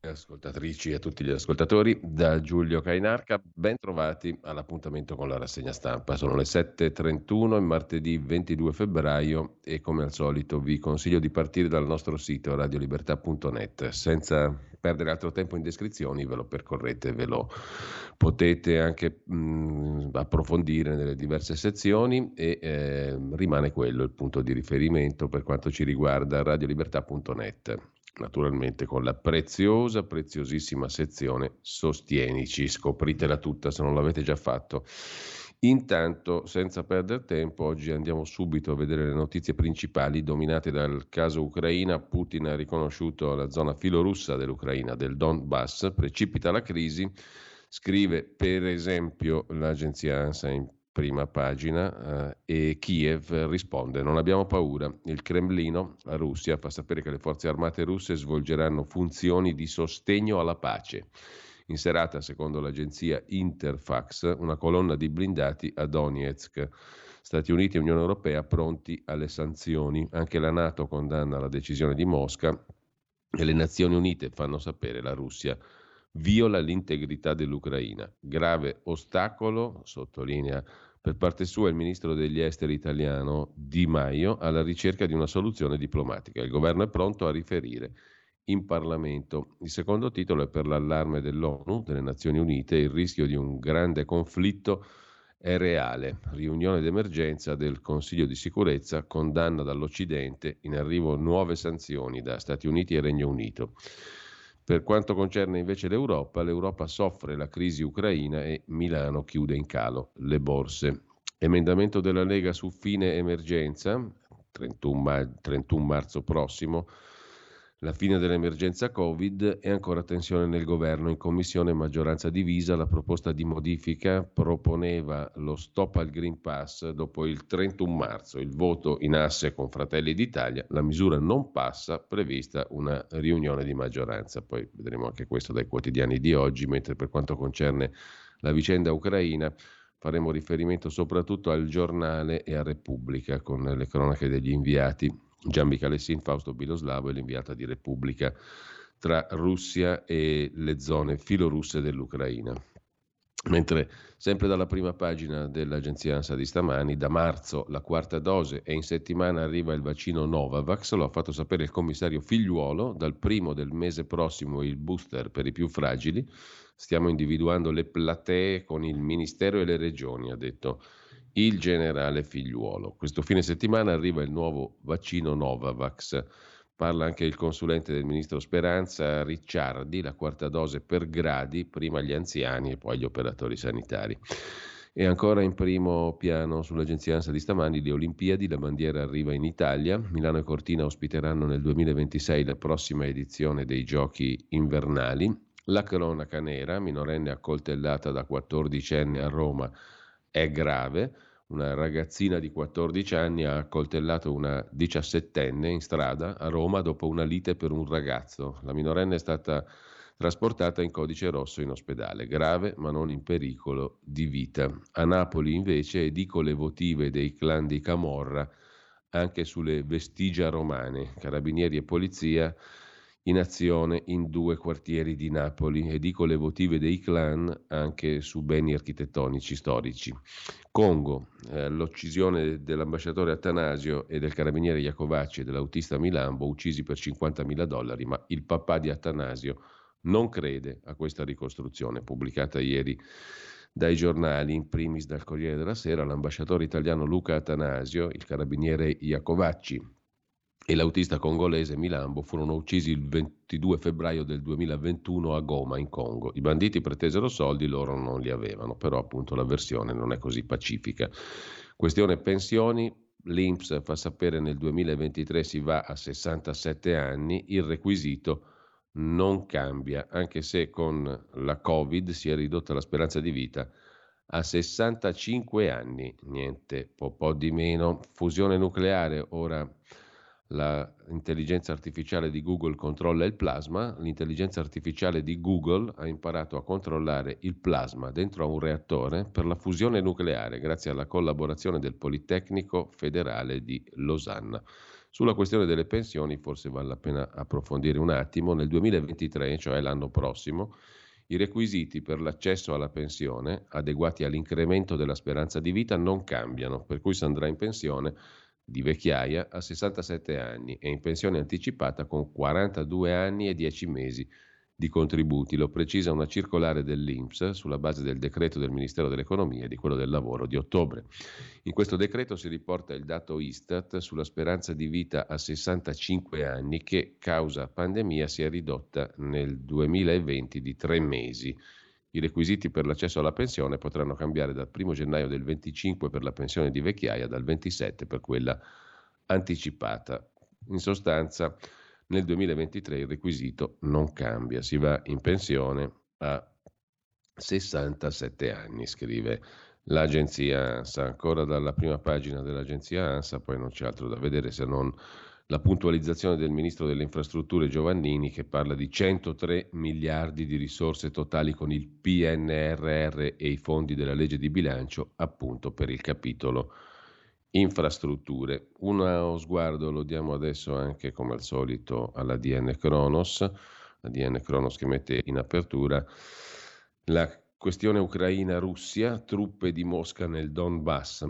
Ascoltatrici e a tutti gli ascoltatori, da Giulio Cainarca, ben trovati all'appuntamento con la rassegna stampa. Sono le 7.31, il martedì 22 febbraio e come al solito vi consiglio di partire dal nostro sito radiolibertà.net. Senza perdere altro tempo in descrizioni, ve lo percorrete, ve lo potete anche approfondire nelle diverse sezioni e rimane quello il punto di riferimento per quanto ci riguarda radiolibertà.net. Naturalmente con la preziosissima sezione Sostienici, scopritela tutta se non l'avete già fatto. Intanto, senza perdere tempo, oggi andiamo subito a vedere le notizie principali dominate dal caso Ucraina. Putin ha riconosciuto la zona filorussa dell'Ucraina, del Donbass, precipita la crisi, scrive per esempio l'agenzia ANSA in prima pagina, e Kiev risponde: non abbiamo paura. Il Cremlino, la Russia, fa sapere che le forze armate russe svolgeranno funzioni di sostegno alla pace. In serata, secondo l'agenzia Interfax, una colonna di blindati a Donetsk. Stati Uniti e Unione Europea pronti alle sanzioni. Anche la Nato condanna la decisione di Mosca e le Nazioni Unite fanno sapere la Russia viola l'integrità dell'Ucraina. Grave ostacolo, sottolinea per parte sua il ministro degli esteri italiano Di Maio, alla ricerca di una soluzione diplomatica. Il governo è pronto a riferire in Parlamento. Il secondo titolo è per l'allarme dell'ONU, delle Nazioni Unite: il rischio di un grande conflitto è reale. Riunione d'emergenza del Consiglio di sicurezza, condanna dall'Occidente, in arrivo nuove sanzioni da Stati Uniti e Regno Unito. Per quanto concerne invece l'Europa soffre la crisi ucraina e Milano chiude in calo le borse. Emendamento della Lega su fine emergenza, 31 marzo prossimo, la fine dell'emergenza Covid e ancora tensione nel governo. In commissione maggioranza divisa, la proposta di modifica proponeva lo stop al Green Pass dopo il 31 marzo. Il voto in asse con Fratelli d'Italia, la misura non passa, prevista una riunione di maggioranza. Poi vedremo anche questo dai quotidiani di oggi, mentre per quanto concerne la vicenda ucraina faremo riferimento soprattutto al Giornale e a Repubblica con le cronache degli inviati. Gian Micalessin, Fausto Biloslavo e l'inviata di Repubblica tra Russia e le zone filorusse dell'Ucraina. Mentre sempre dalla prima pagina dell'agenzia ANSA di stamani, da marzo la quarta dose e in settimana arriva il vaccino Novavax, lo ha fatto sapere il commissario Figliuolo, dal 1° del mese prossimo il booster per i più fragili, stiamo individuando le platee con il Ministero e le Regioni, ha detto il generale Figliuolo. Questo fine settimana arriva il nuovo vaccino Novavax. Parla anche il consulente del ministro Speranza, Ricciardi, la quarta dose per gradi, prima agli anziani e poi agli operatori sanitari. E ancora in primo piano sull'agenzia ANSA di stamani le Olimpiadi, la bandiera arriva in Italia. Milano e Cortina ospiteranno nel 2026 la prossima edizione dei giochi invernali. La cronaca nera, minorenne accoltellata da 14enne a Roma, è grave. Una ragazzina di 14 anni ha accoltellato una 17enne in strada a Roma dopo una lite per un ragazzo. La minorenne è stata trasportata in codice rosso in ospedale, grave ma non in pericolo di vita. A Napoli invece edicole votive dei clan di Camorra anche sulle vestigia romane, carabinieri e polizia in azione in 2 quartieri di Napoli, edicole votive dei clan anche su beni architettonici storici. Congo, l'uccisione dell'ambasciatore Attanasio e del carabiniere Iacovacci e dell'autista Milambo, uccisi per $50.000, ma il papà di Attanasio non crede a questa ricostruzione, pubblicata ieri dai giornali, in primis dal Corriere della Sera. L'ambasciatore italiano Luca Attanasio, il carabiniere Iacovacci e l'autista congolese Milambo furono uccisi il 22 febbraio del 2021 a Goma, in Congo. I banditi pretesero soldi, loro non li avevano, però appunto la versione non è così pacifica. Questione pensioni, l'INPS fa sapere nel 2023 si va a 67 anni, il requisito non cambia, anche se con la Covid si è ridotta la speranza di vita a 65 anni, niente, po' di meno. Fusione nucleare, ora L'intelligenza artificiale di Google controlla il plasma. L'intelligenza artificiale di Google ha imparato a controllare il plasma dentro a un reattore per la fusione nucleare grazie alla collaborazione del Politecnico Federale di Losanna. Sulla questione delle pensioni forse vale la pena approfondire un attimo. Nel 2023, cioè l'anno prossimo, i requisiti per l'accesso alla pensione, adeguati all'incremento della speranza di vita, non cambiano, per cui si andrà in pensione di vecchiaia a 67 anni e in pensione anticipata con 42 anni e 10 mesi di contributi. Lo precisa una circolare dell'INPS sulla base del decreto del Ministero dell'Economia e di quello del Lavoro di ottobre. In questo decreto si riporta il dato Istat sulla speranza di vita a 65 anni che, causa pandemia, si è ridotta nel 2020 di 3 mesi. I requisiti per l'accesso alla pensione potranno cambiare dal 1 gennaio del 25 per la pensione di vecchiaia, dal 27 per quella anticipata. In sostanza, nel 2023 il requisito non cambia, si va in pensione a 67 anni, scrive l'agenzia ANSA. Ancora dalla prima pagina dell'agenzia ANSA, poi non c'è altro da vedere se non la puntualizzazione del ministro delle infrastrutture Giovannini, che parla di 103 miliardi di risorse totali con il PNRR e i fondi della legge di bilancio, appunto per il capitolo infrastrutture. Uno sguardo lo diamo adesso anche, come al solito, all'ADN Cronos, ADN Cronos che mette in apertura la questione Ucraina-Russia, truppe di Mosca nel Donbass.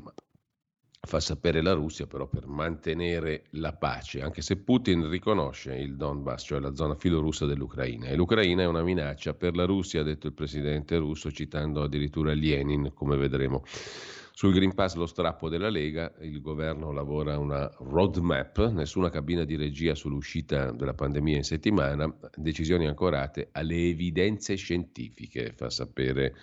Fa sapere la Russia però per mantenere la pace, anche se Putin riconosce il Donbass, cioè la zona filorussa dell'Ucraina. E l'Ucraina è una minaccia per la Russia, ha detto il presidente russo, citando addirittura Lenin, come vedremo. Sul Green Pass lo strappo della Lega, il governo lavora a una roadmap, nessuna cabina di regia sull'uscita della pandemia in settimana, decisioni ancorate alle evidenze scientifiche, fa sapere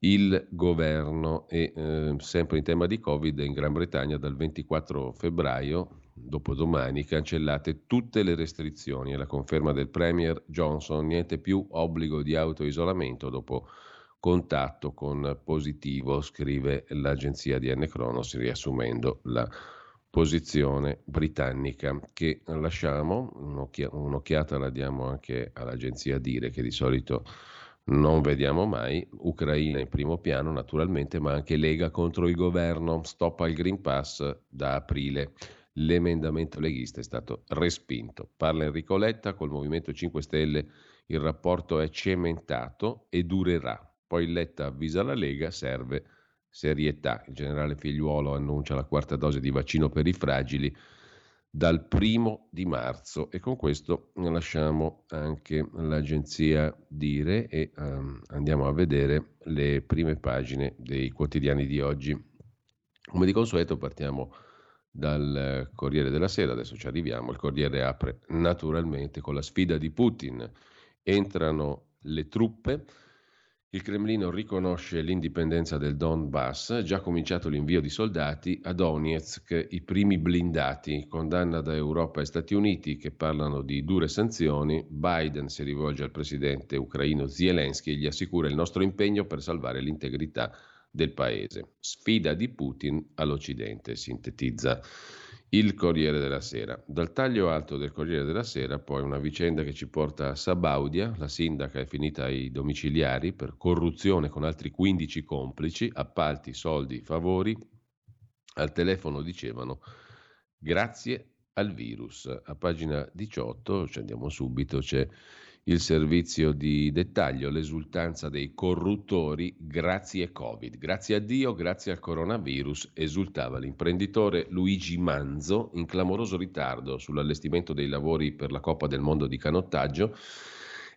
il governo. E sempre in tema di Covid, in Gran Bretagna dal 24 febbraio, dopodomani, cancellate tutte le restrizioni e la conferma del premier Johnson, niente più obbligo di autoisolamento dopo contatto con positivo, scrive l'agenzia ADN Cronos, riassumendo la posizione britannica, che lasciamo. Un'occhiata la diamo anche all'agenzia Dire, che di solito non vediamo mai. Ucraina in primo piano naturalmente, ma anche Lega contro il governo, stop al Green Pass da aprile, l'emendamento leghista è stato respinto. Parla Enrico Letta, col Movimento 5 Stelle il rapporto è cementato e durerà. Poi Letta avvisa la Lega, serve serietà. Il generale Figliuolo annuncia la quarta dose di vaccino per i fragili dal 1 marzo, e con questo lasciamo anche l'agenzia Dire e andiamo a vedere le prime pagine dei quotidiani di oggi. Come di consueto partiamo dal Corriere della Sera, adesso ci arriviamo. Il Corriere apre naturalmente con la sfida di Putin, entrano le truppe. Il Cremlino riconosce l'indipendenza del Donbass, già cominciato l'invio di soldati a Donetsk, i primi blindati, condanna da Europa e Stati Uniti che parlano di dure sanzioni. Biden si rivolge al presidente ucraino Zelensky e gli assicura il nostro impegno per salvare l'integrità del paese. Sfida di Putin all'Occidente, sintetizza il Corriere della Sera. Dal taglio alto del Corriere della Sera poi una vicenda che ci porta a Sabaudia, la sindaca è finita ai domiciliari per corruzione con altri 15 complici, appalti, soldi, favori, al telefono dicevano grazie al virus. A pagina 18, ci andiamo subito, c'è il servizio di dettaglio, l'esultanza dei corruttori, grazie Covid, grazie a Dio, grazie al coronavirus, esultava l'imprenditore Luigi Manzo, in clamoroso ritardo sull'allestimento dei lavori per la Coppa del Mondo di canottaggio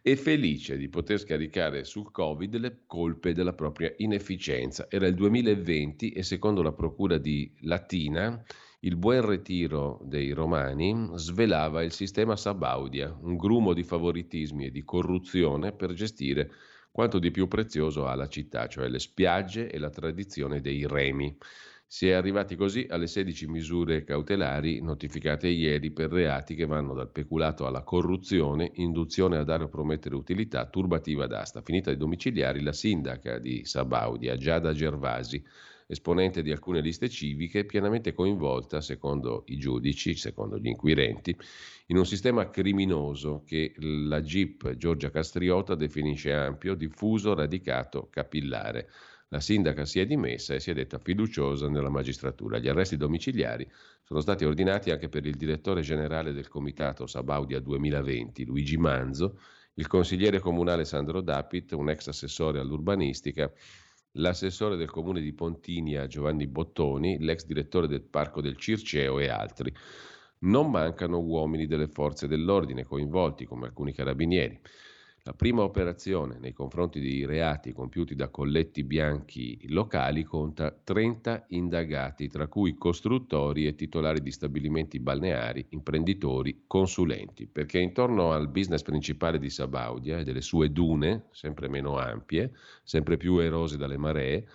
e felice di poter scaricare sul Covid le colpe della propria inefficienza. Era il 2020 e secondo la procura di Latina il buon retiro dei romani svelava il sistema Sabaudia, un grumo di favoritismi e di corruzione per gestire quanto di più prezioso ha la città, cioè le spiagge e la tradizione dei remi. Si è arrivati così alle 16 misure cautelari notificate ieri per reati che vanno dal peculato alla corruzione, induzione a dare o promettere utilità, turbativa d'asta. Finita ai domiciliari la sindaca di Sabaudia, Giada Gervasi, esponente di alcune liste civiche, pienamente coinvolta, secondo i giudici, secondo gli inquirenti, in un sistema criminoso che la GIP Giorgia Castriota definisce ampio, diffuso, radicato, capillare. La sindaca si è dimessa e si è detta fiduciosa nella magistratura. Gli arresti domiciliari sono stati ordinati anche per il direttore generale del comitato Sabaudia 2020, Luigi Manzo, il consigliere comunale Sandro Dapit, un ex assessore all'urbanistica, l'assessore del comune di Pontinia Giovanni Bottoni, l'ex direttore del parco del Circeo e altri. Non mancano uomini delle forze dell'ordine coinvolti, come alcuni carabinieri. La prima operazione nei confronti di reati compiuti da colletti bianchi locali conta 30 indagati, tra cui costruttori e titolari di stabilimenti balneari, imprenditori, consulenti, perché intorno al business principale di Sabaudia e delle sue dune, sempre meno ampie, sempre più erose dalle maree,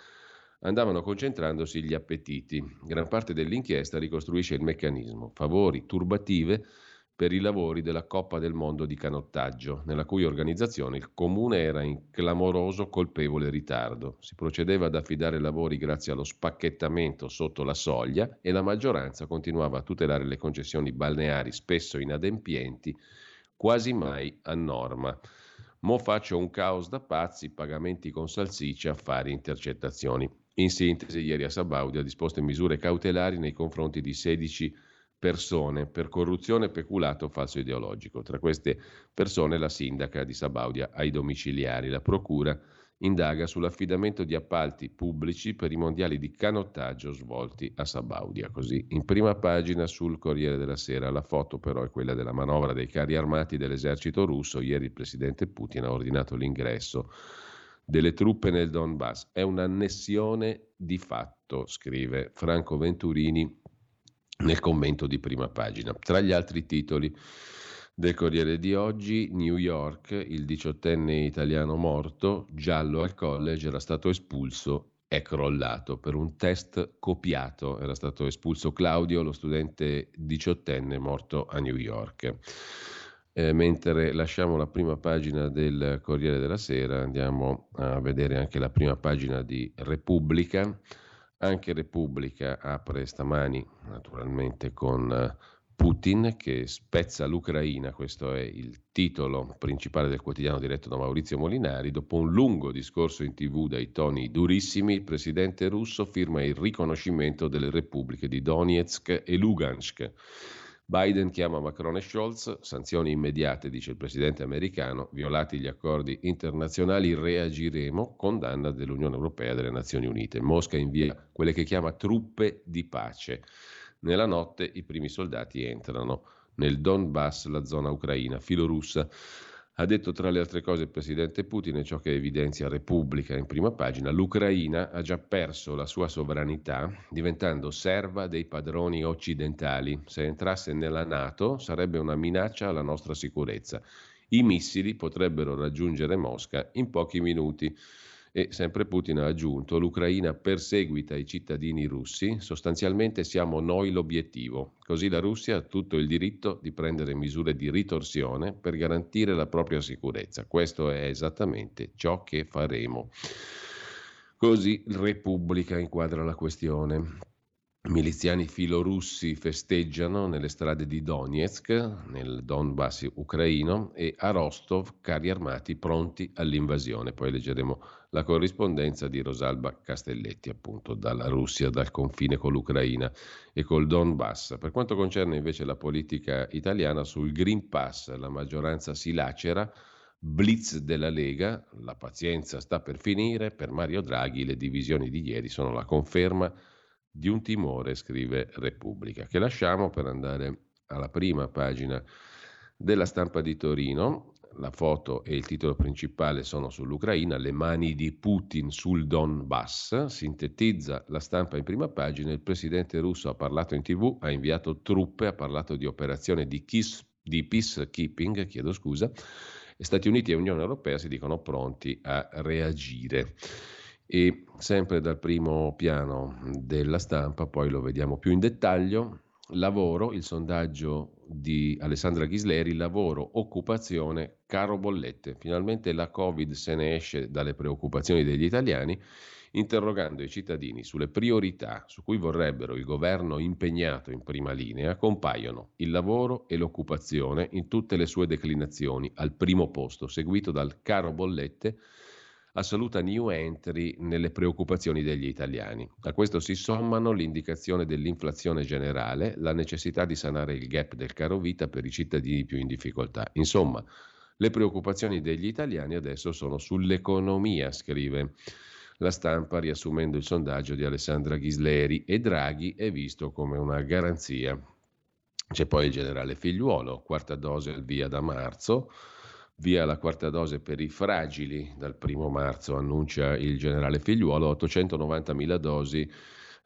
andavano concentrandosi gli appetiti. Gran parte dell'inchiesta ricostruisce il meccanismo, favori, turbative, per i lavori della Coppa del Mondo di canottaggio, nella cui organizzazione il comune era in clamoroso colpevole ritardo. Si procedeva ad affidare lavori grazie allo spacchettamento sotto la soglia e la maggioranza continuava a tutelare le concessioni balneari, spesso inadempienti, quasi mai a norma. Mo faccio un caos da pazzi, pagamenti con salsiccia, affari, intercettazioni. In sintesi, ieri a Sabaudia ha disposto misure cautelari nei confronti di 16 persone per corruzione, peculato, falso ideologico. Tra queste persone la sindaca di Sabaudia ai domiciliari. La procura indaga sull'affidamento di appalti pubblici per i mondiali di canottaggio svolti a Sabaudia. Così in prima pagina sul Corriere della Sera. La foto però è quella della manovra dei carri armati dell'esercito russo. Ieri il presidente Putin ha ordinato l'ingresso delle truppe nel Donbass. È un'annessione di fatto, scrive Franco Venturini nel commento di prima pagina. Tra gli altri titoli del Corriere di oggi, New York, il 18enne italiano morto, giallo al college, era stato espulso, è crollato per un test copiato. Era stato espulso Claudio, lo studente 18enne morto a New York. Mentre lasciamo la prima pagina del Corriere della Sera, andiamo a vedere anche la prima pagina di Repubblica. Anche Repubblica apre stamani naturalmente con Putin che spezza l'Ucraina, questo è il titolo principale del quotidiano diretto da Maurizio Molinari. Dopo un lungo discorso in TV dai toni durissimi, il presidente russo firma il riconoscimento delle repubbliche di Donetsk e Lugansk. Biden chiama Macron e Scholz, sanzioni immediate, dice il presidente americano, violati gli accordi internazionali reagiremo, condanna dell'Unione Europea e delle Nazioni Unite. Mosca invia quelle che chiama truppe di pace. Nella notte i primi soldati entrano nel Donbass, la zona ucraina filorussa. Ha detto tra le altre cose il presidente Putin, e ciò che evidenzia Repubblica in prima pagina, l'Ucraina ha già perso la sua sovranità diventando serva dei padroni occidentali. Se entrasse nella Nato sarebbe una minaccia alla nostra sicurezza. I missili potrebbero raggiungere Mosca in pochi minuti. E sempre Putin ha aggiunto, l'Ucraina perseguita i cittadini russi, sostanzialmente siamo noi l'obiettivo. Così la Russia ha tutto il diritto di prendere misure di ritorsione per garantire la propria sicurezza. Questo è esattamente ciò che faremo. Così Repubblica inquadra la questione. Miliziani filorussi festeggiano nelle strade di Donetsk, nel Donbass ucraino, e a Rostov carri armati pronti all'invasione. Poi leggeremo la corrispondenza di Rosalba Castelletti, appunto, dalla Russia, dal confine con l'Ucraina e col Donbass. Per quanto concerne invece la politica italiana, sul Green Pass la maggioranza si lacera, blitz della Lega, la pazienza sta per finire, per Mario Draghi le divisioni di ieri sono la conferma di un timore, scrive Repubblica, che lasciamo per andare alla prima pagina della Stampa di Torino. La foto e il titolo principale sono sull'Ucraina, le mani di Putin sul Donbass, sintetizza la Stampa in prima pagina. Il presidente russo ha parlato in TV, ha inviato truppe, ha parlato di operazione di peacekeeping, e Stati Uniti e Unione Europea si dicono pronti a reagire. E sempre dal primo piano della Stampa, poi lo vediamo più in dettaglio, lavoro, il sondaggio di Alessandra Ghisleri, lavoro, occupazione, caro bollette. Finalmente la Covid se ne esce dalle preoccupazioni degli italiani, interrogando i cittadini sulle priorità su cui vorrebbero il governo impegnato in prima linea, compaiono il lavoro e l'occupazione in tutte le sue declinazioni al primo posto, seguito dal caro bollette, assoluta new entry nelle preoccupazioni degli italiani. A questo si sommano l'indicazione dell'inflazione generale, la necessità di sanare il gap del caro vita per i cittadini più in difficoltà. Insomma, le preoccupazioni degli italiani adesso sono sull'economia, scrive La Stampa, riassumendo il sondaggio di Alessandra Ghisleri, e Draghi è visto come una garanzia. C'è poi il generale Figliuolo, quarta dose al via da marzo. Via la quarta dose per i fragili dal 1° marzo, annuncia il generale Figliuolo, 890.000 dosi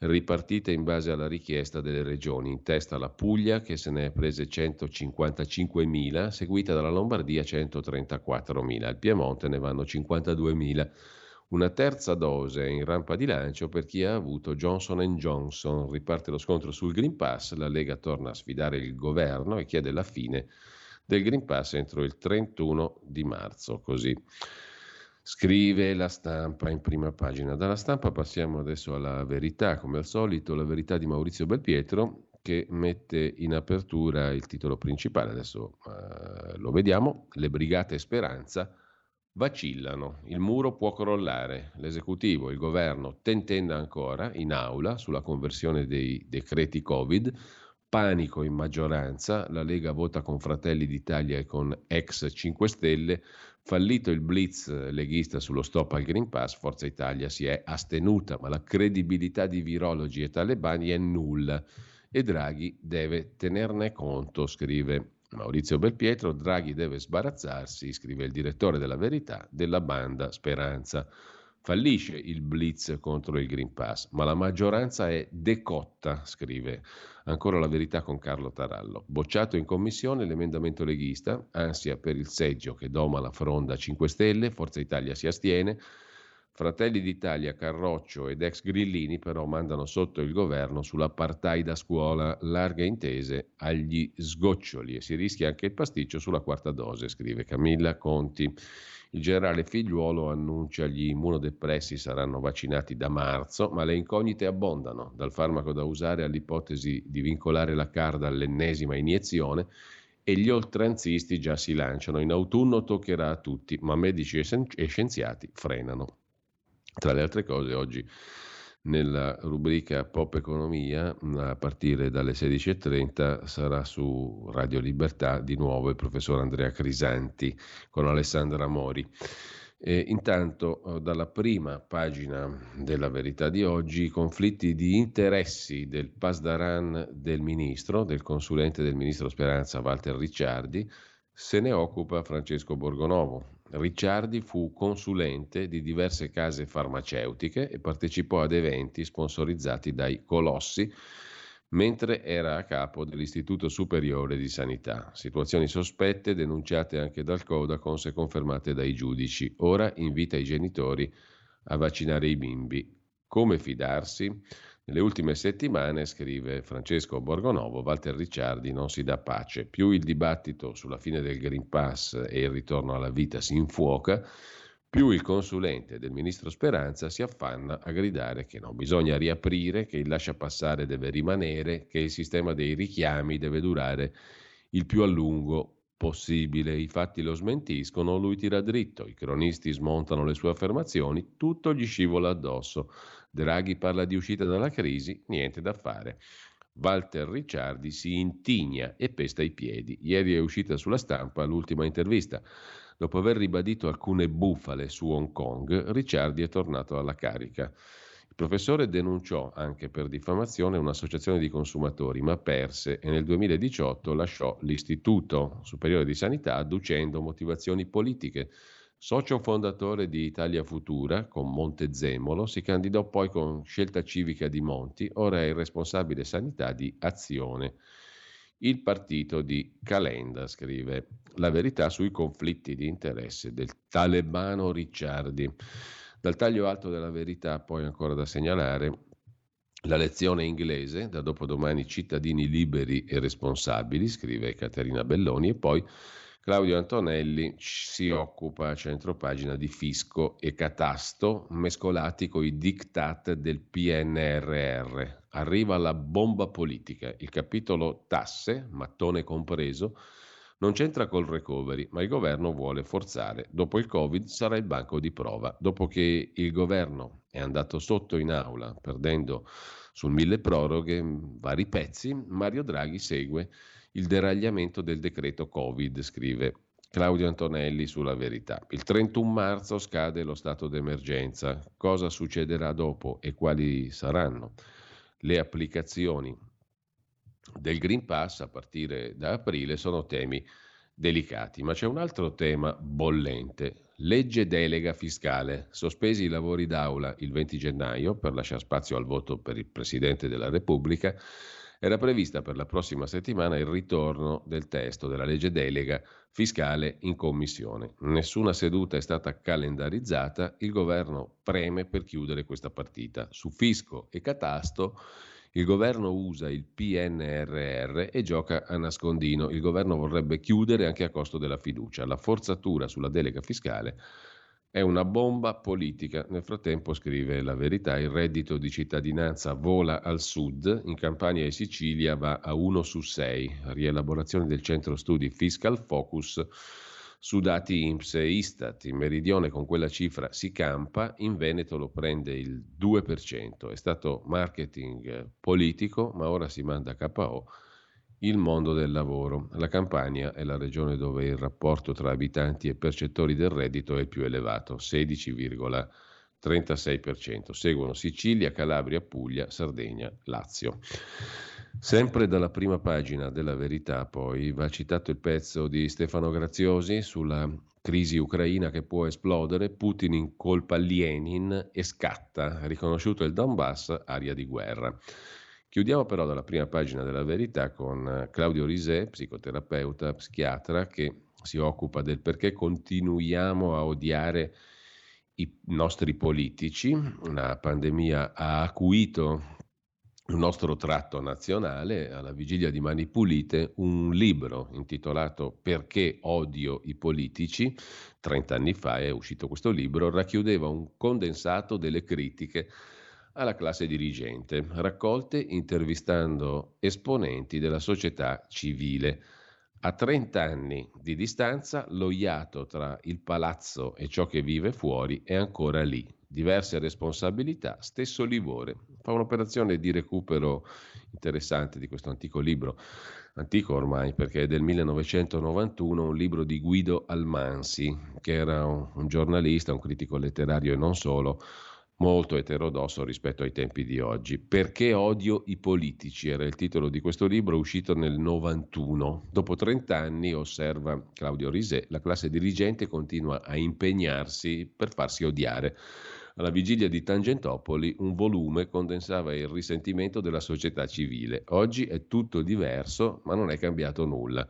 ripartite in base alla richiesta delle regioni, in testa la Puglia che se ne è prese 155.000, seguita dalla Lombardia 134.000, al Piemonte ne vanno 52.000. Una terza dose in rampa di lancio per chi ha avuto Johnson & Johnson, riparte lo scontro sul Green Pass, la Lega torna a sfidare il governo e chiede la fine del Green Pass entro il 31 di marzo, così scrive La Stampa in prima pagina. Dalla Stampa passiamo adesso alla Verità, come al solito la Verità di Maurizio Belpietro, che mette in apertura il titolo principale, adesso lo vediamo, le brigate Speranza vacillano, il muro può crollare, l'esecutivo, il governo tentenna ancora in aula sulla conversione dei decreti Covid, panico in maggioranza, la Lega vota con Fratelli d'Italia e con ex 5 Stelle, fallito il blitz leghista sullo stop al Green Pass, Forza Italia si è astenuta, ma la credibilità di virologi e talebani è nulla e Draghi deve tenerne conto, scrive Maurizio Belpietro. Draghi deve sbarazzarsi, scrive il direttore della Verità, della banda Speranza. Fallisce il blitz contro il Green Pass, ma la maggioranza è decotta, scrive ancora la Verità con Carlo Tarallo. Bocciato in commissione l'emendamento leghista, ansia per il seggio che doma la fronda 5 Stelle, Forza Italia si astiene, Fratelli d'Italia, Carroccio ed ex Grillini però mandano sotto il governo sull'apartheid a scuola, larghe intese agli sgoccioli e si rischia anche il pasticcio sulla quarta dose, scrive Camilla Conti. Il generale Figliuolo annuncia che gli immunodepressi saranno vaccinati da marzo, ma le incognite abbondano, dal farmaco da usare all'ipotesi di vincolare la CARD all'ennesima iniezione e gli oltranzisti già si lanciano. In autunno toccherà a tutti, ma medici e scienziati frenano. Tra le altre cose oggi nella rubrica Pop Economia, a partire dalle 16.30, sarà su Radio Libertà di nuovo il professor Andrea Crisanti con Alessandra Mori. E intanto dalla prima pagina della Verità di oggi, i conflitti di interessi del pasdaran del ministro, del consulente del ministro Speranza Walter Ricciardi, se ne occupa Francesco Borgonovo. Ricciardi fu consulente di diverse case farmaceutiche e partecipò ad eventi sponsorizzati dai colossi mentre era a capo dell'Istituto Superiore di Sanità. Situazioni sospette denunciate anche dal Codacons e confermate dai giudici. Ora invita i genitori a vaccinare i bimbi. Come fidarsi? Nelle ultime settimane, scrive Francesco Borgonovo, Walter Ricciardi non si dà pace. Più il dibattito sulla fine del Green Pass e il ritorno alla vita si infuoca, più il consulente del ministro Speranza si affanna a gridare che non bisogna riaprire, che il lasciapassare deve rimanere, che il sistema dei richiami deve durare il più a lungo possibile. I fatti lo smentiscono, lui tira dritto, i cronisti smontano le sue affermazioni, tutto gli scivola addosso. Draghi parla di uscita dalla crisi, niente da fare. Walter Ricciardi si intigna e pesta i piedi. Ieri è uscita sulla Stampa l'ultima intervista. Dopo aver ribadito alcune bufale su Hong Kong, Ricciardi è tornato alla carica. Il professore denunciò anche per diffamazione un'associazione di consumatori, ma perse e nel 2018 lasciò l'Istituto Superiore di Sanità adducendo motivazioni politiche. Socio fondatore di Italia Futura con Montezemolo, si candidò poi con Scelta Civica di Monti, ora è il responsabile sanità di Azione, il partito di Calenda, scrive La Verità sui conflitti di interesse del talebano Ricciardi. Dal taglio alto della Verità poi ancora da segnalare la lezione inglese, da dopodomani cittadini liberi e responsabili, scrive Caterina Belloni, e poi Claudio Antonelli si occupa a centropagina di fisco e catasto mescolati coi diktat del PNRR. Arriva la bomba politica, il capitolo tasse, mattone compreso, non c'entra col recovery, ma il governo vuole forzare. Dopo il Covid sarà il banco di prova. Dopo che il governo è andato sotto in aula, perdendo sul mille proroghe vari pezzi, Mario Draghi segue il deragliamento del decreto Covid, scrive Claudio Antonelli sulla Verità. Il 31 marzo scade lo stato d'emergenza. Cosa succederà dopo e quali saranno le applicazioni del Green Pass a partire da aprile? Sono temi delicati, ma c'è un altro tema bollente. Legge delega fiscale, sospesi i lavori d'aula il 20 gennaio per lasciare spazio al voto per il Presidente della Repubblica. Era prevista per la prossima settimana il ritorno del testo della legge delega fiscale in commissione. Nessuna seduta è stata calendarizzata, il governo preme per chiudere questa partita. Su fisco e catasto il governo usa il PNRR e gioca a nascondino. Il governo vorrebbe chiudere anche a costo della fiducia. La forzatura sulla delega fiscale è una bomba politica. Nel frattempo, scrive la Verità, il reddito di cittadinanza vola al sud, in Campania e Sicilia va a 1/6. Rielaborazione del centro studi Fiscal Focus su dati INPS e Istat. In Meridione con quella cifra si campa, in Veneto lo prende il 2%. È stato marketing politico, ma ora si manda KO il mondo del lavoro. La Campania è la regione dove il rapporto tra abitanti e percettori del reddito è il più elevato, 16,36%. Seguono Sicilia, Calabria, Puglia, Sardegna, Lazio. Sempre dalla prima pagina della Verità poi va citato il pezzo di Stefano Graziosi sulla crisi ucraina che può esplodere, Putin incolpa Lenin e scatta, riconosciuto il Donbass, area di guerra. Chiudiamo però dalla prima pagina della Verità con Claudio Risè, psicoterapeuta, psichiatra, che si occupa del perché continuiamo a odiare i nostri politici. La pandemia ha acuito il nostro tratto nazionale. Alla vigilia di Mani Pulite, un libro intitolato Perché odio i politici, 30 anni fa è uscito questo libro, racchiudeva un condensato delle critiche alla classe dirigente, raccolte intervistando esponenti della società civile. A 30 anni di distanza, lo iato tra il palazzo e ciò che vive fuori è ancora lì. Diverse responsabilità, stesso livore. Fa un'operazione di recupero interessante di questo antico libro, antico ormai perché è del 1991, un libro di Guido Almansi, che era un giornalista, un critico letterario e non solo, molto eterodosso rispetto ai tempi di oggi. Perché odio i politici era il titolo di questo libro, uscito nel 91. Dopo 30 anni, osserva Claudio Risè, la classe dirigente continua a impegnarsi per farsi odiare. Alla vigilia di Tangentopoli, un volume condensava il risentimento della società civile. Oggi è tutto diverso, ma non è cambiato nulla.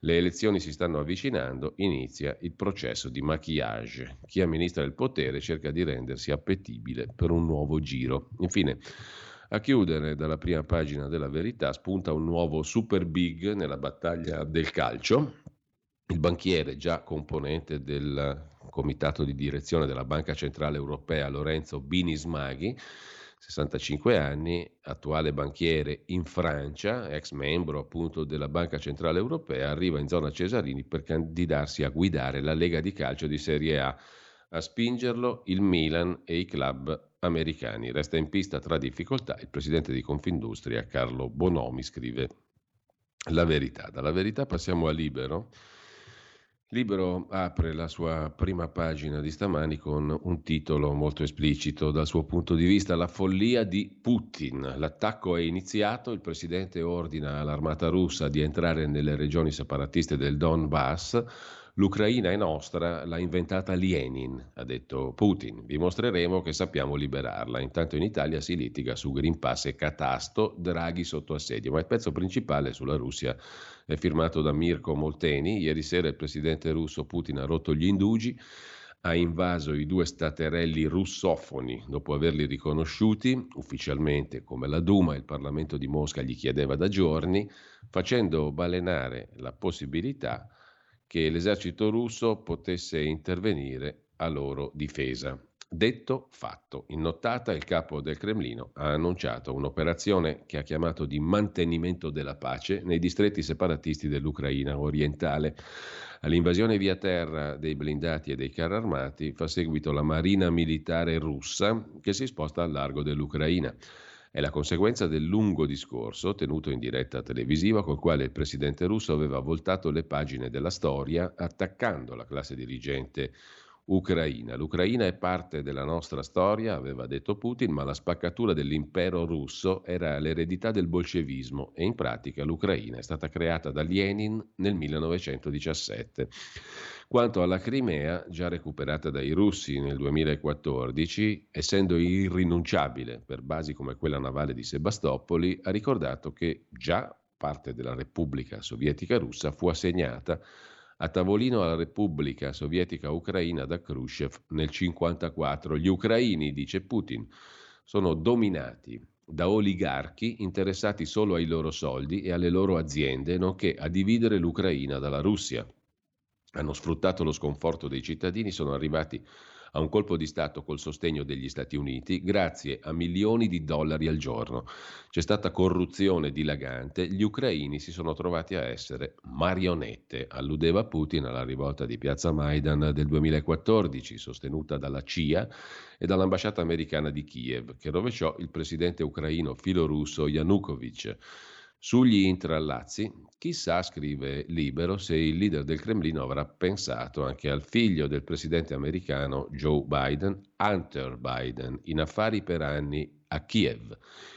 Le elezioni si stanno avvicinando, inizia il processo di maquillage. Chi amministra il potere cerca di rendersi appetibile per un nuovo giro. Infine, a chiudere dalla prima pagina della Verità, spunta un nuovo super big nella battaglia del calcio. Il banchiere, già componente del comitato di direzione della Banca Centrale Europea, Lorenzo Bini-Smaghi, 65 anni, attuale banchiere in Francia, ex membro appunto della Banca Centrale Europea, arriva in zona Cesarini per candidarsi a guidare la Lega di calcio di Serie A. A spingerlo il Milan e i club americani. Resta in pista tra difficoltà il presidente di Confindustria, Carlo Bonomi, scrive la Verità. Dalla Verità passiamo a Libero. Libero apre la sua prima pagina di stamani con un titolo molto esplicito dal suo punto di vista, la follia di Putin. L'attacco è iniziato, il presidente ordina all'armata russa di entrare nelle regioni separatiste del Donbass. L'Ucraina è nostra, l'ha inventata Lenin, ha detto Putin. Vi mostreremo che sappiamo liberarla. Intanto in Italia si litiga su Green Pass e catasto, Draghi sotto assedio. Ma il pezzo principale sulla Russia è firmato da Mirko Molteni. Ieri sera il presidente russo Putin ha rotto gli indugi, ha invaso i due staterelli russofoni dopo averli riconosciuti ufficialmente come la Duma, il Parlamento di Mosca gli chiedeva da giorni, facendo balenare la possibilità che l'esercito russo potesse intervenire a loro difesa. Detto, fatto. In nottata il capo del Cremlino ha annunciato un'operazione che ha chiamato di mantenimento della pace nei distretti separatisti dell'Ucraina orientale. All'invasione via terra dei blindati e dei carri armati fa seguito la marina militare russa che si sposta al largo dell'Ucraina. È la conseguenza del lungo discorso tenuto in diretta televisiva col quale il presidente russo aveva voltato le pagine della storia attaccando la classe dirigente ucraina. L'Ucraina è parte della nostra storia, aveva detto Putin, ma la spaccatura dell'impero russo era l'eredità del bolscevismo e in pratica l'Ucraina è stata creata da Lenin nel 1917. Quanto alla Crimea, già recuperata dai russi nel 2014, essendo irrinunciabile per basi come quella navale di Sebastopoli, ha ricordato che già parte della Repubblica Sovietica Russa fu assegnata a tavolino alla Repubblica Sovietica Ucraina da Khrushchev nel 1954. Gli ucraini, dice Putin, sono dominati da oligarchi interessati solo ai loro soldi e alle loro aziende, nonché a dividere l'Ucraina dalla Russia. Hanno sfruttato lo sconforto dei cittadini, sono arrivati a un colpo di Stato col sostegno degli Stati Uniti grazie a milioni di dollari al giorno. C'è stata corruzione dilagante, gli ucraini si sono trovati a essere marionette, alludeva Putin alla rivolta di Piazza Maidan del 2014, sostenuta dalla CIA e dall'ambasciata americana di Kiev, che rovesciò il presidente ucraino filorusso Yanukovych. Sugli intrallazzi, chissà, scrive Libero, se il leader del Cremlino avrà pensato anche al figlio del presidente americano Joe Biden, Hunter Biden, in affari per anni a Kiev.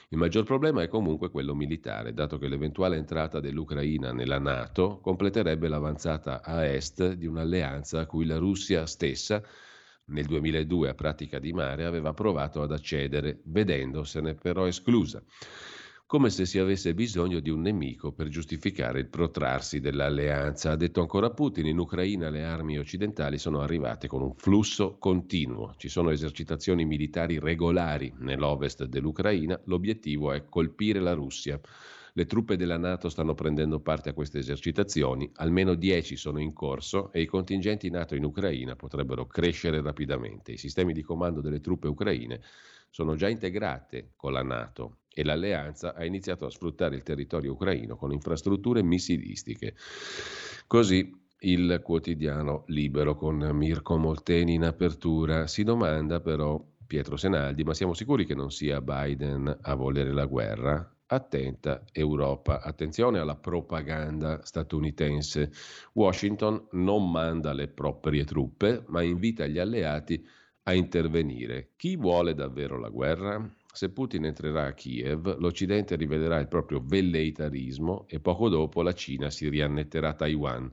Il maggior problema è comunque quello militare, dato che l'eventuale entrata dell'Ucraina nella Nato completerebbe l'avanzata a est di un'alleanza a cui la Russia stessa nel 2002 a Pratica di Mare aveva provato ad accedere, vedendosene però esclusa, come se si avesse bisogno di un nemico per giustificare il protrarsi dell'alleanza. Ha detto ancora Putin, in Ucraina le armi occidentali sono arrivate con un flusso continuo. Ci sono esercitazioni militari regolari nell'ovest dell'Ucraina, l'obiettivo è colpire la Russia. Le truppe della Nato stanno prendendo parte a queste esercitazioni, almeno 10 sono in corso e i contingenti Nato in Ucraina potrebbero crescere rapidamente. I sistemi di comando delle truppe ucraine sono già integrate con la Nato e l'alleanza ha iniziato a sfruttare il territorio ucraino con infrastrutture missilistiche. Così il quotidiano Libero con Mirko Molteni in apertura. Si domanda però Pietro Senaldi, ma siamo sicuri che non sia Biden a volere la guerra? Attenta Europa, attenzione alla propaganda statunitense. Washington non manda le proprie truppe, ma invita gli alleati a intervenire. Chi vuole davvero la guerra? Se Putin entrerà a Kiev, l'Occidente rivederà il proprio velleitarismo e poco dopo la Cina si riannetterà Taiwan.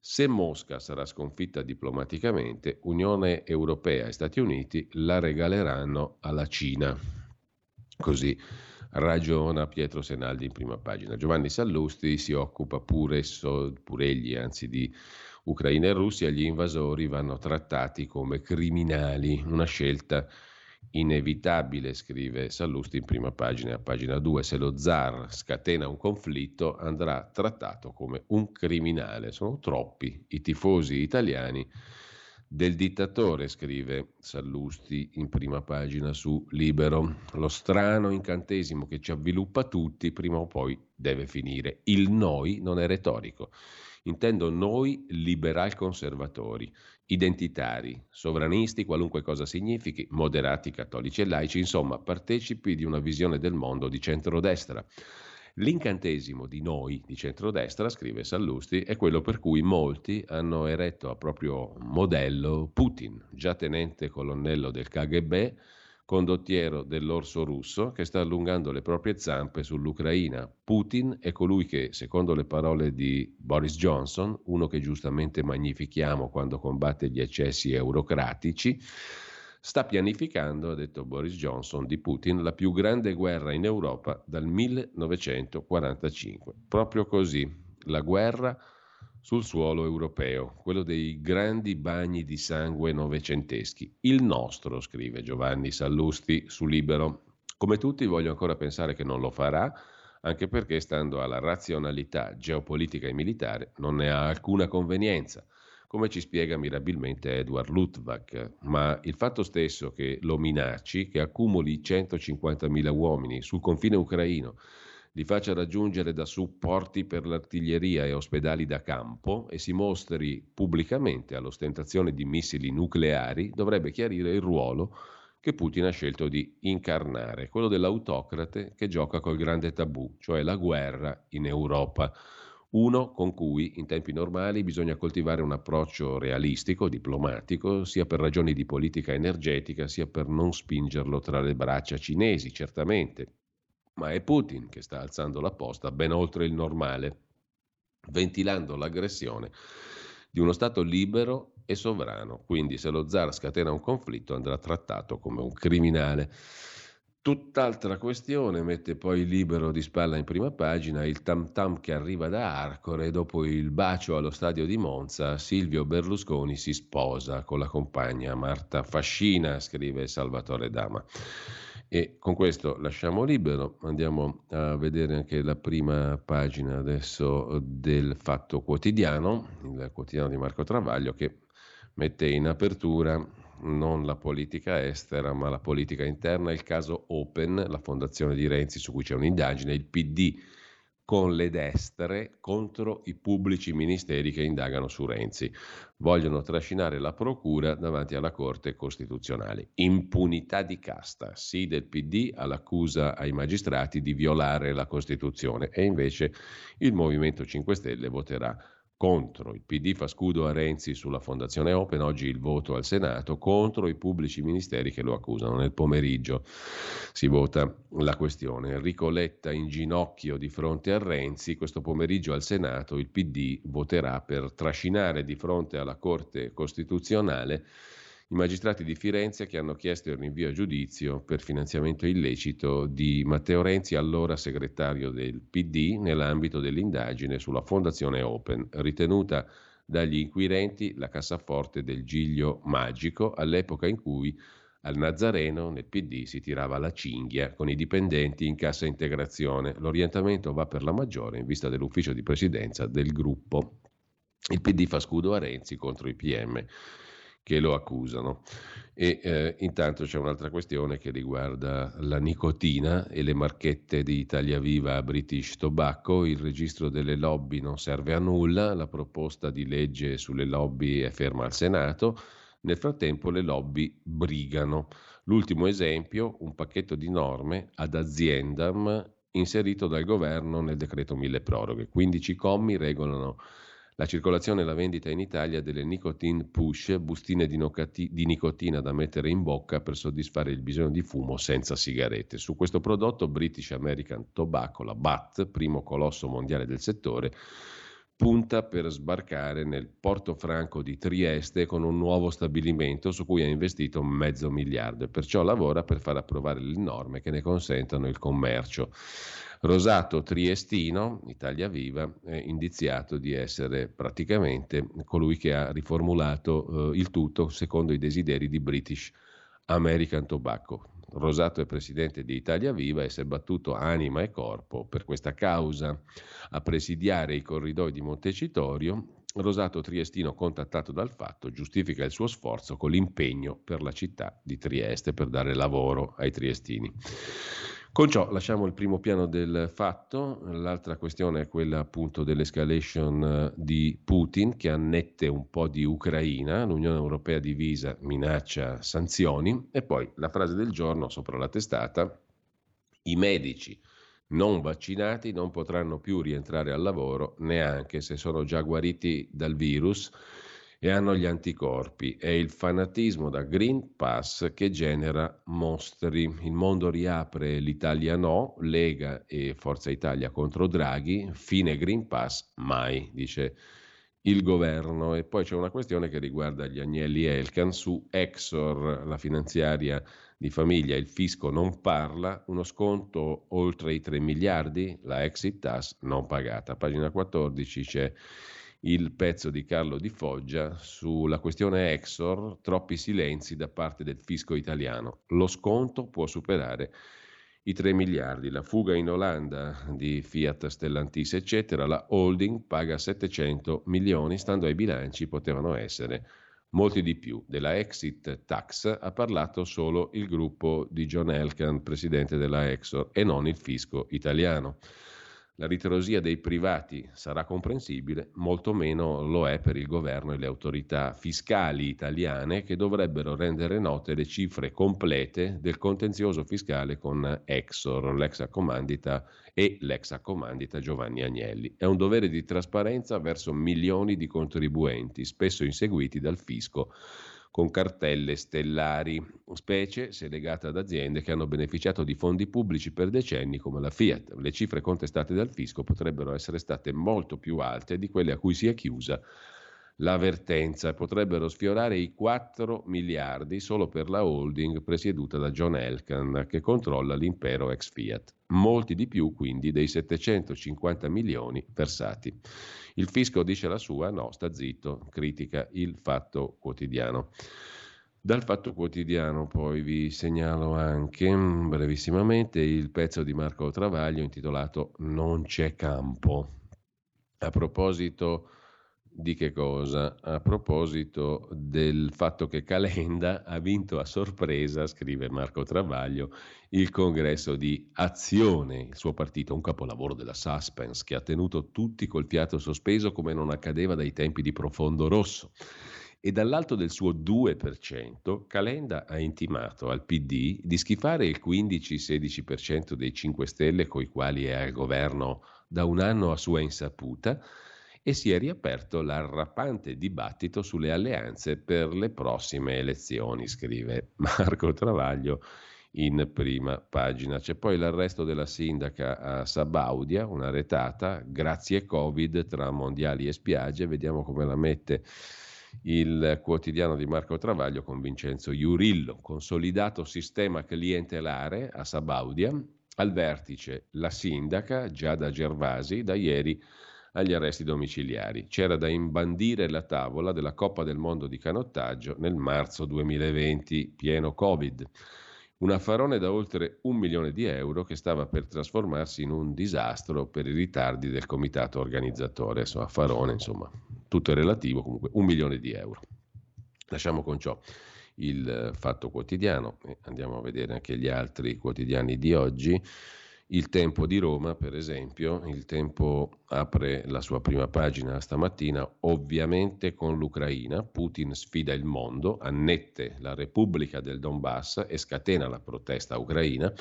Se Mosca sarà sconfitta diplomaticamente, Unione Europea e Stati Uniti la regaleranno alla Cina. Così ragiona Pietro Senaldi in prima pagina. Giovanni Sallusti si occupa pure egli di Ucraina e Russia. Gli invasori vanno trattati come criminali, una scelta inevitabile, scrive Sallusti in prima pagina. A pagina 2, se lo zar scatena un conflitto andrà trattato come un criminale. Sono troppi i tifosi italiani del dittatore, scrive Sallusti in prima pagina su Libero. Lo strano incantesimo che ci avviluppa tutti prima o poi deve finire. Il noi non è retorico. Intendo noi liberal conservatori, identitari, sovranisti, qualunque cosa significhi, moderati, cattolici e laici, insomma partecipi di una visione del mondo di centrodestra. L'incantesimo di noi di centrodestra, scrive Sallusti, è quello per cui molti hanno eretto a proprio modello Putin, già tenente colonnello del KGB, condottiero dell'orso russo che sta allungando le proprie zampe sull'Ucraina. Putin è colui che, secondo le parole di Boris Johnson, uno che giustamente magnifichiamo quando combatte gli eccessi eurocratici, sta pianificando, ha detto Boris Johnson di Putin, la più grande guerra in Europa dal 1945. Proprio così, la guerra sul suolo europeo, quello dei grandi bagni di sangue novecenteschi. Il nostro, scrive Giovanni Sallusti su Libero. Come tutti voglio ancora pensare che non lo farà, anche perché, stando alla razionalità geopolitica e militare, non ne ha alcuna convenienza, come ci spiega mirabilmente Edward Luttwak. Ma il fatto stesso che lo minacci, che accumuli 150.000 uomini sul confine ucraino, li faccia raggiungere da supporti per l'artiglieria e ospedali da campo e si mostri pubblicamente all'ostentazione di missili nucleari, dovrebbe chiarire il ruolo che Putin ha scelto di incarnare, quello dell'autocrate che gioca col grande tabù, cioè la guerra in Europa. Uno con cui in tempi normali bisogna coltivare un approccio realistico, diplomatico, sia per ragioni di politica energetica, sia per non spingerlo tra le braccia cinesi, certamente. Ma è Putin che sta alzando la posta ben oltre il normale, ventilando l'aggressione di uno Stato libero e sovrano. Quindi se lo zar scatena un conflitto andrà trattato come un criminale. Tutt'altra questione mette poi Libero di spalla in prima pagina, il tam tam che arriva da Arcore e dopo il bacio allo stadio di Monza Silvio Berlusconi si sposa con la compagna Marta Fascina, scrive Salvatore Dama. E con questo lasciamo Libero, andiamo a vedere anche la prima pagina adesso del Fatto Quotidiano, il quotidiano di Marco Travaglio, che mette in apertura non la politica estera ma la politica interna, il caso Open, la fondazione di Renzi su cui c'è un'indagine, il PD con le destre contro i pubblici ministeri che indagano su Renzi, vogliono trascinare la procura davanti alla Corte Costituzionale. Impunità di casta, sì del PD all'accusa ai magistrati di violare la Costituzione, e invece il Movimento 5 Stelle voterà contro. Il PD fa scudo a Renzi sulla Fondazione Open, oggi il voto al Senato contro i pubblici ministeri che lo accusano. Nel pomeriggio si vota la questione. Enrico Letta in ginocchio di fronte a Renzi. Questo pomeriggio al Senato il PD voterà per trascinare di fronte alla Corte Costituzionale i magistrati di Firenze che hanno chiesto il rinvio a giudizio per finanziamento illecito di Matteo Renzi, allora segretario del PD, nell'ambito dell'indagine sulla Fondazione Open, ritenuta dagli inquirenti la cassaforte del Giglio Magico, all'epoca in cui al Nazareno nel PD si tirava la cinghia con i dipendenti in cassa integrazione. L'orientamento va per la maggiore in vista dell'ufficio di presidenza del gruppo. Il PD fa scudo a Renzi contro i PM che lo accusano. Intanto c'è un'altra questione che riguarda la nicotina e le marchette di Italia Viva a British Tobacco. Il registro delle lobby non serve a nulla, la proposta di legge sulle lobby è ferma al Senato, nel frattempo le lobby brigano. L'ultimo esempio, un pacchetto di norme ad aziendam inserito dal governo nel decreto mille proroghe. 15 commi regolano la circolazione e la vendita in Italia delle nicotine push, bustine di nicotina da mettere in bocca per soddisfare il bisogno di fumo senza sigarette. Su questo prodotto British American Tobacco, la BAT, primo colosso mondiale del settore, punta per sbarcare nel Portofranco di Trieste con un nuovo stabilimento su cui ha investito $500 million e perciò lavora per far approvare le norme che ne consentano il commercio. Rosato triestino, Italia Viva, è indiziato di essere praticamente colui che ha riformulato il tutto secondo i desideri di British American Tobacco. Rosato è presidente di Italia Viva e si è battuto anima e corpo per questa causa. A presidiare i corridoi di Montecitorio, Rosato triestino, contattato dal Fatto, giustifica il suo sforzo con l'impegno per la città di Trieste, per dare lavoro ai triestini. Con ciò lasciamo il primo piano del Fatto. L'altra questione è quella appunto dell'escalation di Putin che annette un po' di Ucraina, l'Unione Europea divisa, minaccia sanzioni, e poi la frase del giorno sopra la testata, i medici non vaccinati non potranno più rientrare al lavoro neanche se sono già guariti dal virus e hanno gli anticorpi. È il fanatismo da Green Pass che genera mostri. Il mondo riapre, l'Italia no, Lega e Forza Italia contro Draghi, fine Green Pass mai, dice il governo. E poi c'è una questione che riguarda gli agnelli Elkan su Exor, la finanziaria di famiglia, il fisco non parla, uno sconto oltre i 3 miliardi, la exit tax non pagata. Pagina 14 c'è il pezzo di Carlo Di Foggia sulla questione Exor, troppi silenzi da parte del fisco italiano. Lo sconto può superare i 3 miliardi, la fuga in Olanda di Fiat, Stellantis, eccetera, la holding paga 700 milioni, stando ai bilanci potevano essere molti di più. Della exit tax ha parlato solo il gruppo di John Elkann, presidente della Exor, e non il fisco italiano. La ritrosia dei privati sarà comprensibile, molto meno lo è per il governo e le autorità fiscali italiane, che dovrebbero rendere note le cifre complete del contenzioso fiscale con Exor, l'ex accomandita Giovanni Agnelli. È un dovere di trasparenza verso milioni di contribuenti, spesso inseguiti dal fisco con cartelle stellari, specie se legata ad aziende che hanno beneficiato di fondi pubblici per decenni come la Fiat. Le cifre contestate dal fisco potrebbero essere state molto più alte di quelle a cui si è chiusa l'avvertenza, potrebbero sfiorare i 4 miliardi solo per la holding presieduta da John Elkann, che controlla l'impero ex Fiat. Molti di più quindi dei 750 milioni versati. Il fisco dice la sua, no, sta zitto, critica il Fatto Quotidiano. Dal Fatto Quotidiano poi vi segnalo anche brevissimamente il pezzo di Marco Travaglio intitolato "Non c'è campo". A proposito di che cosa? A proposito del fatto che Calenda ha vinto a sorpresa, scrive Marco Travaglio, il congresso di Azione, il suo partito, un capolavoro della suspense che ha tenuto tutti col fiato sospeso come non accadeva dai tempi di Profondo Rosso. E dall'alto del suo 2%, Calenda ha intimato al PD di schifare il 15-16% dei 5 Stelle coi quali è al governo da un anno a sua insaputa, e si è riaperto l'arrapante dibattito sulle alleanze per le prossime elezioni, scrive Marco Travaglio in prima pagina. C'è poi l'arresto della sindaca a Sabaudia, una retata, grazie Covid, tra mondiali e spiagge. Vediamo come la mette il quotidiano di Marco Travaglio con Vincenzo Iurillo. Consolidato sistema clientelare a Sabaudia, al vertice la sindaca Giada Gervasi, da ieri agli arresti domiciliari. C'era da imbandire la tavola della Coppa del Mondo di canottaggio nel marzo 2020, pieno Covid. Un affarone da oltre €1 milione che stava per trasformarsi in un disastro per i ritardi del comitato organizzatore. Adesso affarone, insomma, tutto è relativo, comunque €1 milione. Lasciamo con ciò il Fatto Quotidiano e andiamo a vedere anche gli altri quotidiani di oggi. Il Tempo di Roma, per esempio, il Tempo apre la sua prima pagina stamattina, ovviamente con l'Ucraina, Putin sfida il mondo, annette la Repubblica del Donbass e scatena la protesta ucraina,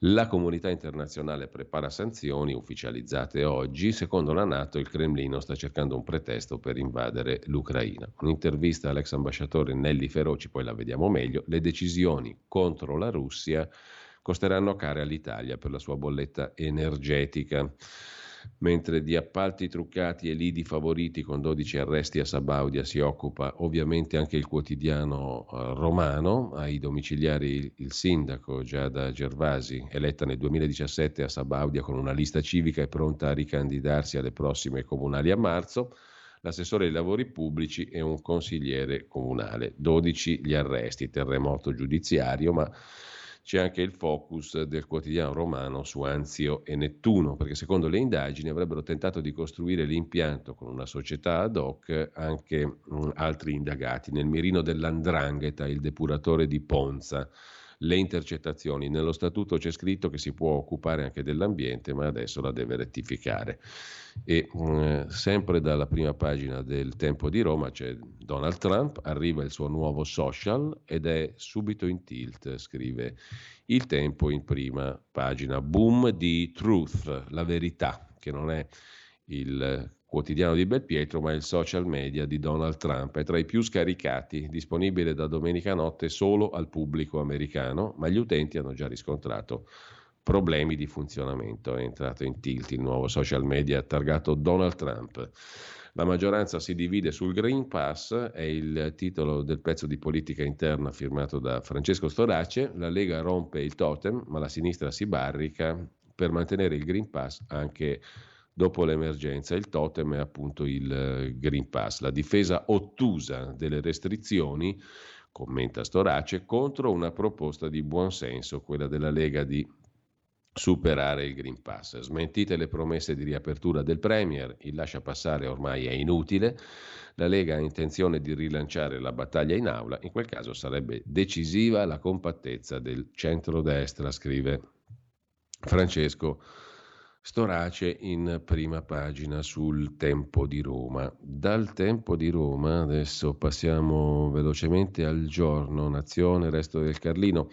la comunità internazionale prepara sanzioni ufficializzate oggi, secondo la Nato il Cremlino sta cercando un pretesto per invadere l'Ucraina. Un'intervista all'ex ambasciatore Nelli Feroci, poi la vediamo meglio, le decisioni contro la Russia costeranno care all'Italia per la sua bolletta energetica. Mentre di appalti truccati e lidi favoriti con 12 arresti a Sabaudia si occupa ovviamente anche il quotidiano romano, ai domiciliari il sindaco Giada Gervasi, eletta nel 2017 a Sabaudia con una lista civica e pronta a ricandidarsi alle prossime comunali a marzo, l'assessore ai lavori pubblici e un consigliere comunale. 12 gli arresti, terremoto giudiziario, ma c'è anche il focus del quotidiano romano su Anzio e Nettuno, perché secondo le indagini avrebbero tentato di costruire l'impianto con una società ad hoc anche altri indagati. Nel mirino dell''ndrangheta, il depuratore di Ponza, le intercettazioni. Nello statuto c'è scritto che si può occupare anche dell'ambiente, ma adesso la deve rettificare. E sempre dalla prima pagina del Tempo di Roma c'è Donald Trump, arriva il suo nuovo social ed è subito in tilt, scrive il Tempo in prima pagina. Boom di Truth, la verità, che non è il quotidiano di Belpietro, ma il social media di Donald Trump, è tra i più scaricati, disponibile da domenica notte solo al pubblico americano, ma gli utenti hanno già riscontrato problemi di funzionamento. È entrato in tilt il nuovo social media targato Donald Trump. La maggioranza si divide sul Green Pass, è il titolo del pezzo di politica interna firmato da Francesco Storace. La Lega rompe il totem, ma la sinistra si barrica per mantenere il Green Pass anche dopo l'emergenza. Il totem è appunto il Green Pass, la difesa ottusa delle restrizioni, commenta Storace, contro una proposta di buonsenso, quella della Lega di superare il Green Pass. Smentite le promesse di riapertura del Premier, il lascia passare ormai è inutile, la Lega ha intenzione di rilanciare la battaglia in aula, in quel caso sarebbe decisiva la compattezza del centrodestra, scrive Francesco Storace in prima pagina sul Tempo di Roma. Dal Tempo di Roma adesso passiamo velocemente al Giorno, Nazione, Resto del Carlino.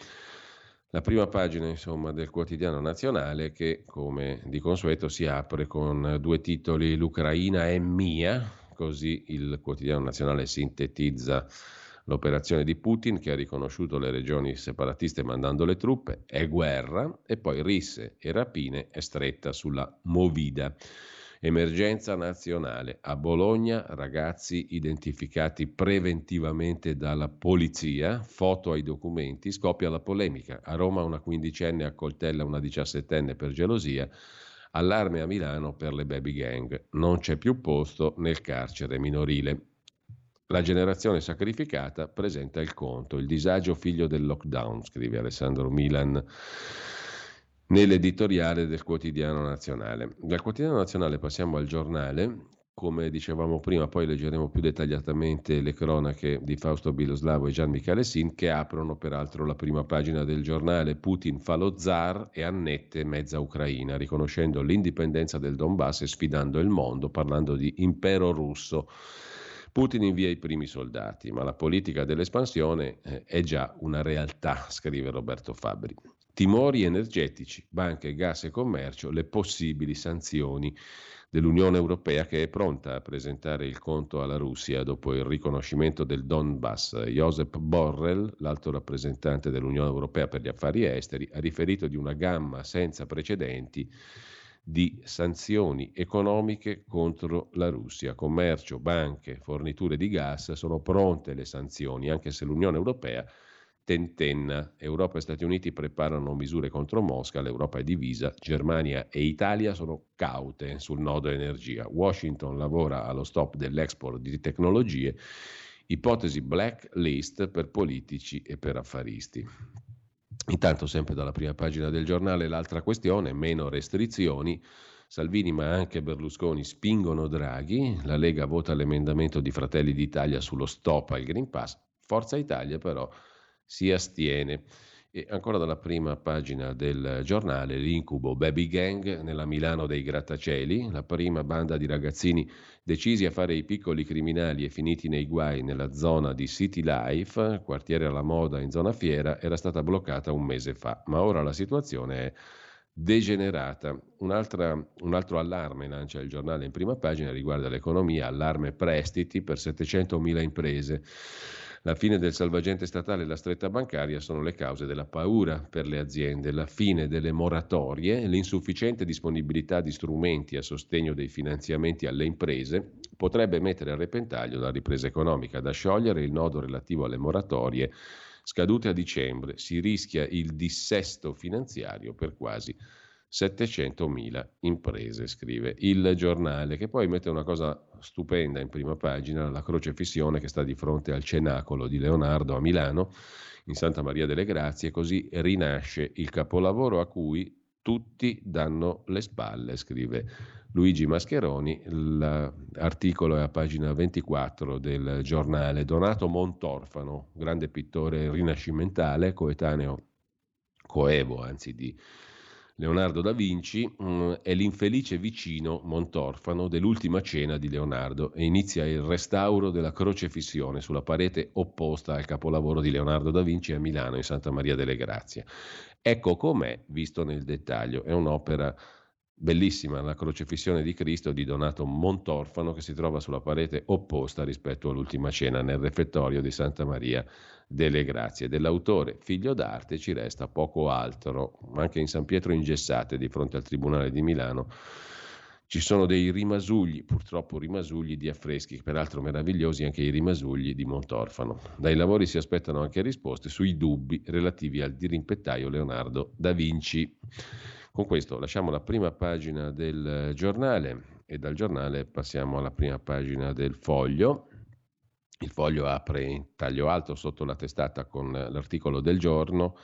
La prima pagina, insomma, del Quotidiano Nazionale che, come di consueto, si apre con due titoli: l'Ucraina è mia, così il Quotidiano Nazionale sintetizza l'operazione di Putin, che ha riconosciuto le regioni separatiste mandando le truppe, è guerra, e poi risse e rapine è stretta sulla Movida. Emergenza nazionale. A Bologna ragazzi identificati preventivamente dalla polizia, foto ai documenti, scoppia la polemica. A Roma una 15enne accoltella una 17enne per gelosia, allarme a Milano per le baby gang. Non c'è più posto nel carcere minorile. La generazione sacrificata presenta il conto. Il disagio figlio del lockdown, scrive Alessandro Milan nell'editoriale del Quotidiano Nazionale. Dal Quotidiano Nazionale passiamo al Giornale. Come dicevamo prima, poi leggeremo più dettagliatamente le cronache di Fausto Biloslavo e Gian Micalessin, che aprono peraltro la prima pagina del Giornale. Putin fa lo zar e annette mezza Ucraina, riconoscendo l'indipendenza del Donbass e sfidando il mondo, parlando di impero russo. Putin invia i primi soldati, ma la politica dell'espansione è già una realtà, scrive Roberto Fabbri. Timori energetici, banche, gas e commercio, le possibili sanzioni dell'Unione Europea, che è pronta a presentare il conto alla Russia dopo il riconoscimento del Donbass. Josep Borrell, l'alto rappresentante dell'Unione Europea per gli affari esteri, ha riferito di una gamma senza precedenti di sanzioni economiche contro la Russia. Commercio, banche, forniture di gas, sono pronte le sanzioni, anche se l'Unione Europea tentenna. Europa e Stati Uniti preparano misure contro Mosca, l'Europa è divisa, Germania e Italia sono caute sul nodo energia. Washington lavora allo stop dell'export di tecnologie, ipotesi blacklist per politici e per affaristi. Intanto, sempre dalla prima pagina del Giornale, l'altra questione: meno restrizioni. Salvini ma anche Berlusconi spingono Draghi, la Lega vota l'emendamento di Fratelli d'Italia sullo stop al Green Pass, Forza Italia però si astiene. E ancora dalla prima pagina del Giornale, l'incubo baby gang nella Milano dei grattacieli, la prima banda di ragazzini decisi a fare i piccoli criminali e finiti nei guai nella zona di City Life, quartiere alla moda in zona fiera, era stata bloccata un mese fa, ma ora la situazione è degenerata. Un altro allarme lancia il Giornale in prima pagina, riguarda l'economia, allarme prestiti per 700.000 imprese. La fine del salvagente statale e la stretta bancaria sono le cause della paura per le aziende, la fine delle moratorie, l'insufficiente disponibilità di strumenti a sostegno dei finanziamenti alle imprese potrebbe mettere a repentaglio la ripresa economica. Da sciogliere il nodo relativo alle moratorie scadute a dicembre, si rischia il dissesto finanziario per quasi 700.000 imprese, scrive il Giornale, che poi mette una cosa stupenda in prima pagina, la crocifissione che sta di fronte al Cenacolo di Leonardo a Milano, in Santa Maria delle Grazie, così rinasce il capolavoro a cui tutti danno le spalle, scrive Luigi Mascheroni. L'articolo è a pagina 24 del Giornale. Donato Montorfano, grande pittore rinascimentale, coevo di Leonardo da Vinci, è l'infelice vicino Montorfano dell'ultima cena di Leonardo e inizia il restauro della crocefissione sulla parete opposta al capolavoro di Leonardo da Vinci a Milano in Santa Maria delle Grazie. Ecco com'è visto nel dettaglio, è un'opera bellissima, la crocefissione di Cristo di Donato Montorfano, che si trova sulla parete opposta rispetto all'ultima cena nel refettorio di Santa Maria delle Grazie. Dell'autore figlio d'arte ci resta poco altro. Anche in San Pietro in Gessate, di fronte al Tribunale di Milano, ci sono dei rimasugli, purtroppo rimasugli di affreschi, peraltro meravigliosi anche i rimasugli di Montorfano. Dai lavori si aspettano anche risposte sui dubbi relativi al dirimpettaio Leonardo da Vinci. Con questo lasciamo la prima pagina del Giornale e dal Giornale passiamo alla prima pagina del Foglio. Il Foglio apre in taglio alto sotto la testata con l'articolo del giorno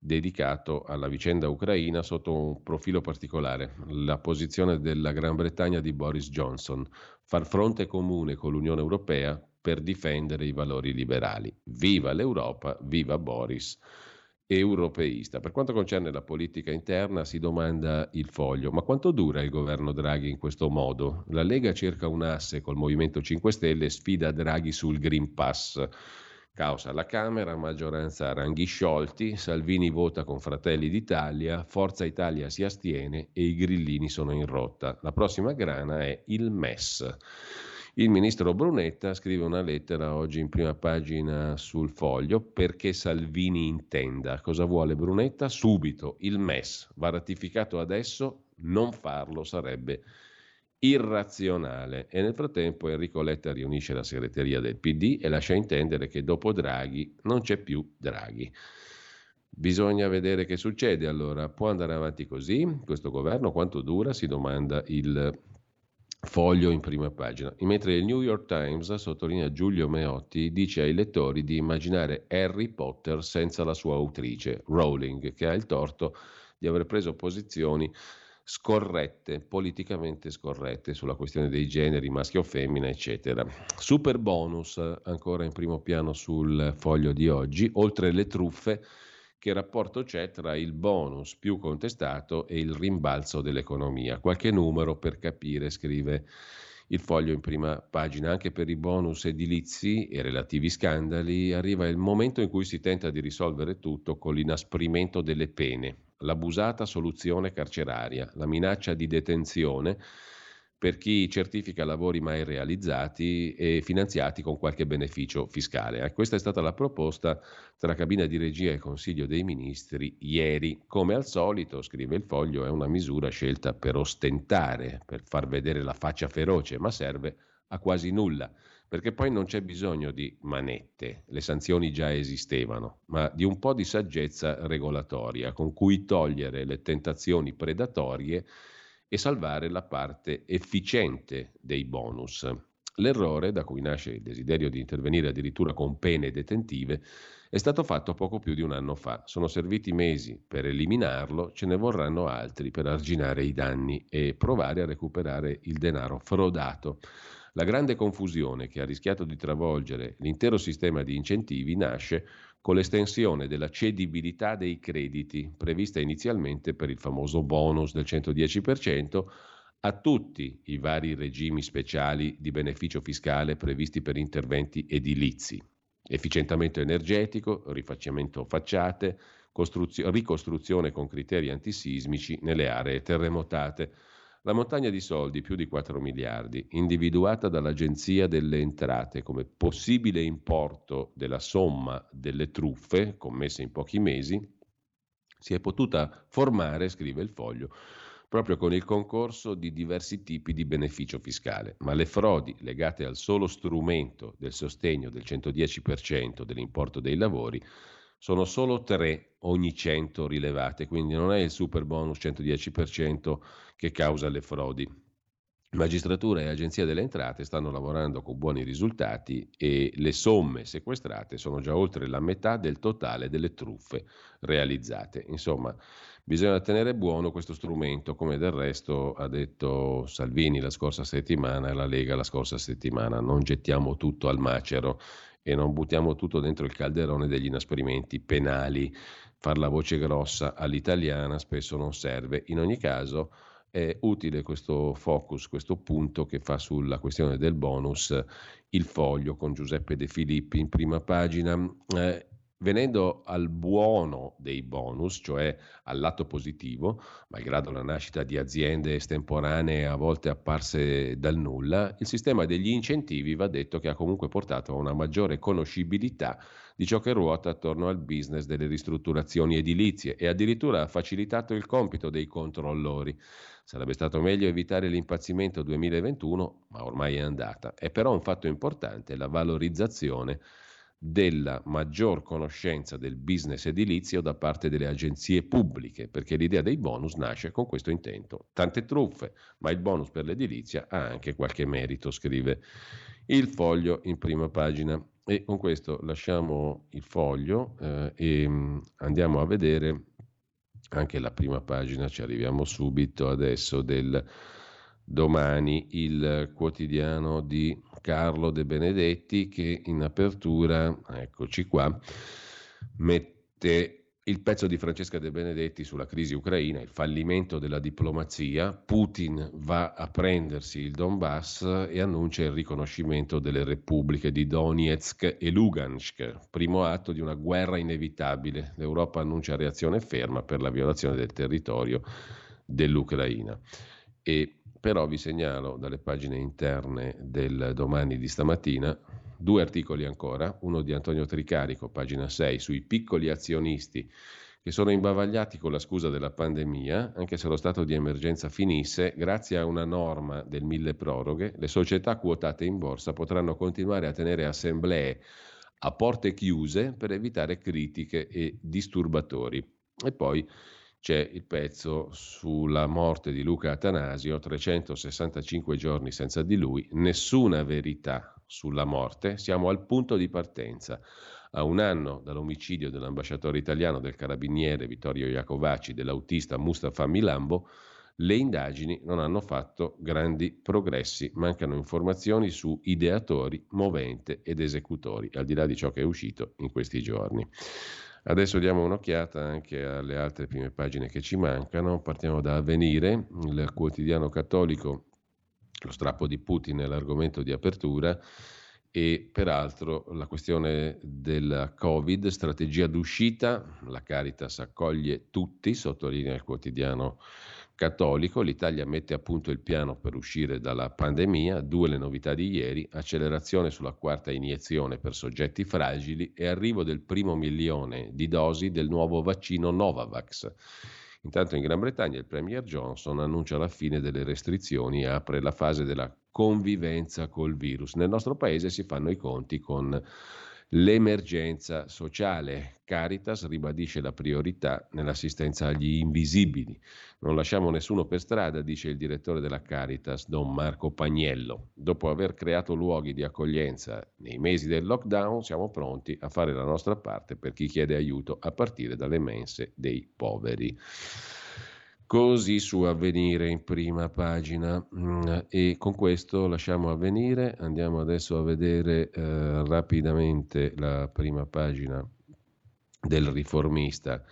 dedicato alla vicenda ucraina sotto un profilo particolare, la posizione della Gran Bretagna di Boris Johnson, far fronte comune con l'Unione Europea per difendere i valori liberali. Viva l'Europa, viva Boris, europeista. Per quanto concerne la politica interna, si domanda il Foglio, ma quanto dura il governo Draghi in questo modo? La Lega cerca un asse col Movimento 5 Stelle, sfida Draghi sul Green Pass. Caos alla Camera, maggioranza a ranghi sciolti, Salvini vota con Fratelli d'Italia, Forza Italia si astiene e i grillini sono in rotta. La prossima grana è il MES. Il ministro Brunetta scrive una lettera oggi in prima pagina sul Foglio perché Salvini intenda. Cosa vuole Brunetta? Subito, il MES. Va ratificato adesso, non farlo sarebbe irrazionale. E nel frattempo Enrico Letta riunisce la segreteria del PD e lascia intendere che dopo Draghi non c'è più Draghi. Bisogna vedere che succede. Allora, può andare avanti così questo governo? Quanto dura? Si domanda il Foglio in prima pagina. Mentre il New York Times, sottolinea Giulio Meotti, dice ai lettori di immaginare Harry Potter senza la sua autrice, Rowling, che ha il torto di aver preso posizioni scorrette, politicamente scorrette sulla questione dei generi, maschio o femmina, eccetera. Super bonus ancora in primo piano sul Foglio di oggi, oltre le truffe, che rapporto c'è tra il bonus più contestato e il rimbalzo dell'economia. Qualche numero per capire, scrive il Foglio in prima pagina. Anche per i bonus edilizi e relativi scandali arriva il momento in cui si tenta di risolvere tutto con l'inasprimento delle pene, l'abusata soluzione carceraria, la minaccia di detenzione per chi certifica lavori mai realizzati e finanziati con qualche beneficio fiscale. Questa è stata la proposta tra cabina di regia e Consiglio dei Ministri ieri. Come al solito, scrive il Foglio, è una misura scelta per ostentare, per far vedere la faccia feroce, ma serve a quasi nulla, perché poi non c'è bisogno di manette, le sanzioni già esistevano, ma di un po' di saggezza regolatoria con cui togliere le tentazioni predatorie e salvare la parte efficiente dei bonus. L'errore, da cui nasce il desiderio di intervenire addirittura con pene detentive, è stato fatto poco più di un anno fa. Sono serviti mesi per eliminarlo, ce ne vorranno altri per arginare i danni e provare a recuperare il denaro frodato. La grande confusione che ha rischiato di travolgere l'intero sistema di incentivi nasce con l'estensione della cedibilità dei crediti, prevista inizialmente per il famoso bonus del 110%, a tutti i vari regimi speciali di beneficio fiscale previsti per interventi edilizi. Efficientamento energetico, rifacimento facciate, ricostruzione con criteri antisismici nelle aree terremotate. La montagna di soldi, più di 4 miliardi, individuata dall'Agenzia delle Entrate come possibile importo della somma delle truffe commesse in pochi mesi, si è potuta formare, scrive il Foglio, proprio con il concorso di diversi tipi di beneficio fiscale. Ma le frodi legate al solo strumento del sostegno del 110% dell'importo dei lavori sono solo 3 ogni 100 rilevate, quindi non è il super bonus 110% che causa le frodi. Magistratura e Agenzia delle Entrate stanno lavorando con buoni risultati e le somme sequestrate sono già oltre la metà del totale delle truffe realizzate. Insomma, bisogna tenere buono questo strumento, come del resto ha detto Salvini la scorsa settimana e la Lega la scorsa settimana. Non gettiamo tutto al macero e non buttiamo tutto dentro il calderone degli inasprimenti penali. Far la voce grossa all'italiana spesso non serve. In ogni caso è utile questo focus, questo punto che fa sulla questione del bonus il Foglio con Giuseppe De Filippi in prima pagina. Venendo al buono dei bonus, cioè al lato positivo, malgrado la nascita di aziende estemporanee a volte apparse dal nulla, il sistema degli incentivi va detto che ha comunque portato a una maggiore conoscibilità di ciò che ruota attorno al business delle ristrutturazioni edilizie e addirittura ha facilitato il compito dei controllori. Sarebbe stato meglio evitare l'impazzimento 2021, ma ormai è andata. È però un fatto importante la valorizzazione della maggior conoscenza del business edilizio da parte delle agenzie pubbliche, perché l'idea dei bonus nasce con questo intento. Tante truffe, ma il bonus per l'edilizia ha anche qualche merito, scrive il Foglio in prima pagina. E con questo lasciamo il Foglio e andiamo a vedere anche la prima pagina, ci arriviamo subito adesso, del Domani, il quotidiano di Carlo De Benedetti, che in apertura, eccoci qua, mette il pezzo di Francesca De Benedetti sulla crisi ucraina, il fallimento della diplomazia, Putin va a prendersi il Donbass e annuncia il riconoscimento delle repubbliche di Donetsk e Lugansk, primo atto di una guerra inevitabile. L'Europa annuncia reazione ferma per la violazione del territorio dell'Ucraina. E però vi segnalo dalle pagine interne del Domani di stamattina due articoli ancora, uno di Antonio Tricarico, pagina 6, sui piccoli azionisti che sono imbavagliati con la scusa della pandemia, anche se lo stato di emergenza finisse, grazie a una norma del mille proroghe, le società quotate in borsa potranno continuare a tenere assemblee a porte chiuse per evitare critiche e disturbatori. E poi c'è il pezzo sulla morte di Luca Attanasio, 365 giorni senza di lui, nessuna verità sulla morte, siamo al punto di partenza. A un anno dall'omicidio dell'ambasciatore italiano, del carabiniere Vittorio Iacovacci, dell'autista Mustafa Milambo, le indagini non hanno fatto grandi progressi, mancano informazioni su ideatori, movente ed esecutori, al di là di ciò che è uscito in questi giorni. Adesso diamo un'occhiata anche alle altre prime pagine che ci mancano. Partiamo da Avvenire, il quotidiano cattolico, lo strappo di Putin è l'argomento di apertura e peraltro la questione della Covid, strategia d'uscita, la Caritas accoglie tutti, sottolinea il quotidiano cattolico, l'Italia mette a punto il piano per uscire dalla pandemia, due le novità di ieri, accelerazione sulla quarta iniezione per soggetti fragili e arrivo del primo milione di dosi del nuovo vaccino Novavax. Intanto in Gran Bretagna il Premier Johnson annuncia la fine delle restrizioni e apre la fase della convivenza col virus. Nel nostro paese si fanno i conti con l'emergenza sociale. Caritas ribadisce la priorità nell'assistenza agli invisibili. Non lasciamo nessuno per strada, dice il direttore della Caritas, Don Marco Pagnello. Dopo aver creato luoghi di accoglienza nei mesi del lockdown, siamo pronti a fare la nostra parte per chi chiede aiuto, a partire dalle mense dei poveri. Così su Avvenire in prima pagina, e con questo lasciamo Avvenire, andiamo adesso a vedere rapidamente la prima pagina del Riformista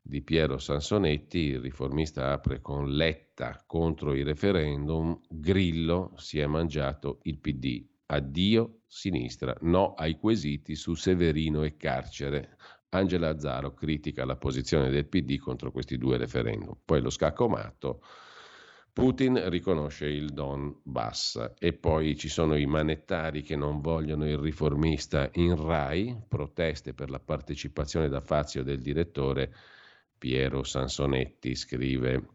di Piero Sansonetti. Il Riformista apre con Letta contro i referendum, Grillo si è mangiato il PD, addio sinistra, no ai quesiti su Severino e carcere. Angela Azzaro critica la posizione del PD contro questi due referendum. Poi lo scacco matto, Putin riconosce il Donbass e poi ci sono i manettari che non vogliono il Riformista in Rai, proteste per la partecipazione da Fazio del direttore Piero Sansonetti, scrive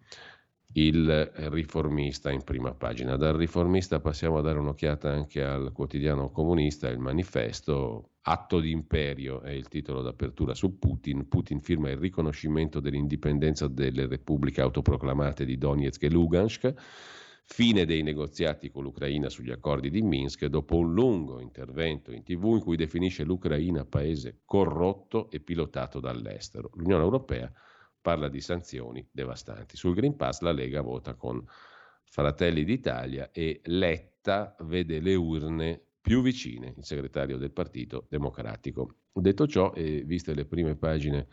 il Riformista in prima pagina. Dal Riformista passiamo a dare un'occhiata anche al quotidiano comunista, il Manifesto. Atto d'imperio è il titolo d'apertura su Putin. Putin firma il riconoscimento dell'indipendenza delle repubbliche autoproclamate di Donetsk e Lugansk, fine dei negoziati con l'Ucraina sugli accordi di Minsk, dopo un lungo intervento in TV in cui definisce l'Ucraina paese corrotto e pilotato dall'estero. L'Unione Europea parla di sanzioni devastanti. Sul Green Pass la Lega vota con Fratelli d'Italia e Letta vede le urne più vicine, il segretario del Partito Democratico. Detto ciò, e viste le prime pagine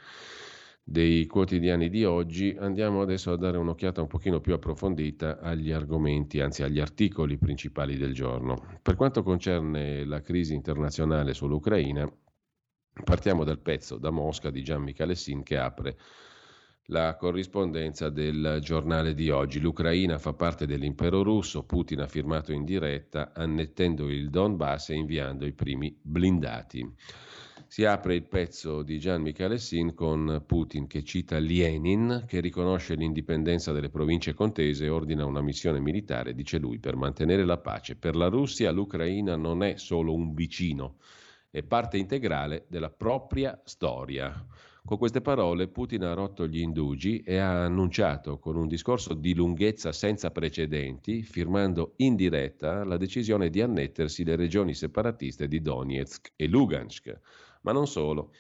dei quotidiani di oggi, andiamo adesso a dare un'occhiata un pochino più approfondita agli argomenti, anzi agli articoli principali del giorno. Per quanto concerne la crisi internazionale sull'Ucraina, partiamo dal pezzo da Mosca di Gian Micalessin che apre la corrispondenza del Giornale di oggi. L'Ucraina fa parte dell'impero russo, Putin ha firmato in diretta annettendo il Donbass e inviando i primi blindati. Si apre il pezzo di Gian Micalessin con Putin che cita Lenin, che riconosce l'indipendenza delle province contese e ordina una missione militare, dice lui, per mantenere la pace. Per la Russia l'Ucraina non è solo un vicino, è parte integrale della propria storia. Con queste parole Putin ha rotto gli indugi e ha annunciato con un discorso di lunghezza senza precedenti, firmando in diretta la decisione di annettersi le regioni separatiste di Donetsk e Lugansk. Ma non solo.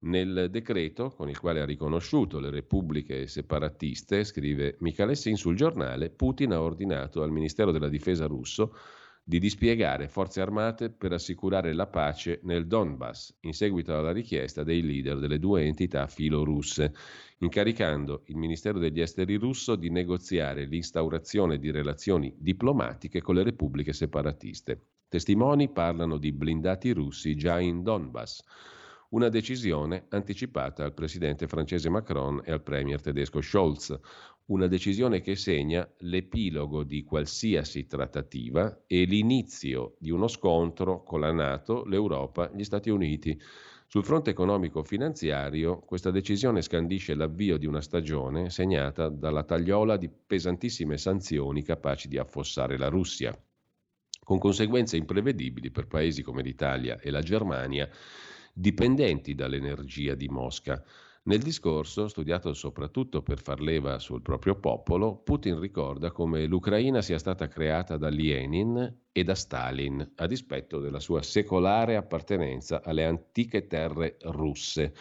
Nel decreto, con il quale ha riconosciuto le repubbliche separatiste, scrive Micalessin sul Giornale, Putin ha ordinato al Ministero della Difesa russo di dispiegare forze armate per assicurare la pace nel Donbass, in seguito alla richiesta dei leader delle due entità filorusse, incaricando il Ministero degli Esteri russo di negoziare l'instaurazione di relazioni diplomatiche con le repubbliche separatiste. Testimoni parlano di blindati russi già in Donbass. Una decisione anticipata al presidente francese Macron e al premier tedesco Scholz, una decisione che segna l'epilogo di qualsiasi trattativa e l'inizio di uno scontro con la Nato, l'Europa, gli Stati Uniti. Sul fronte economico-finanziario, questa decisione scandisce l'avvio di una stagione segnata dalla tagliola di pesantissime sanzioni capaci di affossare la Russia, con conseguenze imprevedibili per paesi come l'Italia e la Germania, dipendenti dall'energia di Mosca. Nel discorso, studiato soprattutto per far leva sul proprio popolo, Putin ricorda come l'Ucraina sia stata creata da Lenin e da Stalin, a dispetto della sua secolare appartenenza alle antiche terre russe.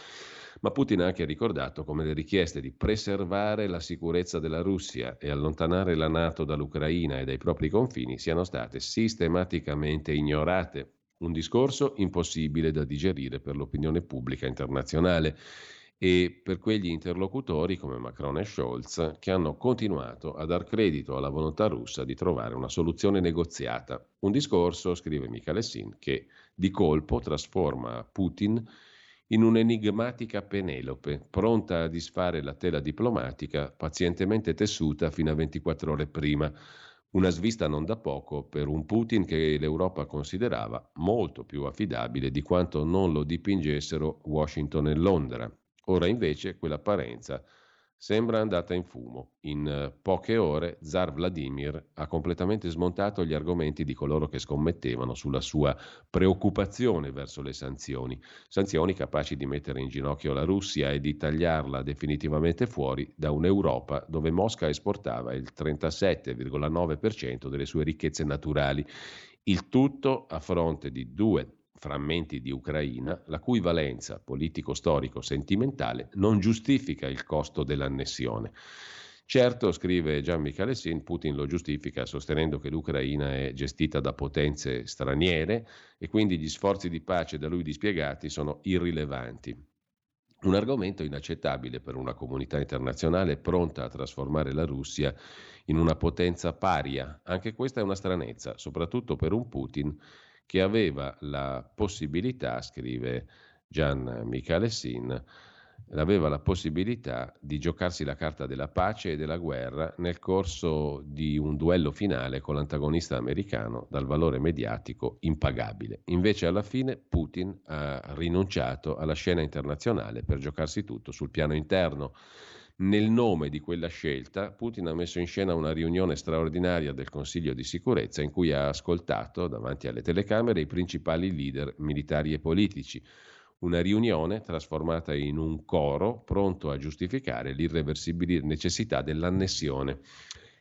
Ma Putin ha anche ricordato come le richieste di preservare la sicurezza della Russia e allontanare la NATO dall'Ucraina e dai propri confini siano state sistematicamente ignorate. Un discorso impossibile da digerire per l'opinione pubblica internazionale e per quegli interlocutori come Macron e Scholz che hanno continuato a dar credito alla volontà russa di trovare una soluzione negoziata. Un discorso, scrive Micalessin, che di colpo trasforma Putin in un'enigmatica Penelope, pronta a disfare la tela diplomatica pazientemente tessuta fino a 24 ore prima. Una svista non da poco per un Putin che l'Europa considerava molto più affidabile di quanto non lo dipingessero Washington e Londra. Ora invece quell'apparenza sembra andata in fumo. In poche ore Zar Vladimir ha completamente smontato gli argomenti di coloro che scommettevano sulla sua preoccupazione verso le sanzioni, sanzioni capaci di mettere in ginocchio la Russia e di tagliarla definitivamente fuori da un'Europa dove Mosca esportava il 37,9% delle sue ricchezze naturali, il tutto a fronte di due frammenti di Ucraina, la cui valenza politico-storico-sentimentale non giustifica il costo dell'annessione. Certo, scrive Gian Micalessin, Putin lo giustifica sostenendo che l'Ucraina è gestita da potenze straniere e quindi gli sforzi di pace da lui dispiegati sono irrilevanti. Un argomento inaccettabile per una comunità internazionale pronta a trasformare la Russia in una potenza paria. Anche questa è una stranezza, soprattutto per un Putin che aveva la possibilità, scrive Gian Micalessin, aveva la possibilità di giocarsi la carta della pace e della guerra nel corso di un duello finale con l'antagonista americano dal valore mediatico impagabile. Invece alla fine Putin ha rinunciato alla scena internazionale per giocarsi tutto sul piano interno. Nel nome di quella scelta, Putin ha messo in scena una riunione straordinaria del Consiglio di sicurezza in cui ha ascoltato davanti alle telecamere i principali leader militari e politici. Una riunione trasformata in un coro pronto a giustificare l'irreversibile necessità dell'annessione.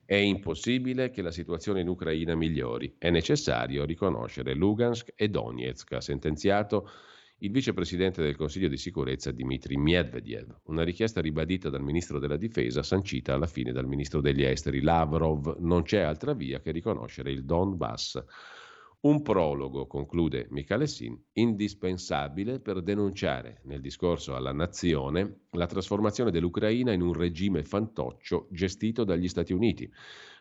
È impossibile che la situazione in Ucraina migliori. È necessario riconoscere Lugansk e Donetsk, ha sentenziato il vicepresidente del Consiglio di sicurezza Dmitry Medvedev, una richiesta ribadita dal ministro della difesa, sancita alla fine dal ministro degli esteri Lavrov. Non c'è altra via che riconoscere il Donbass. Un prologo, conclude Micalessin, indispensabile per denunciare nel discorso alla nazione la trasformazione dell'Ucraina in un regime fantoccio gestito dagli Stati Uniti.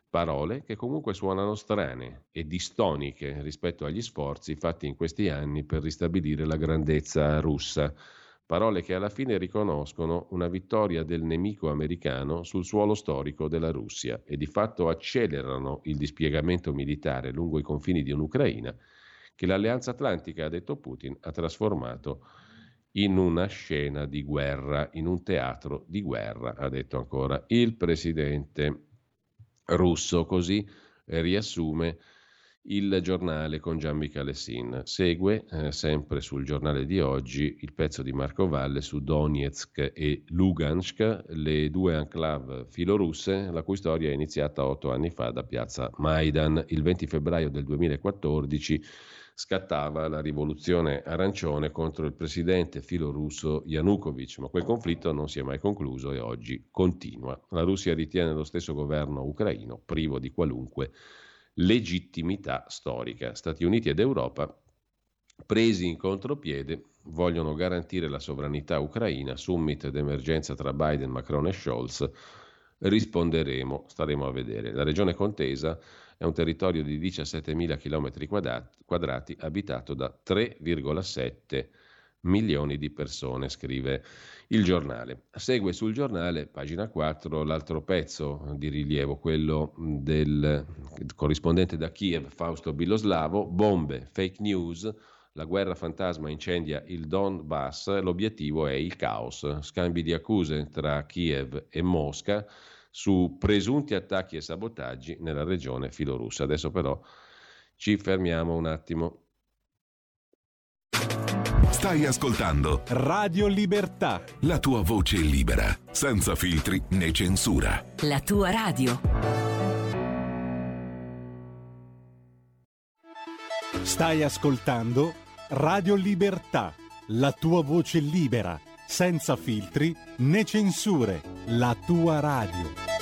Parole che comunque suonano strane e distoniche rispetto agli sforzi fatti in questi anni per ristabilire la grandezza russa. Parole che alla fine riconoscono una vittoria del nemico americano sul suolo storico della Russia e di fatto accelerano il dispiegamento militare lungo i confini di un'Ucraina che l'Alleanza Atlantica, ha detto Putin, ha trasformato in una scena di guerra, in un teatro di guerra, ha detto ancora il presidente russo. Così riassume Il Giornale con Gian Micalessin. Segue, sempre sul Giornale di oggi, il pezzo di Marco Valle su Donetsk e Lugansk, le due enclave filorusse, la cui storia è iniziata 8 anni fa da piazza Maidan. Il 20 febbraio del 2014 scattava la rivoluzione arancione contro il presidente filorusso Yanukovych, ma quel conflitto non si è mai concluso e oggi continua. La Russia ritiene lo stesso governo ucraino privo di qualunque legittimità storica. Stati Uniti ed Europa, presi in contropiede, vogliono garantire la sovranità ucraina. Summit d'emergenza tra Biden, Macron e Scholz. Risponderemo, staremo a vedere. La regione contesa è un territorio di 17.000 km quadrati abitato da 3,7 milioni di persone, scrive il Giornale. Segue sul Giornale, pagina 4, l'altro pezzo di rilievo, quello del corrispondente da Kiev, Fausto Biloslavo. Bombe, fake news, la guerra fantasma incendia il Donbass, l'obiettivo è il caos. Scambi di accuse tra Kiev e Mosca su presunti attacchi e sabotaggi nella regione filorussa. Adesso però ci fermiamo un attimo. Stai ascoltando Radio Libertà, la tua voce libera, senza filtri né censura. La tua radio. Stai ascoltando Radio Libertà, la tua voce libera, senza filtri né censure. La tua radio.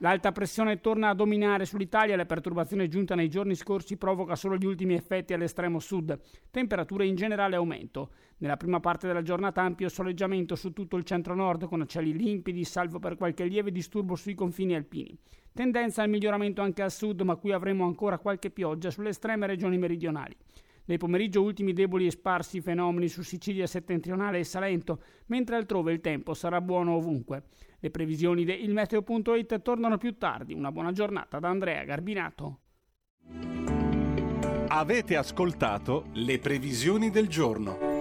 L'alta pressione torna a dominare sull'Italia, la perturbazione giunta nei giorni scorsi provoca solo gli ultimi effetti all'estremo sud. Temperature in generale aumento. Nella prima parte della giornata ampio soleggiamento su tutto il centro-nord con cieli limpidi, salvo per qualche lieve disturbo sui confini alpini. Tendenza al miglioramento anche al sud, ma qui avremo ancora qualche pioggia sulle estreme regioni meridionali. Nel pomeriggio ultimi deboli e sparsi fenomeni su Sicilia settentrionale e Salento, mentre altrove il tempo sarà buono ovunque. Le previsioni di Il Meteo.it tornano più tardi. Una buona giornata da Andrea Garbinato. Avete ascoltato le previsioni del giorno.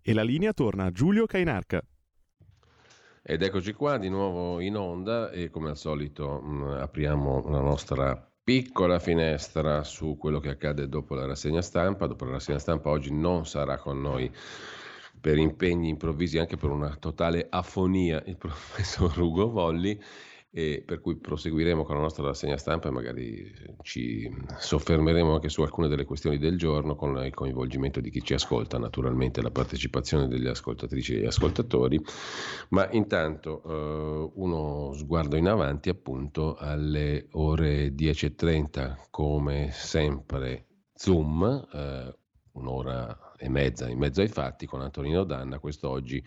E la linea torna a Giulio Cainarca. Ed eccoci qua di nuovo in onda e come al solito apriamo la nostra piccola finestra su quello che accade dopo la rassegna stampa. Dopo la rassegna stampa oggi non sarà con noi per impegni improvvisi, anche per una totale afonia, il professor Ugo Volli, e per cui proseguiremo con la nostra rassegna stampa e magari ci soffermeremo anche su alcune delle questioni del giorno con il coinvolgimento di chi ci ascolta, naturalmente la partecipazione delle ascoltatrici e degli ascoltatori, ma intanto uno sguardo in avanti appunto alle ore 10.30 come sempre Zoom, un'ora e mezza in mezzo ai fatti con Antonino Danna, quest'oggi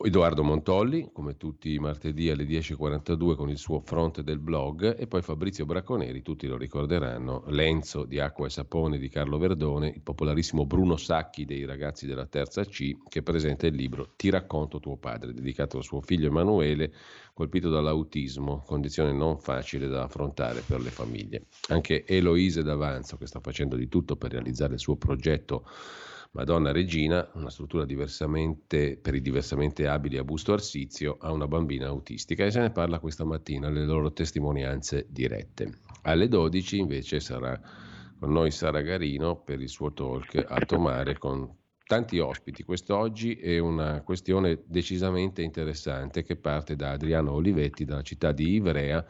Edoardo Montolli, come tutti i martedì alle 10.42 con il suo fronte del blog, e poi Fabrizio Bracconeri, tutti lo ricorderanno, Lenzo di Acqua e Sapone di Carlo Verdone, il popolarissimo Bruno Sacchi dei ragazzi della terza C, che presenta il libro Ti racconto tuo padre, dedicato a suo figlio Emanuele, colpito dall'autismo, condizione non facile da affrontare per le famiglie. Anche Eloise D'Avanzo, che sta facendo di tutto per realizzare il suo progetto Madonna Regina, una struttura per i diversamente abili a Busto Arsizio, ha una bambina autistica, e se ne parla questa mattina, le loro testimonianze dirette. Alle 12 invece sarà con noi Sara Garino per il suo talk a Tomare con tanti ospiti. Quest'oggi è una questione decisamente interessante che parte da Adriano Olivetti, dalla città di Ivrea,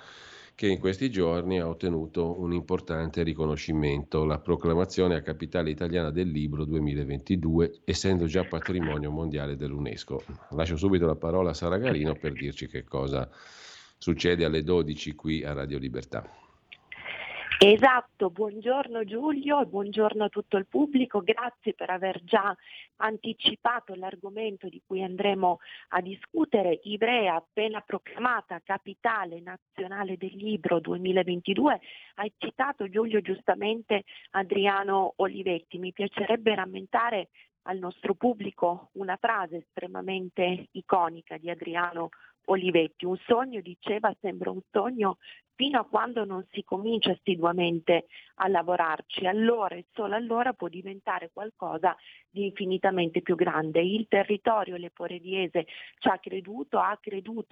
che in questi giorni ha ottenuto un importante riconoscimento, la proclamazione a capitale italiana del libro 2022, essendo già patrimonio mondiale dell'UNESCO. Lascio subito la parola a Sara Garino per dirci che cosa succede alle 12 qui a Radio Libertà. Esatto, buongiorno Giulio e buongiorno a tutto il pubblico, grazie per aver già anticipato l'argomento di cui andremo a discutere. Ivrea, appena proclamata capitale nazionale del libro 2022, hai citato Giulio giustamente Adriano Olivetti, mi piacerebbe rammentare al nostro pubblico una frase estremamente iconica di Adriano Olivetti. Un sogno, diceva, sembra un sogno fino a quando non si comincia assiduamente a lavorarci, allora e solo allora può diventare qualcosa di infinitamente più grande. Il territorio leporediese ci ha creduto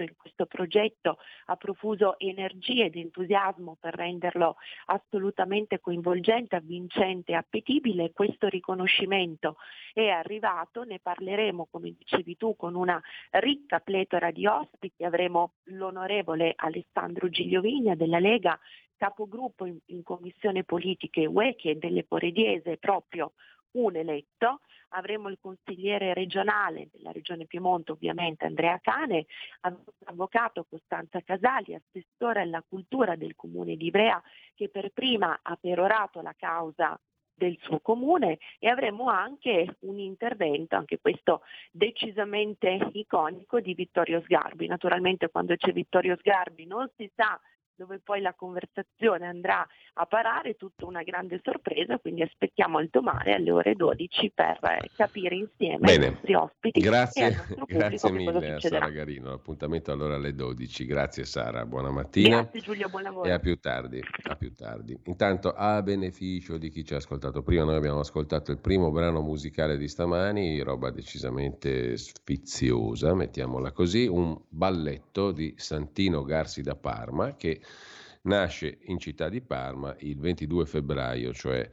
in questo progetto, ha profuso energie ed entusiasmo per renderlo assolutamente coinvolgente, avvincente e appetibile. Questo riconoscimento è arrivato, ne parleremo come dicevi tu con una ricca pletora di ospiti, avremo l'onorevole Alessandro Gigliovini della Lega, capogruppo in commissione politiche UE che delle Porediese proprio un eletto, avremo il consigliere regionale della regione Piemonte ovviamente Andrea Cane, avvocato Costanza Casali, assessore alla cultura del comune di Ivrea che per prima ha perorato la causa del suo comune, e avremo anche un intervento, anche questo decisamente iconico, di Vittorio Sgarbi. Naturalmente quando c'è Vittorio Sgarbi non si sa dove poi la conversazione andrà a parare, tutta una grande sorpresa, quindi aspettiamo il domani alle ore 12 per capire insieme i nostri ospiti. Grazie mille a Sara Garino, l'appuntamento allora alle 12, grazie Sara, buona mattina. Grazie Giulio, buon lavoro. E a più tardi. Intanto a beneficio di chi ci ha ascoltato prima, noi abbiamo ascoltato il primo brano musicale di stamani, roba decisamente sfiziosa, mettiamola così, un balletto di Santino Garsi da Parma che nasce in città di Parma il 22 febbraio, cioè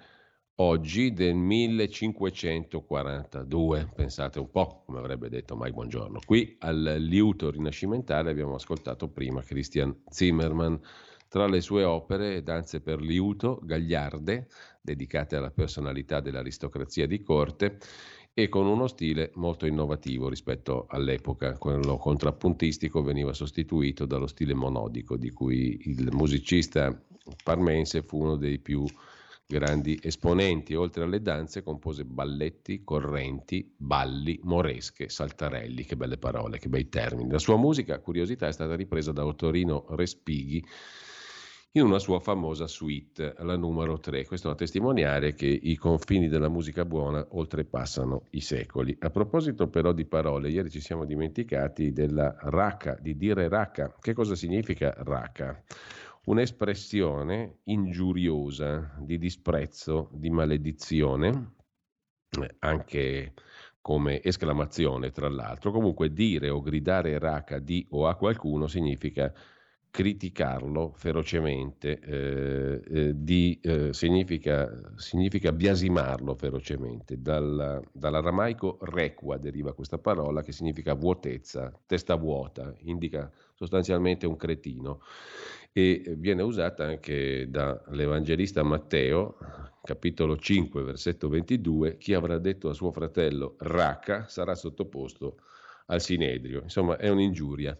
oggi, del 1542. Pensate un po', come avrebbe detto mai Buongiorno. Qui al liuto rinascimentale abbiamo ascoltato prima Christian Zimmermann. Tra le sue opere, danze per liuto, gagliarde, dedicate alla personalità dell'aristocrazia di corte, e con uno stile molto innovativo rispetto all'epoca. Quello contrappuntistico veniva sostituito dallo stile monodico, di cui il musicista parmense fu uno dei più grandi esponenti. Oltre alle danze compose balletti, correnti, balli, moresche, saltarelli, che belle parole, che bei termini. La sua musica, curiosità, è stata ripresa da Ottorino Respighi in una sua famosa suite, la numero 3. Questo a testimoniare che i confini della musica buona oltrepassano i secoli. A proposito però di parole, ieri ci siamo dimenticati della raca, di dire raca. Che cosa significa raca? Un'espressione ingiuriosa, di disprezzo, di maledizione, anche come esclamazione tra l'altro. Comunque dire o gridare raca di o a qualcuno significa criticarlo ferocemente, significa biasimarlo ferocemente. Dall'aramaico requa deriva questa parola che significa vuotezza, testa vuota, indica sostanzialmente un cretino, e viene usata anche dall'Evangelista Matteo, capitolo 5, versetto 22, chi avrà detto a suo fratello raca sarà sottoposto al sinedrio. Insomma, è un'ingiuria.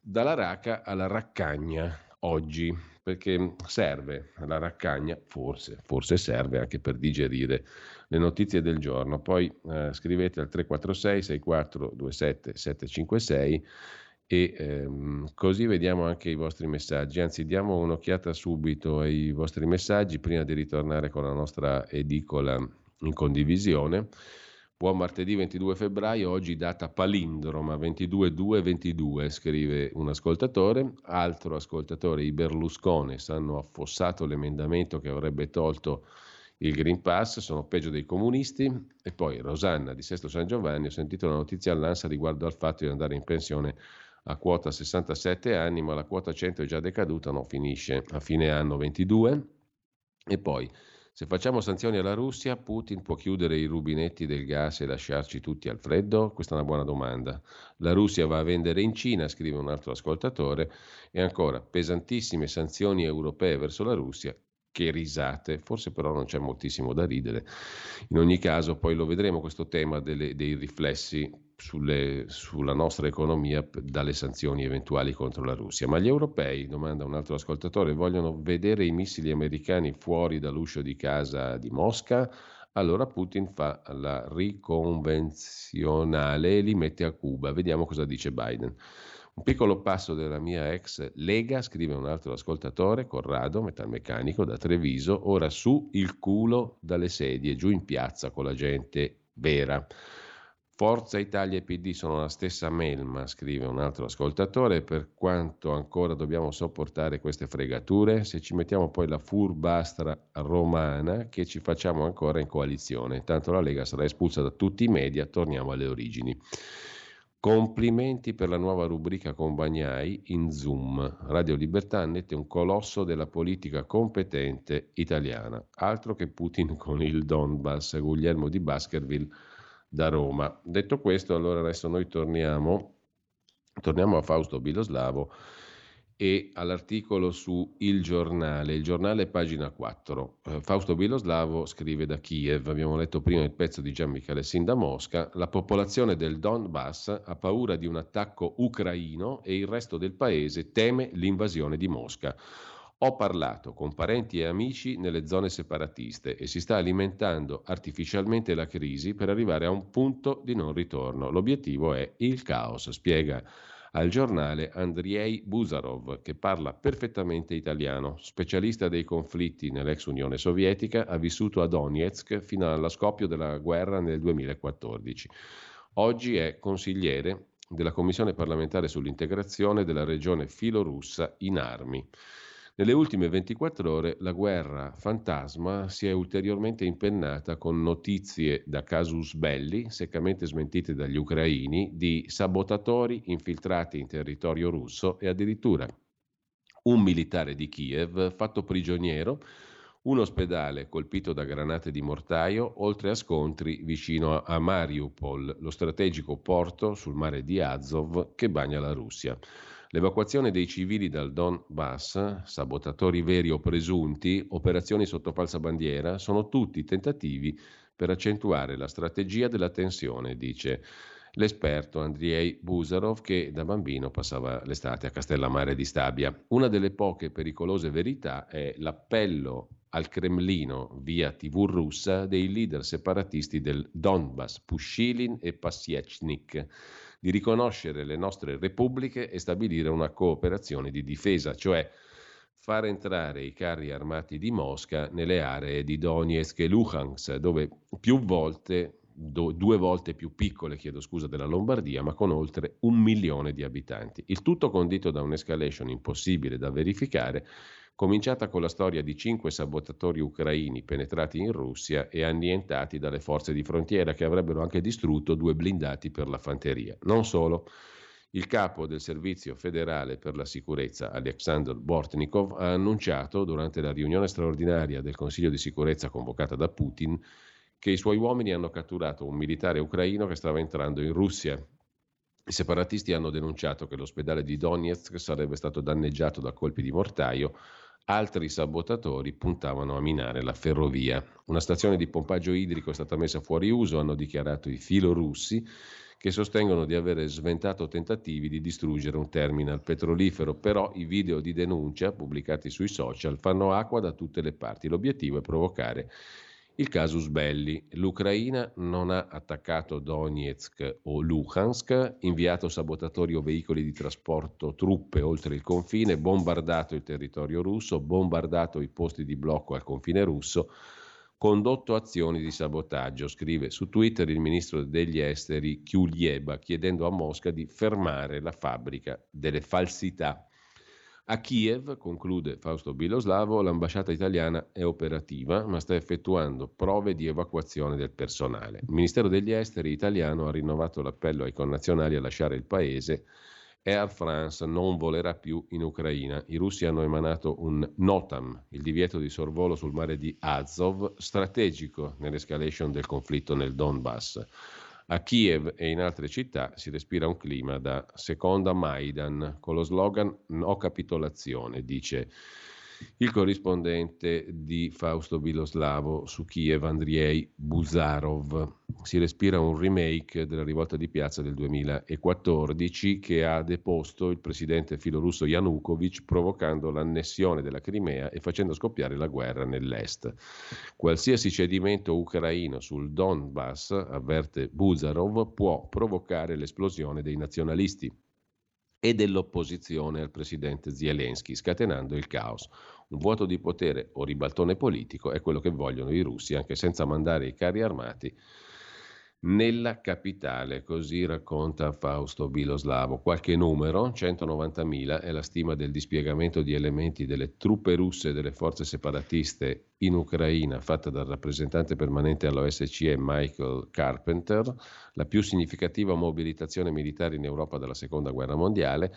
Dalla raca alla raccagna oggi, perché serve la raccagna, forse serve anche per digerire le notizie del giorno. Poi scrivete al 346 6427 756 e così vediamo anche i vostri messaggi, anzi diamo un'occhiata subito ai vostri messaggi prima di ritornare con la nostra edicola in condivisione. Buon martedì 22 febbraio, oggi data palindroma, 22/2/22, scrive un ascoltatore. Altro ascoltatore: i Berlusconis hanno affossato l'emendamento che avrebbe tolto il Green Pass, sono peggio dei comunisti. E poi Rosanna di Sesto San Giovanni: ho sentito la notizia all'ANSA riguardo al fatto di andare in pensione a quota 67 anni, ma la quota 100 è già decaduta, non finisce a fine anno 22. E poi: se facciamo sanzioni alla Russia, Putin può chiudere i rubinetti del gas e lasciarci tutti al freddo? Questa è una buona domanda. La Russia va a vendere in Cina, scrive un altro ascoltatore. E ancora: pesantissime sanzioni europee verso la Russia. Che risate, forse però non c'è moltissimo da ridere. In ogni caso poi lo vedremo questo tema dei riflessi sulla nostra economia dalle sanzioni eventuali contro la Russia. Ma gli europei, domanda un altro ascoltatore, vogliono vedere i missili americani fuori dall'uscio di casa di Mosca? Allora Putin fa la riconvenzionale e li mette a Cuba. Vediamo cosa dice Biden. Un piccolo passo della mia ex Lega, scrive un altro ascoltatore, Corrado, metalmeccanico da Treviso, ora su il culo dalle sedie, giù in piazza con la gente vera. Forza Italia e PD sono la stessa melma, scrive un altro ascoltatore, per quanto ancora dobbiamo sopportare queste fregature, se ci mettiamo poi la furbastra romana che ci facciamo ancora in coalizione, tanto la Lega sarà espulsa da tutti i media, torniamo alle origini. Complimenti per la nuova rubrica con Bagnai in Zoom. Radio Libertà annette un colosso della politica competente italiana. Altro che Putin con il Donbass, Guglielmo di Baskerville da Roma. Detto questo, allora adesso noi torniamo a Fausto Biloslavo e all'articolo su Il Giornale pagina 4. Fausto Biloslavo scrive da Kiev, abbiamo letto prima il pezzo di Gian Micalessin da Mosca, la popolazione del Donbass ha paura di un attacco ucraino e il resto del paese teme l'invasione di Mosca. Ho parlato con parenti e amici nelle zone separatiste e si sta alimentando artificialmente la crisi per arrivare a un punto di non ritorno. L'obiettivo è il caos, spiega al Giornale Andrei Busarov, che parla perfettamente italiano, specialista dei conflitti nell'ex Unione Sovietica, ha vissuto a Donetsk fino allo scoppio della guerra nel 2014. Oggi è consigliere della Commissione parlamentare sull'integrazione della regione filorussa in armi. Nelle ultime 24 ore la guerra fantasma si è ulteriormente impennata con notizie da casus belli, seccamente smentite dagli ucraini, di sabotatori infiltrati in territorio russo e addirittura un militare di Kiev fatto prigioniero, un ospedale colpito da granate di mortaio, oltre a scontri vicino a Mariupol, lo strategico porto sul mare di Azov che bagna la Russia. L'evacuazione dei civili dal Donbass, sabotatori veri o presunti, operazioni sotto falsa bandiera, sono tutti tentativi per accentuare la strategia della tensione, dice l'esperto Andrei Busarov, che da bambino passava l'estate a Castellammare di Stabia. Una delle poche pericolose verità è l'appello al Cremlino via TV russa dei leader separatisti del Donbass, Pushilin e Passiechnik, di riconoscere le nostre repubbliche e stabilire una cooperazione di difesa, cioè far entrare i carri armati di Mosca nelle aree di Donetsk e Lugansk, dove due volte più piccole, della Lombardia, ma con oltre 1 milione di abitanti. Il tutto condito da un'escalation impossibile da verificare, cominciata con la storia di 5 sabotatori ucraini penetrati in Russia e annientati dalle forze di frontiera, che avrebbero anche distrutto 2 blindati per la fanteria. Non solo, il capo del Servizio Federale per la Sicurezza, Aleksandr Bortnikov, ha annunciato durante la riunione straordinaria del Consiglio di Sicurezza convocata da Putin che i suoi uomini hanno catturato un militare ucraino che stava entrando in Russia. I separatisti hanno denunciato che l'ospedale di Donetsk sarebbe stato danneggiato da colpi di mortaio. Altri sabotatori puntavano a minare la ferrovia. Una stazione di pompaggio idrico è stata messa fuori uso, hanno dichiarato i filorussi, che sostengono di avere sventato tentativi di distruggere un terminal petrolifero. Però i video di denuncia pubblicati sui social fanno acqua da tutte le parti. L'obiettivo è provocare il casus belli. L'Ucraina non ha attaccato Donetsk o Lugansk, inviato sabotatori o veicoli di trasporto truppe oltre il confine, bombardato il territorio russo, bombardato i posti di blocco al confine russo, condotto azioni di sabotaggio, scrive su Twitter il ministro degli esteri Kulieba, chiedendo a Mosca di fermare la fabbrica delle falsità. A Kiev, conclude Fausto Biloslavo, l'ambasciata italiana è operativa, ma sta effettuando prove di evacuazione del personale. Il Ministero degli Esteri italiano ha rinnovato l'appello ai connazionali a lasciare il paese. Air France non volerà più in Ucraina. I russi hanno emanato un NOTAM, il divieto di sorvolo sul mare di Azov, strategico nell'escalation del conflitto nel Donbass. A Kiev e in altre città si respira un clima da seconda Maidan, con lo slogan «No capitolazione», dice il corrispondente di Fausto Biloslavo su Kiev, Andrei Buzarov. Si respira un remake della rivolta di piazza del 2014 che ha deposto il presidente filorusso Yanukovych, provocando l'annessione della Crimea e facendo scoppiare la guerra nell'est. Qualsiasi cedimento ucraino sul Donbass, avverte Buzarov, può provocare l'esplosione dei nazionalisti e dell'opposizione al presidente Zelensky, scatenando il caos. Un vuoto di potere o ribaltone politico è quello che vogliono i russi, anche senza mandare i carri armati nella capitale, così racconta Fausto Biloslavo. Qualche numero, 190.000 è la stima del dispiegamento di elementi delle truppe russe e delle forze separatiste in Ucraina, fatta dal rappresentante permanente all'OSCE Michael Carpenter, la più significativa mobilitazione militare in Europa dalla Seconda Guerra Mondiale.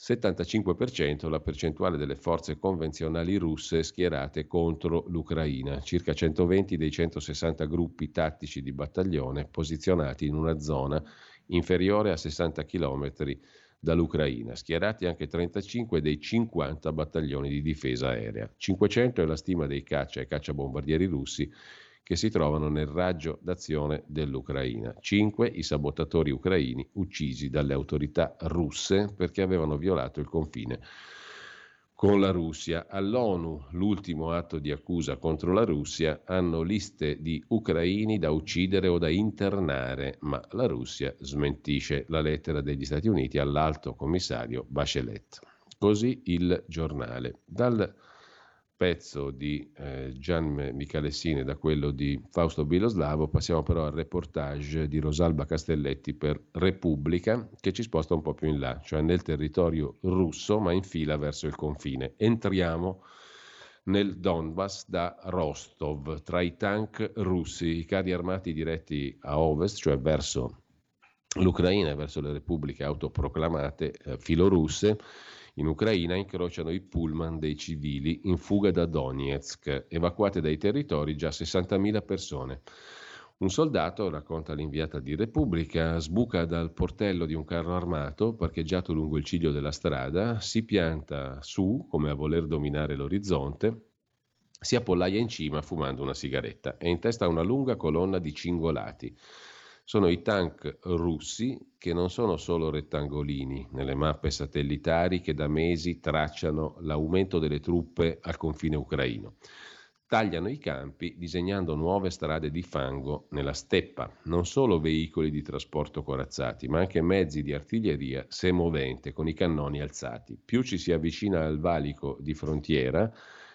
75% la percentuale delle forze convenzionali russe schierate contro l'Ucraina, circa 120 dei 160 gruppi tattici di battaglione posizionati in una zona inferiore a 60 km dall'Ucraina, schierati anche 35 dei 50 battaglioni di difesa aerea. 500 è la stima dei caccia e cacciabombardieri russi che si trovano nel raggio d'azione dell'Ucraina. 5 i sabotatori ucraini uccisi dalle autorità russe perché avevano violato il confine con la Russia. All'ONU, l'ultimo atto di accusa contro la Russia, hanno liste di ucraini da uccidere o da internare, ma la Russia smentisce la lettera degli Stati Uniti all'alto commissario Bachelet. Così il giornale. Dal pezzo di Gian Micalessin, da quello di Fausto Biloslavo, passiamo però al reportage di Rosalba Castelletti per Repubblica, che ci sposta un po' più in là, cioè nel territorio russo, ma in fila verso il confine. Entriamo nel Donbass da Rostov, tra i tank russi, i carri armati diretti a ovest, cioè verso l'Ucraina, verso le repubbliche autoproclamate filorusse. In Ucraina incrociano i pullman dei civili in fuga da Donetsk, evacuate dai territori già 60.000 persone. Un soldato, racconta l'inviata di Repubblica, sbuca dal portello di un carro armato parcheggiato lungo il ciglio della strada, si pianta su come a voler dominare l'orizzonte, si appollaia in cima fumando una sigaretta e in testa una lunga colonna di cingolati. Sono i tank russi, che non sono solo rettangolini nelle mappe satellitari che da mesi tracciano l'aumento delle truppe al confine ucraino. Tagliano i campi disegnando nuove strade di fango nella steppa. Non solo veicoli di trasporto corazzati, ma anche mezzi di artiglieria semovente con i cannoni alzati. Più ci si avvicina al valico di frontiera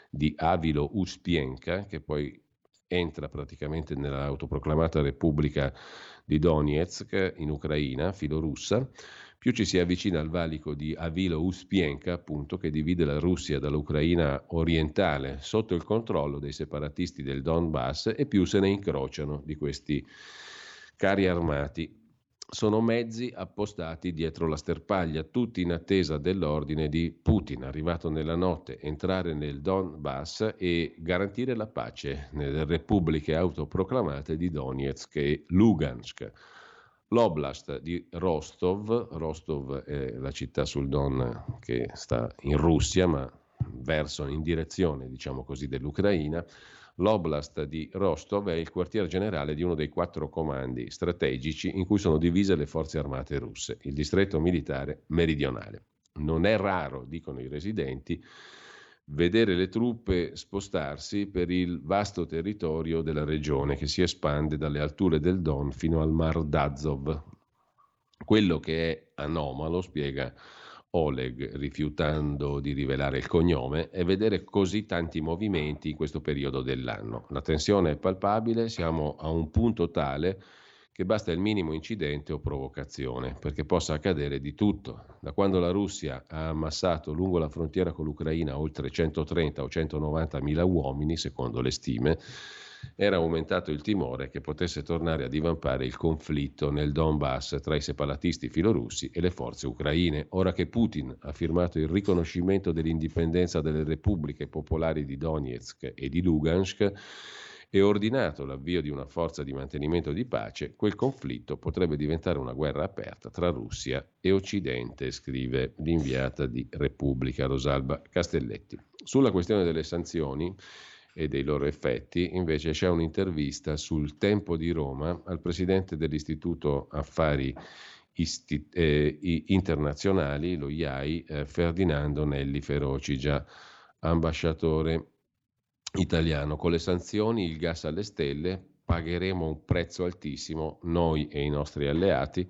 di Avilo-Ustienka, che poi entra praticamente nell'autoproclamata Repubblica di Donetsk in Ucraina, filorussa, più ci si avvicina al valico di Avilo-Ustienka, appunto, che divide la Russia dall'Ucraina orientale, sotto il controllo dei separatisti del Donbass, e più se ne incrociano di questi carri armati. Sono mezzi appostati dietro la sterpaglia, tutti in attesa dell'ordine di Putin, arrivato nella notte, entrare nel Donbass e garantire la pace nelle repubbliche autoproclamate di Donetsk e Lugansk. L'oblast di Rostov è la città sul Don che sta in Russia, ma verso in direzione, diciamo così, dell'Ucraina. L'oblast di Rostov è il quartier generale di uno dei 4 comandi strategici in cui sono divise le forze armate russe, il distretto militare meridionale. Non è raro, dicono i residenti, vedere le truppe spostarsi per il vasto territorio della regione che si espande dalle alture del Don fino al Mar d'Azov. Quello che è anomalo, spiega Oleg, rifiutando di rivelare il cognome, è vedere così tanti movimenti in questo periodo dell'anno. La tensione è palpabile, siamo a un punto tale che basta il minimo incidente o provocazione perché possa accadere di tutto. Da quando la Russia ha ammassato lungo la frontiera con l'Ucraina oltre 130 o 190 mila uomini, secondo le stime, era aumentato il timore che potesse tornare a divampare il conflitto nel Donbass tra i separatisti filorussi e le forze ucraine. Ora che Putin ha firmato il riconoscimento dell'indipendenza delle repubbliche popolari di Donetsk e di Lugansk e ordinato l'avvio di una forza di mantenimento di pace, quel conflitto potrebbe diventare una guerra aperta tra Russia e Occidente, scrive l'inviata di Repubblica Rosalba Castelletti. Sulla questione delle sanzioni e dei loro effetti, invece, c'è un'intervista sul Tempo di Roma al presidente dell'Istituto Affari Internazionali, lo IAI, Ferdinando Nelli Feroci, già ambasciatore italiano. Con le sanzioni, il gas alle stelle, pagheremo un prezzo altissimo, noi e i nostri alleati,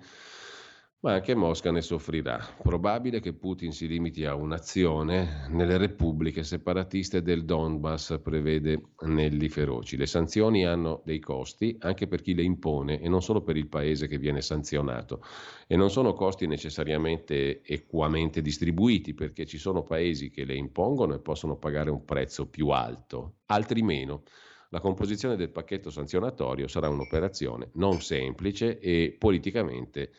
ma anche Mosca ne soffrirà. Probabile che Putin si limiti a un'azione nelle repubbliche separatiste del Donbass, prevede Nelli Feroci. Le sanzioni hanno dei costi anche per chi le impone e non solo per il paese che viene sanzionato, e non sono costi necessariamente equamente distribuiti perché ci sono paesi che le impongono e possono pagare un prezzo più alto, altri meno. La composizione del pacchetto sanzionatorio sarà un'operazione non semplice e politicamente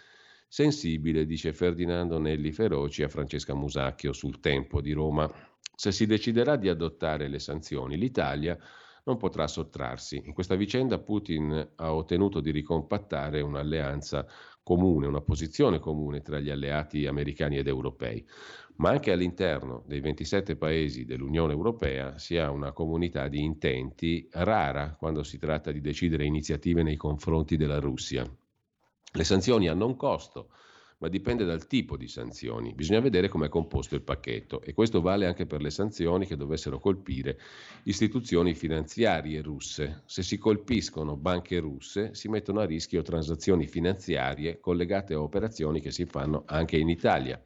sensibile, dice Ferdinando Nelli Feroci a Francesca Musacchio sul Tempo di Roma. Se si deciderà di adottare le sanzioni, l'Italia non potrà sottrarsi. In questa vicenda Putin ha ottenuto di ricompattare un'alleanza comune, una posizione comune tra gli alleati americani ed europei, ma anche all'interno dei 27 paesi dell'Unione Europea si ha una comunità di intenti rara quando si tratta di decidere iniziative nei confronti della Russia. Le sanzioni hanno un costo, ma dipende dal tipo di sanzioni. Bisogna vedere come è composto il pacchetto, e questo vale anche per le sanzioni che dovessero colpire istituzioni finanziarie russe. Se si colpiscono banche russe, si mettono a rischio transazioni finanziarie collegate a operazioni che si fanno anche in Italia.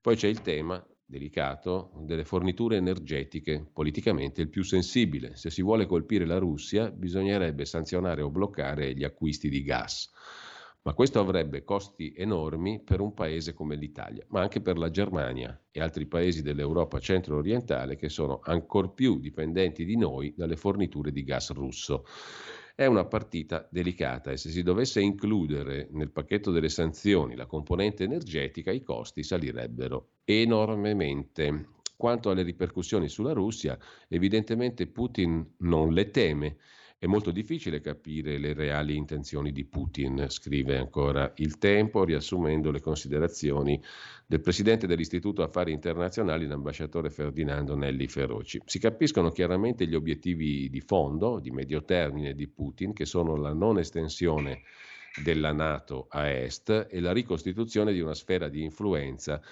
Poi c'è il tema delicato delle forniture energetiche, politicamente il più sensibile. Se si vuole colpire la Russia, bisognerebbe sanzionare o bloccare gli acquisti di gas. Ma questo avrebbe costi enormi per un paese come l'Italia, ma anche per la Germania e altri paesi dell'Europa centro-orientale che sono ancor più dipendenti di noi dalle forniture di gas russo. È una partita delicata e se si dovesse includere nel pacchetto delle sanzioni la componente energetica, i costi salirebbero enormemente. Quanto alle ripercussioni sulla Russia, evidentemente Putin non le teme. È molto difficile capire le reali intenzioni di Putin, scrive ancora Il Tempo, riassumendo le considerazioni del presidente dell'Istituto Affari Internazionali, l'ambasciatore Ferdinando Nelli Feroci. Si capiscono chiaramente gli obiettivi di fondo, di medio termine di Putin, che sono la non estensione della NATO a est e la ricostituzione di una sfera di influenza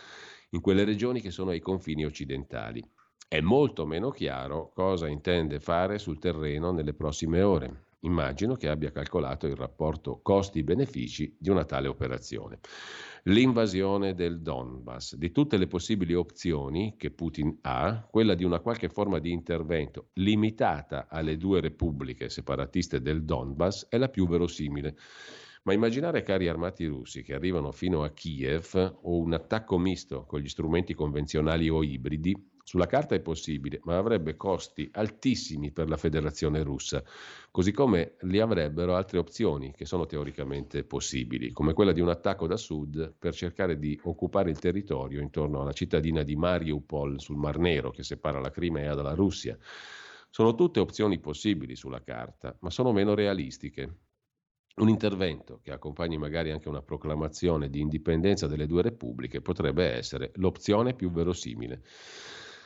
in quelle regioni che sono ai confini occidentali. È molto meno chiaro cosa intende fare sul terreno nelle prossime ore. Immagino che abbia calcolato il rapporto costi-benefici di una tale operazione. L'invasione del Donbass. Di tutte le possibili opzioni che Putin ha, quella di una qualche forma di intervento limitata alle 2 repubbliche separatiste del Donbass è la più verosimile. Ma immaginare carri armati russi che arrivano fino a Kiev o un attacco misto con gli strumenti convenzionali o ibridi, sulla carta è possibile, ma avrebbe costi altissimi per la Federazione Russa, così come li avrebbero altre opzioni che sono teoricamente possibili, come quella di un attacco da sud per cercare di occupare il territorio intorno alla cittadina di Mariupol sul Mar Nero che separa la Crimea dalla Russia. Sono tutte opzioni possibili sulla carta, ma sono meno realistiche. Un intervento che accompagni magari anche una proclamazione di indipendenza delle 2 repubbliche potrebbe essere l'opzione più verosimile.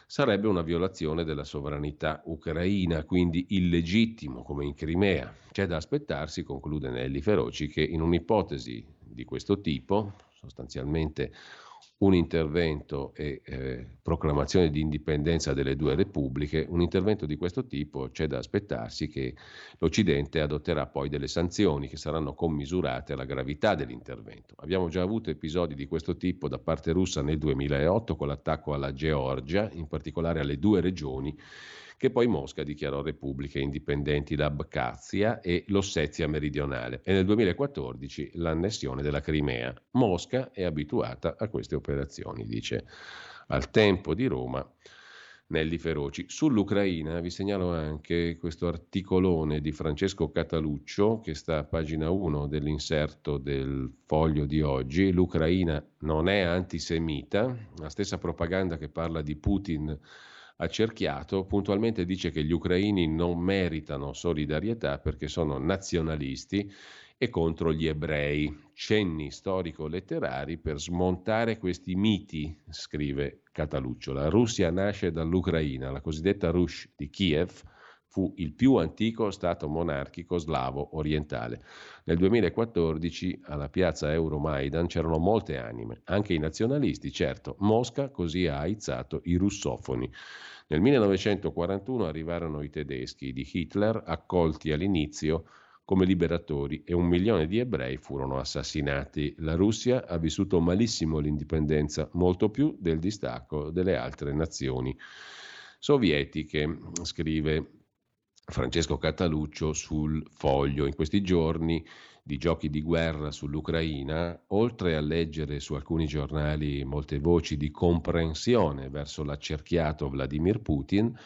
sarebbe una violazione della sovranità ucraina, quindi illegittimo come in Crimea. C'è da aspettarsi, conclude Nelli Feroci, che in un'ipotesi di questo tipo, sostanzialmente un intervento e proclamazione di indipendenza delle due repubbliche, un intervento di questo tipo c'è da aspettarsi che l'Occidente adotterà poi delle sanzioni che saranno commisurate alla gravità dell'intervento. Abbiamo già avuto episodi di questo tipo da parte russa nel 2008 con l'attacco alla Georgia, in particolare alle due regioni che poi Mosca dichiarò repubbliche indipendenti, l'Abkhazia e l'Ossetia meridionale, e nel 2014 l'annessione della Crimea. Mosca è abituata a queste operazioni, dice al Tempo di Roma Nelli Feroci. Sull'Ucraina vi segnalo anche questo articolone di Francesco Cataluccio che sta a pagina 1 dell'inserto del Foglio di oggi. L'Ucraina non è antisemita, la stessa propaganda che parla di Putin accerchiato, puntualmente dice che gli ucraini non meritano solidarietà perché sono nazionalisti e contro gli ebrei. Cenni storico-letterari per smontare questi miti, scrive Cataluccio. La Russia nasce dall'Ucraina, la cosiddetta Rus' di Kiev fu il più antico stato monarchico slavo orientale. Nel 2014 alla piazza Euromaidan c'erano molte anime, anche i nazionalisti, certo. Mosca così ha aizzato i russofoni. Nel 1941 arrivarono i tedeschi di Hitler, accolti all'inizio come liberatori, e 1 milione di ebrei furono assassinati. La Russia ha vissuto malissimo l'indipendenza, molto più del distacco delle altre nazioni sovietiche, scrive Francesco Cataluccio sul Foglio. In questi giorni di giochi di guerra sull'Ucraina, oltre a leggere su alcuni giornali molte voci di comprensione verso l'accerchiato Vladimir Putin,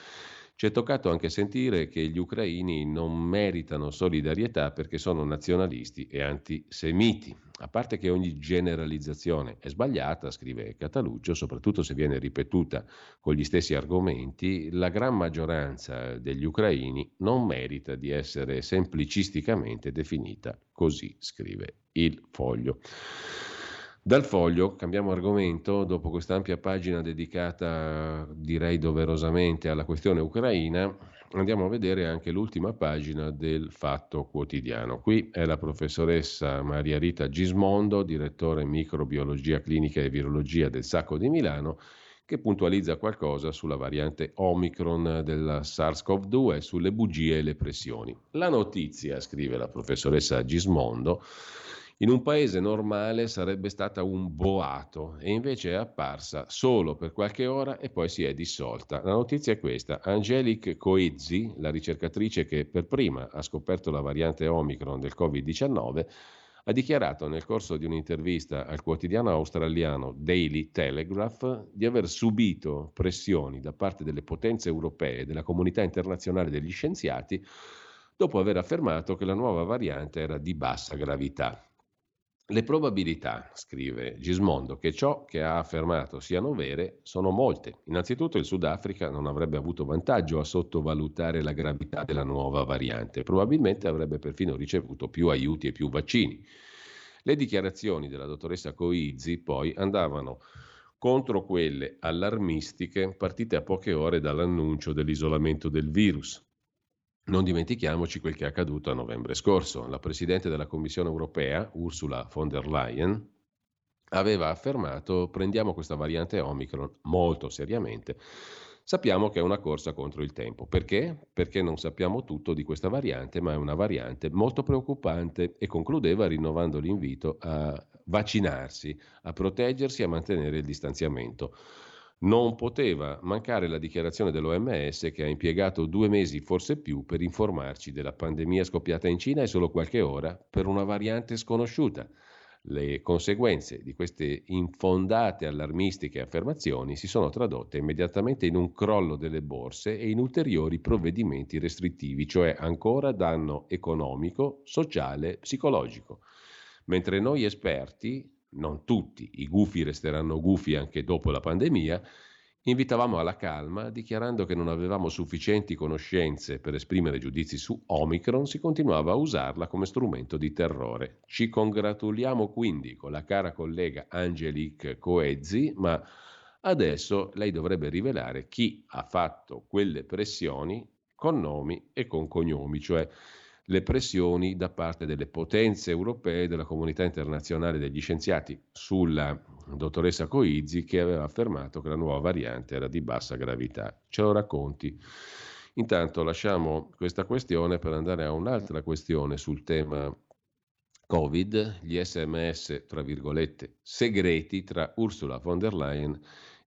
ci è toccato anche sentire che gli ucraini non meritano solidarietà perché sono nazionalisti e antisemiti. A parte che ogni generalizzazione è sbagliata, scrive Cataluccio, soprattutto se viene ripetuta con gli stessi argomenti, la gran maggioranza degli ucraini non merita di essere semplicisticamente definita così, scrive il Foglio. Dal Foglio cambiamo argomento. Dopo quest'ampia pagina dedicata, direi doverosamente, alla questione ucraina, andiamo a vedere anche l'ultima pagina del Fatto Quotidiano. Qui è la professoressa Maria Rita Gismondo, direttore microbiologia clinica e virologia del Sacco di Milano, che puntualizza qualcosa sulla variante Omicron della SARS-CoV-2 e sulle bugie e le pressioni. La notizia, scrive la professoressa Gismondo, in un paese normale sarebbe stata un boato e invece è apparsa solo per qualche ora e poi si è dissolta. La notizia è questa. Angelique Coizzi, la ricercatrice che per prima ha scoperto la variante Omicron del Covid-19, ha dichiarato nel corso di un'intervista al quotidiano australiano Daily Telegraph di aver subito pressioni da parte delle potenze europee e della comunità internazionale degli scienziati dopo aver affermato che la nuova variante era di bassa gravità. Le probabilità, scrive Gismondo, che ciò che ha affermato siano vere sono molte. Innanzitutto il Sudafrica non avrebbe avuto vantaggio a sottovalutare la gravità della nuova variante, probabilmente avrebbe perfino ricevuto più aiuti e più vaccini. Le dichiarazioni della dottoressa Coizzi poi andavano contro quelle allarmistiche partite a poche ore dall'annuncio dell'isolamento del virus. Non dimentichiamoci quel che è accaduto a novembre scorso. La Presidente della Commissione europea, Ursula von der Leyen, aveva affermato: prendiamo questa variante Omicron molto seriamente. Sappiamo che è una corsa contro il tempo. Perché? Perché non sappiamo tutto di questa variante, ma è una variante molto preoccupante, e concludeva rinnovando l'invito a vaccinarsi, a proteggersi e a mantenere il distanziamento. Non poteva mancare la dichiarazione dell'OMS, che ha impiegato 2 mesi, forse più, per informarci della pandemia scoppiata in Cina e solo qualche ora per una variante sconosciuta. Le conseguenze di queste infondate allarmistiche affermazioni si sono tradotte immediatamente in un crollo delle borse e in ulteriori provvedimenti restrittivi, cioè ancora danno economico, sociale, psicologico. Mentre noi esperti, non tutti, i gufi resteranno gufi anche dopo la pandemia, invitavamo alla calma, dichiarando che non avevamo sufficienti conoscenze per esprimere giudizi su Omicron, si continuava a usarla come strumento di terrore. Ci congratuliamo quindi con la cara collega Angelique Coezzi, ma Adesso lei dovrebbe rivelare chi ha fatto quelle pressioni con nomi e con cognomi, cioè le pressioni da parte delle potenze europee, della comunità internazionale degli scienziati sulla dottoressa Coizzi, che aveva affermato che la nuova variante era di bassa gravità. Ce lo racconti. Intanto lasciamo questa questione per andare a un'altra questione sul tema Covid, gli SMS, tra virgolette, segreti tra Ursula von der Leyen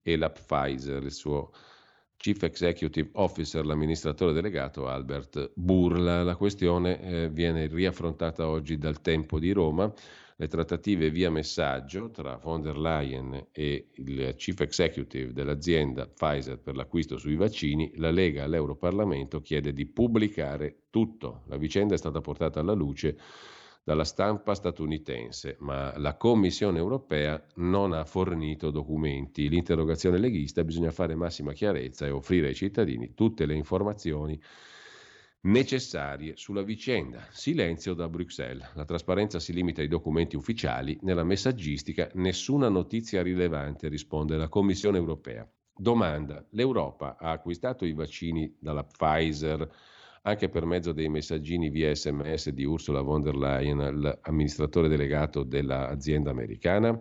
e la Pfizer, il suo Chief Executive Officer, l'amministratore delegato Albert Bourla. La questione viene riaffrontata oggi dal Tempo di Roma. Le trattative via messaggio tra von der Leyen e il Chief Executive dell'azienda Pfizer per l'acquisto sui vaccini, la Lega all'Europarlamento chiede di pubblicare tutto. La vicenda è stata portata alla luce dalla stampa statunitense, ma la Commissione europea non ha fornito documenti. L'interrogazione leghista: bisogna fare massima chiarezza e offrire ai cittadini tutte le informazioni necessarie sulla vicenda. Silenzio da Bruxelles. La trasparenza si limita ai documenti ufficiali. Nella messaggistica nessuna notizia rilevante, risponde la Commissione europea. Domanda: l'Europa ha acquistato i vaccini dalla Pfizer anche per mezzo dei messaggini via SMS di Ursula von der Leyen, amministratore delegato dell'azienda americana?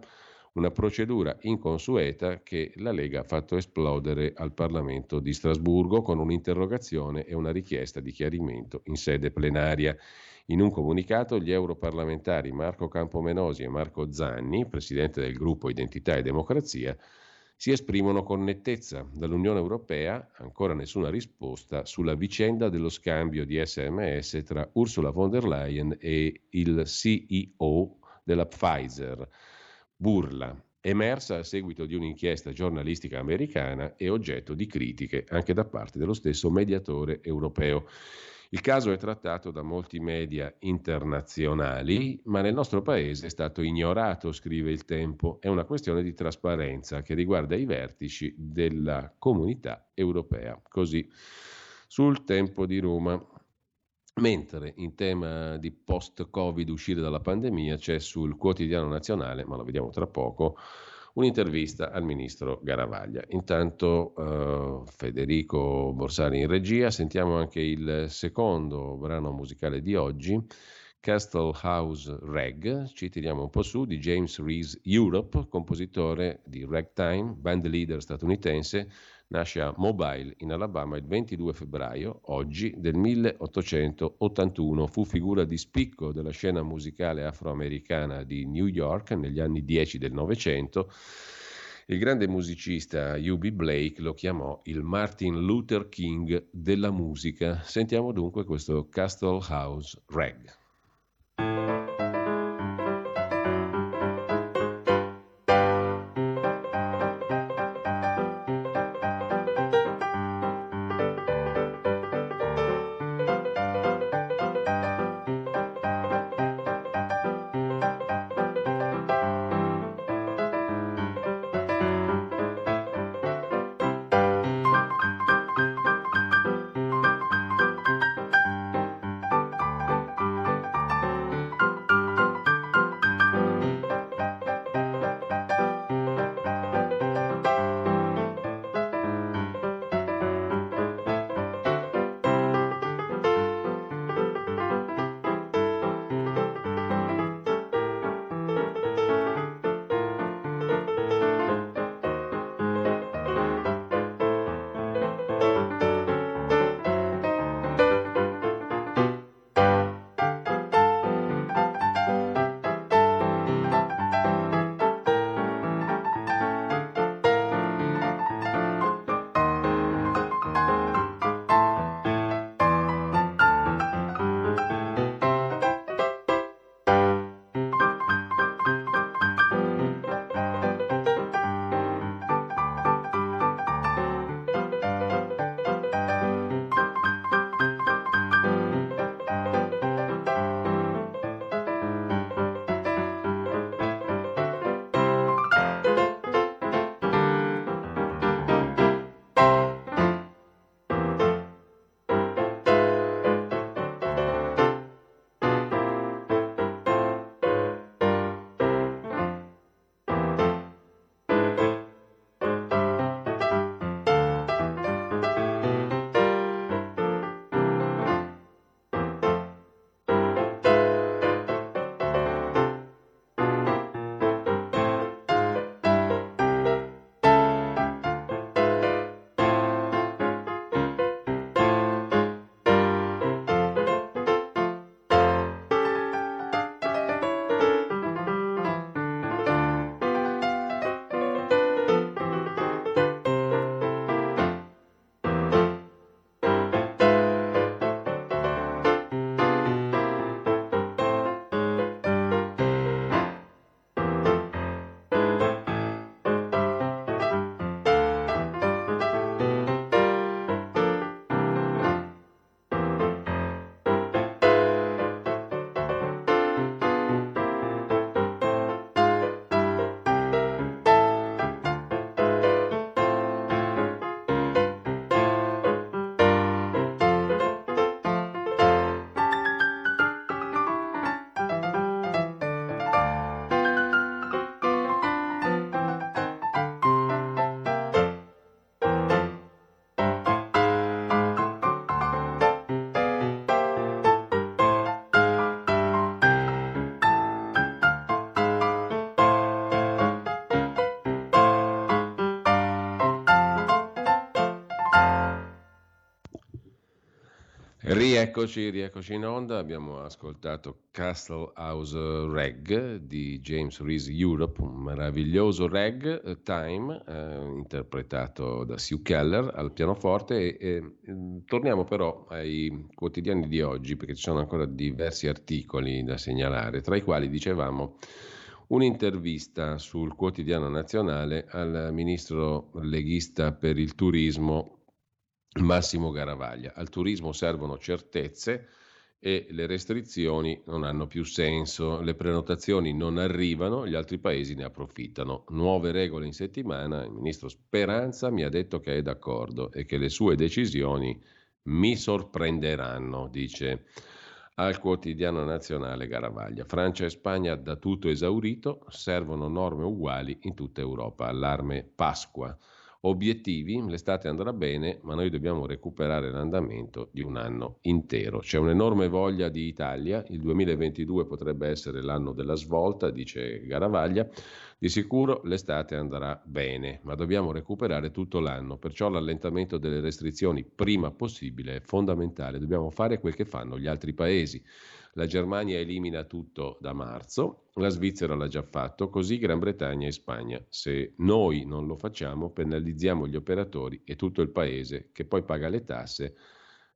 Una procedura inconsueta che la Lega ha fatto esplodere al Parlamento di Strasburgo con un'interrogazione e una richiesta di chiarimento in sede plenaria. In un comunicato gli europarlamentari Marco Campomenosi e Marco Zanni, presidente del gruppo Identità e Democrazia, si esprimono con nettezza. Dall'Unione Europea ancora nessuna risposta sulla vicenda dello scambio di SMS tra Ursula von der Leyen e il CEO della Pfizer, Bourla, emersa a seguito di un'inchiesta giornalistica americana e oggetto di critiche anche da parte dello stesso mediatore europeo. Il caso è trattato da molti media internazionali, ma nel nostro paese è stato ignorato, scrive il Tempo. È una questione di trasparenza che riguarda i vertici della comunità europea. Così sul Tempo di Roma. Mentre in tema di post-Covid, uscire dalla pandemia, c'è sul Quotidiano Nazionale, ma lo vediamo tra poco, un'intervista al ministro Garavaglia. Intanto Federico Borsari in regia. Sentiamo anche il secondo brano musicale di oggi, Castle House Rag. Ci tiriamo un po' su di James Reese Europe, compositore di ragtime, band leader statunitense. Nasce a Mobile in Alabama il 22 febbraio, oggi, del 1881. Fu figura di spicco della scena musicale afroamericana di New York negli anni 10 del Novecento. Il grande musicista Eubie Blake lo chiamò il Martin Luther King della musica. Sentiamo dunque questo Castle House Rag. Rieccoci in onda. Abbiamo ascoltato Castle House Rag di James Reese Europe, un meraviglioso rag time interpretato da Sue Keller al pianoforte. Torniamo però ai quotidiani di oggi, perché ci sono ancora diversi articoli da segnalare, tra i quali, dicevamo, un'intervista sul Quotidiano Nazionale al ministro leghista per il turismo Massimo Garavaglia. Al turismo servono certezze e le restrizioni non hanno più senso, le prenotazioni non arrivano, gli altri paesi ne approfittano. Nuove regole in settimana, il ministro Speranza mi ha detto che è d'accordo e che le sue decisioni mi sorprenderanno, dice al Quotidiano Nazionale Garavaglia. Francia e Spagna da tutto esaurito, servono norme uguali in tutta Europa, allarme Pasqua. Obiettivi, l'estate andrà bene, ma noi dobbiamo recuperare l'andamento di un anno intero. C'è un'enorme voglia di Italia, il 2022 potrebbe essere l'anno della svolta, dice Garavaglia, di sicuro l'estate andrà bene, ma dobbiamo recuperare tutto l'anno, perciò l'allentamento delle restrizioni prima possibile è fondamentale, dobbiamo fare quel che fanno gli altri paesi. La Germania elimina tutto da marzo, la Svizzera l'ha già fatto, così Gran Bretagna e Spagna. Se noi non lo facciamo, penalizziamo gli operatori e tutto il paese che poi paga le tasse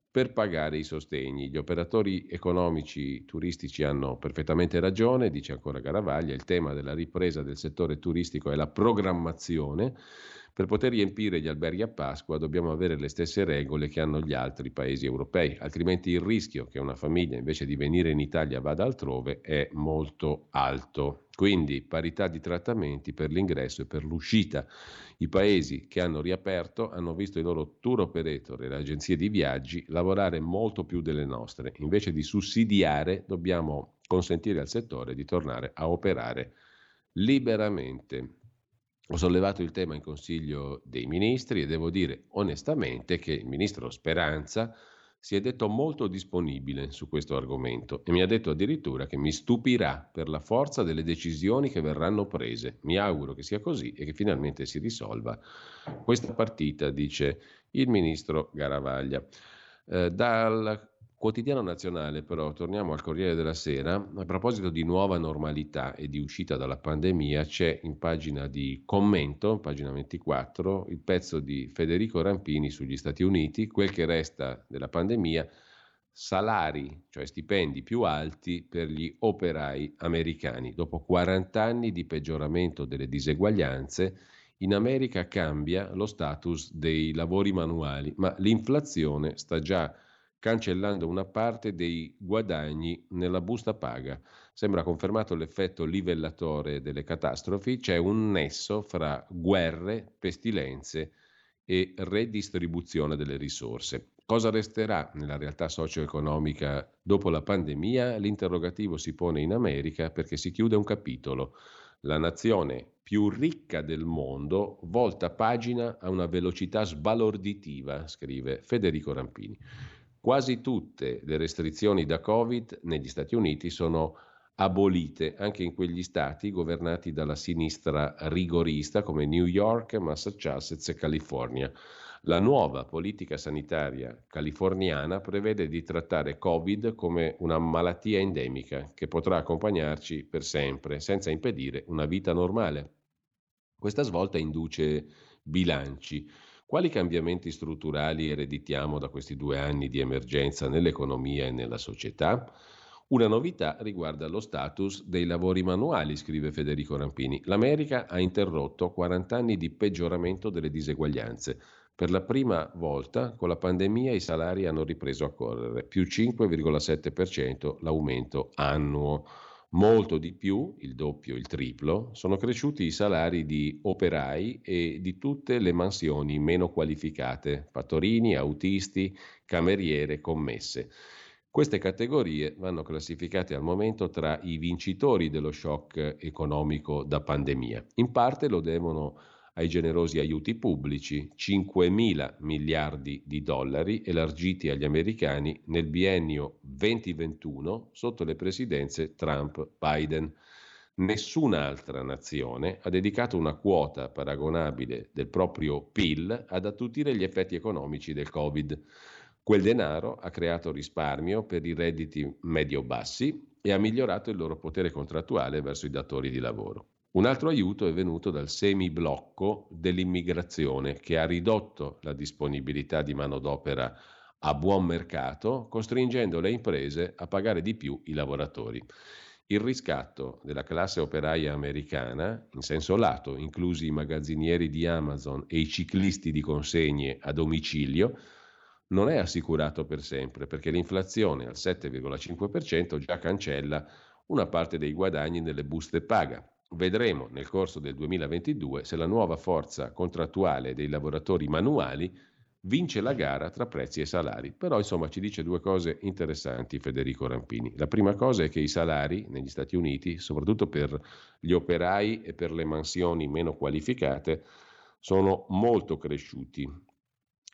per pagare i sostegni. Gli operatori economici turistici hanno perfettamente ragione, dice ancora Garavaglia, il tema della ripresa del settore turistico è la programmazione. Per poter riempire gli alberghi a Pasqua dobbiamo avere le stesse regole che hanno gli altri paesi europei, altrimenti il rischio che una famiglia invece di venire in Italia vada altrove è molto alto. Quindi parità di trattamenti per l'ingresso e per l'uscita. I paesi che hanno riaperto hanno visto i loro tour operator e le agenzie di viaggi lavorare molto più delle nostre. Invece di sussidiare dobbiamo consentire al settore di tornare a operare liberamente. Ho sollevato il tema in Consiglio dei Ministri e devo dire onestamente che il ministro Speranza si è detto molto disponibile su questo argomento e mi ha detto addirittura che mi stupirà per la forza delle decisioni che verranno prese. Mi auguro che sia così e che finalmente si risolva questa partita, dice il ministro Garavaglia. Dal Quotidiano Nazionale, però, torniamo al Corriere della Sera. A proposito di nuova normalità e di uscita dalla pandemia, c'è in pagina di commento, pagina 24, il pezzo di Federico Rampini sugli Stati Uniti, quel che resta della pandemia, salari, cioè stipendi più alti per gli operai americani. Dopo 40 anni di peggioramento delle diseguaglianze, in America cambia lo status dei lavori manuali, ma l'inflazione sta già cancellando una parte dei guadagni nella busta paga. Sembra confermato l'effetto livellatore delle catastrofi, c'è un nesso fra guerre, pestilenze e redistribuzione delle risorse. Cosa resterà nella realtà socio-economica dopo la pandemia? L'interrogativo si pone in America perché si chiude un capitolo. La nazione più ricca del mondo volta pagina a una velocità sbalorditiva, scrive Federico Rampini. Quasi tutte le restrizioni da Covid negli Stati Uniti sono abolite, anche in quegli stati governati dalla sinistra rigorista come New York, Massachusetts e California. La nuova politica sanitaria californiana prevede di trattare Covid come una malattia endemica che potrà accompagnarci per sempre, senza impedire una vita normale. Questa svolta induce bilanci. Quali cambiamenti strutturali ereditiamo da questi 2 anni di emergenza nell'economia e nella società? Una novità riguarda lo status dei lavori manuali, scrive Federico Rampini. L'America ha interrotto 40 anni di peggioramento delle diseguaglianze. Per la prima volta con la pandemia i salari hanno ripreso a correre, più 5,7% l'aumento annuo. Molto di più, il doppio, il triplo, sono cresciuti i salari di operai e di tutte le mansioni meno qualificate, fattorini, autisti, cameriere, commesse. Queste categorie vanno classificate al momento tra i vincitori dello shock economico da pandemia. In parte lo devono ai generosi aiuti pubblici, 5.000 miliardi di dollari elargiti agli americani nel biennio 2021 sotto le presidenze Trump-Biden. Nessun'altra nazione ha dedicato una quota paragonabile del proprio PIL ad attutire gli effetti economici del Covid. Quel denaro ha creato risparmio per i redditi medio-bassi e ha migliorato il loro potere contrattuale verso i datori di lavoro. Un altro aiuto è venuto dal semi-blocco dell'immigrazione, che ha ridotto la disponibilità di manodopera a buon mercato, costringendo le imprese a pagare di più i lavoratori. Il riscatto della classe operaia americana, in senso lato, inclusi i magazzinieri di Amazon e i ciclisti di consegne a domicilio, non è assicurato per sempre, perché l'inflazione al 7,5% già cancella una parte dei guadagni nelle buste paga. Vedremo nel corso del 2022 se la nuova forza contrattuale dei lavoratori manuali vince la gara tra prezzi e salari. Però insomma ci dice due cose interessanti Federico Rampini. La prima cosa è che i salari negli Stati Uniti, soprattutto per gli operai e per le mansioni meno qualificate, sono molto cresciuti.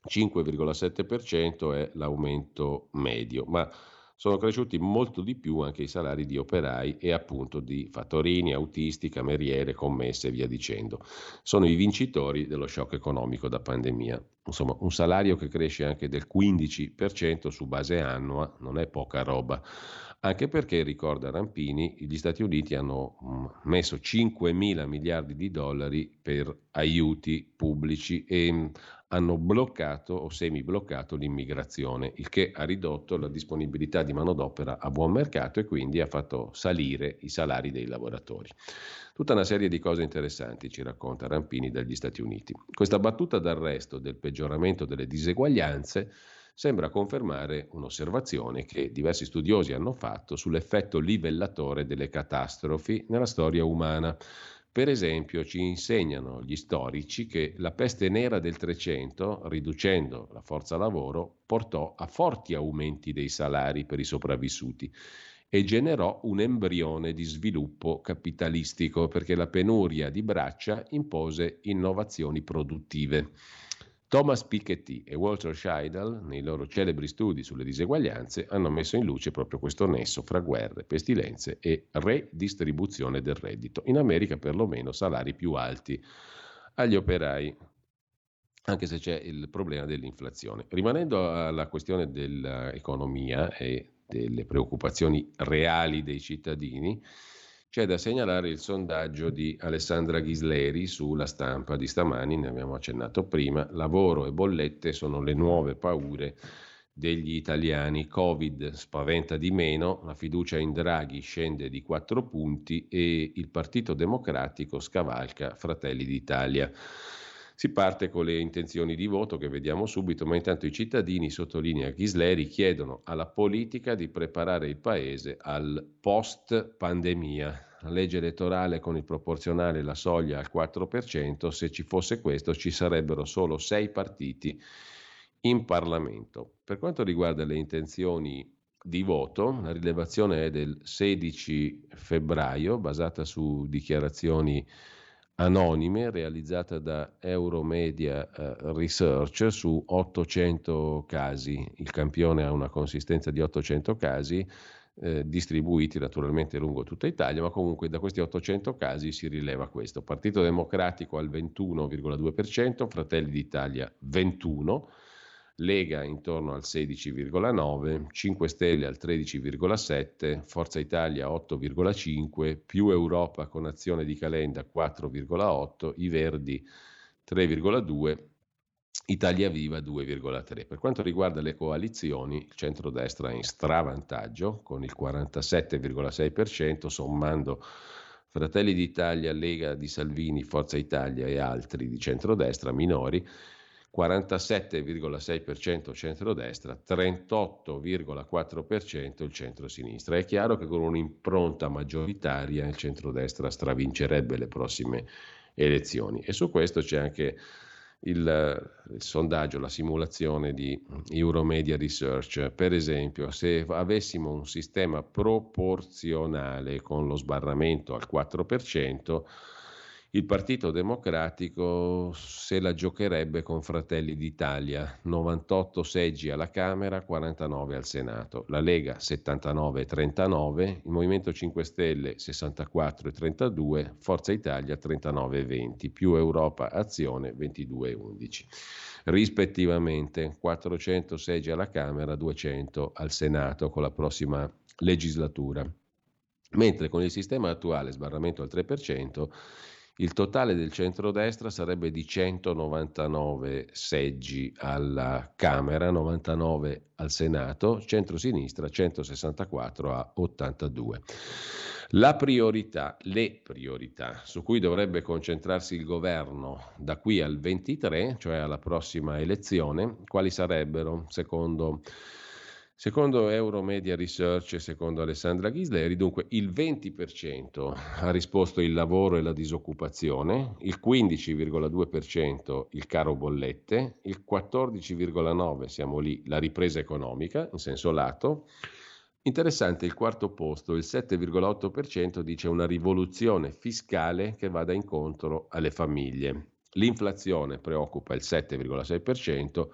5,7% è l'aumento medio, ma sono cresciuti molto di più anche i salari di operai e appunto di fattorini, autisti, cameriere, commesse e via dicendo. Sono i vincitori dello shock economico da pandemia. Insomma, un salario che cresce anche del 15% su base annua non è poca roba, anche perché, ricorda Rampini, gli Stati Uniti hanno messo 5.000 miliardi di dollari per aiuti pubblici e hanno bloccato o semi-bloccato l'immigrazione, il che ha ridotto la disponibilità di manodopera a buon mercato e quindi ha fatto salire i salari dei lavoratori. Tutta una serie di cose interessanti ci racconta Rampini dagli Stati Uniti. Questa battuta d'arresto del peggioramento delle diseguaglianze sembra confermare un'osservazione che diversi studiosi hanno fatto sull'effetto livellatore delle catastrofi nella storia umana. Per esempio, ci insegnano gli storici che la peste nera del 300, riducendo la forza lavoro, portò a forti aumenti dei salari per i sopravvissuti e generò un embrione di sviluppo capitalistico, perché la penuria di braccia impose innovazioni produttive. Thomas Piketty e Walter Scheidel, nei loro celebri studi sulle diseguaglianze, hanno messo in luce proprio questo nesso fra guerre, pestilenze e redistribuzione del reddito. In America, perlomeno, salari più alti agli operai, anche se c'è il problema dell'inflazione. Rimanendo alla questione dell'economia e delle preoccupazioni reali dei cittadini, c'è da segnalare il sondaggio di Alessandra Ghisleri sulla Stampa di stamani, ne abbiamo accennato prima. Lavoro e bollette sono le nuove paure degli italiani. Covid spaventa di meno, la fiducia in Draghi scende di 4 punti e il Partito Democratico scavalca Fratelli d'Italia. Si parte con le intenzioni di voto che vediamo subito, ma intanto i cittadini, sottolinea Ghisleri, chiedono alla politica di preparare il paese al post-pandemia. La legge elettorale con il proporzionale, la soglia al 4%, se ci fosse questo ci sarebbero solo 6 partiti in Parlamento. Per quanto riguarda le intenzioni di voto, la rilevazione è del 16 febbraio, basata su dichiarazioni anonime realizzata da Euromedia Research su 800 casi. Il campione ha una consistenza di 800 casi distribuiti naturalmente lungo tutta Italia, ma comunque da questi 800 casi si rileva questo. Partito Democratico al 21,2%, Fratelli d'Italia 21%, Lega intorno al 16,9%, 5 Stelle al 13,7%, Forza Italia 8,5%, più Europa con azione di Calenda 4,8%, i Verdi 3,2%, Italia Viva 2,3%. Per quanto riguarda le coalizioni, il centrodestra è in stravantaggio con il 47,6%, sommando Fratelli d'Italia, Lega di Salvini, Forza Italia e altri di centrodestra minori. 47,6% centrodestra, 38,4% il centrosinistra. È chiaro che con un'impronta maggioritaria il centrodestra stravincerebbe le prossime elezioni. E su questo c'è anche il sondaggio, la simulazione di Euromedia Research. Per esempio, se avessimo un sistema proporzionale con lo sbarramento al 4%, il Partito Democratico se la giocherebbe con Fratelli d'Italia, 98 seggi alla Camera, 49 al Senato, la Lega 79-39, il Movimento 5 Stelle 64-32, Forza Italia 39-20, più Europa Azione 22-11, rispettivamente 400 seggi alla Camera, 200 al Senato con la prossima legislatura. Mentre con il sistema attuale, sbarramento al 3%, il totale del centrodestra sarebbe di 199 seggi alla Camera, 99 al Senato, centrosinistra 164-82. Le priorità su cui dovrebbe concentrarsi il governo da qui al 23, cioè alla prossima elezione, quali sarebbero secondo Euromedia Research e secondo Alessandra Ghisleri? Dunque il 20% ha risposto il lavoro e la disoccupazione, il 15,2% il caro bollette, il 14,9% siamo lì, la ripresa economica in senso lato. Interessante il quarto posto, il 7,8% dice una rivoluzione fiscale che vada incontro alle famiglie. L'inflazione preoccupa il 7,6%.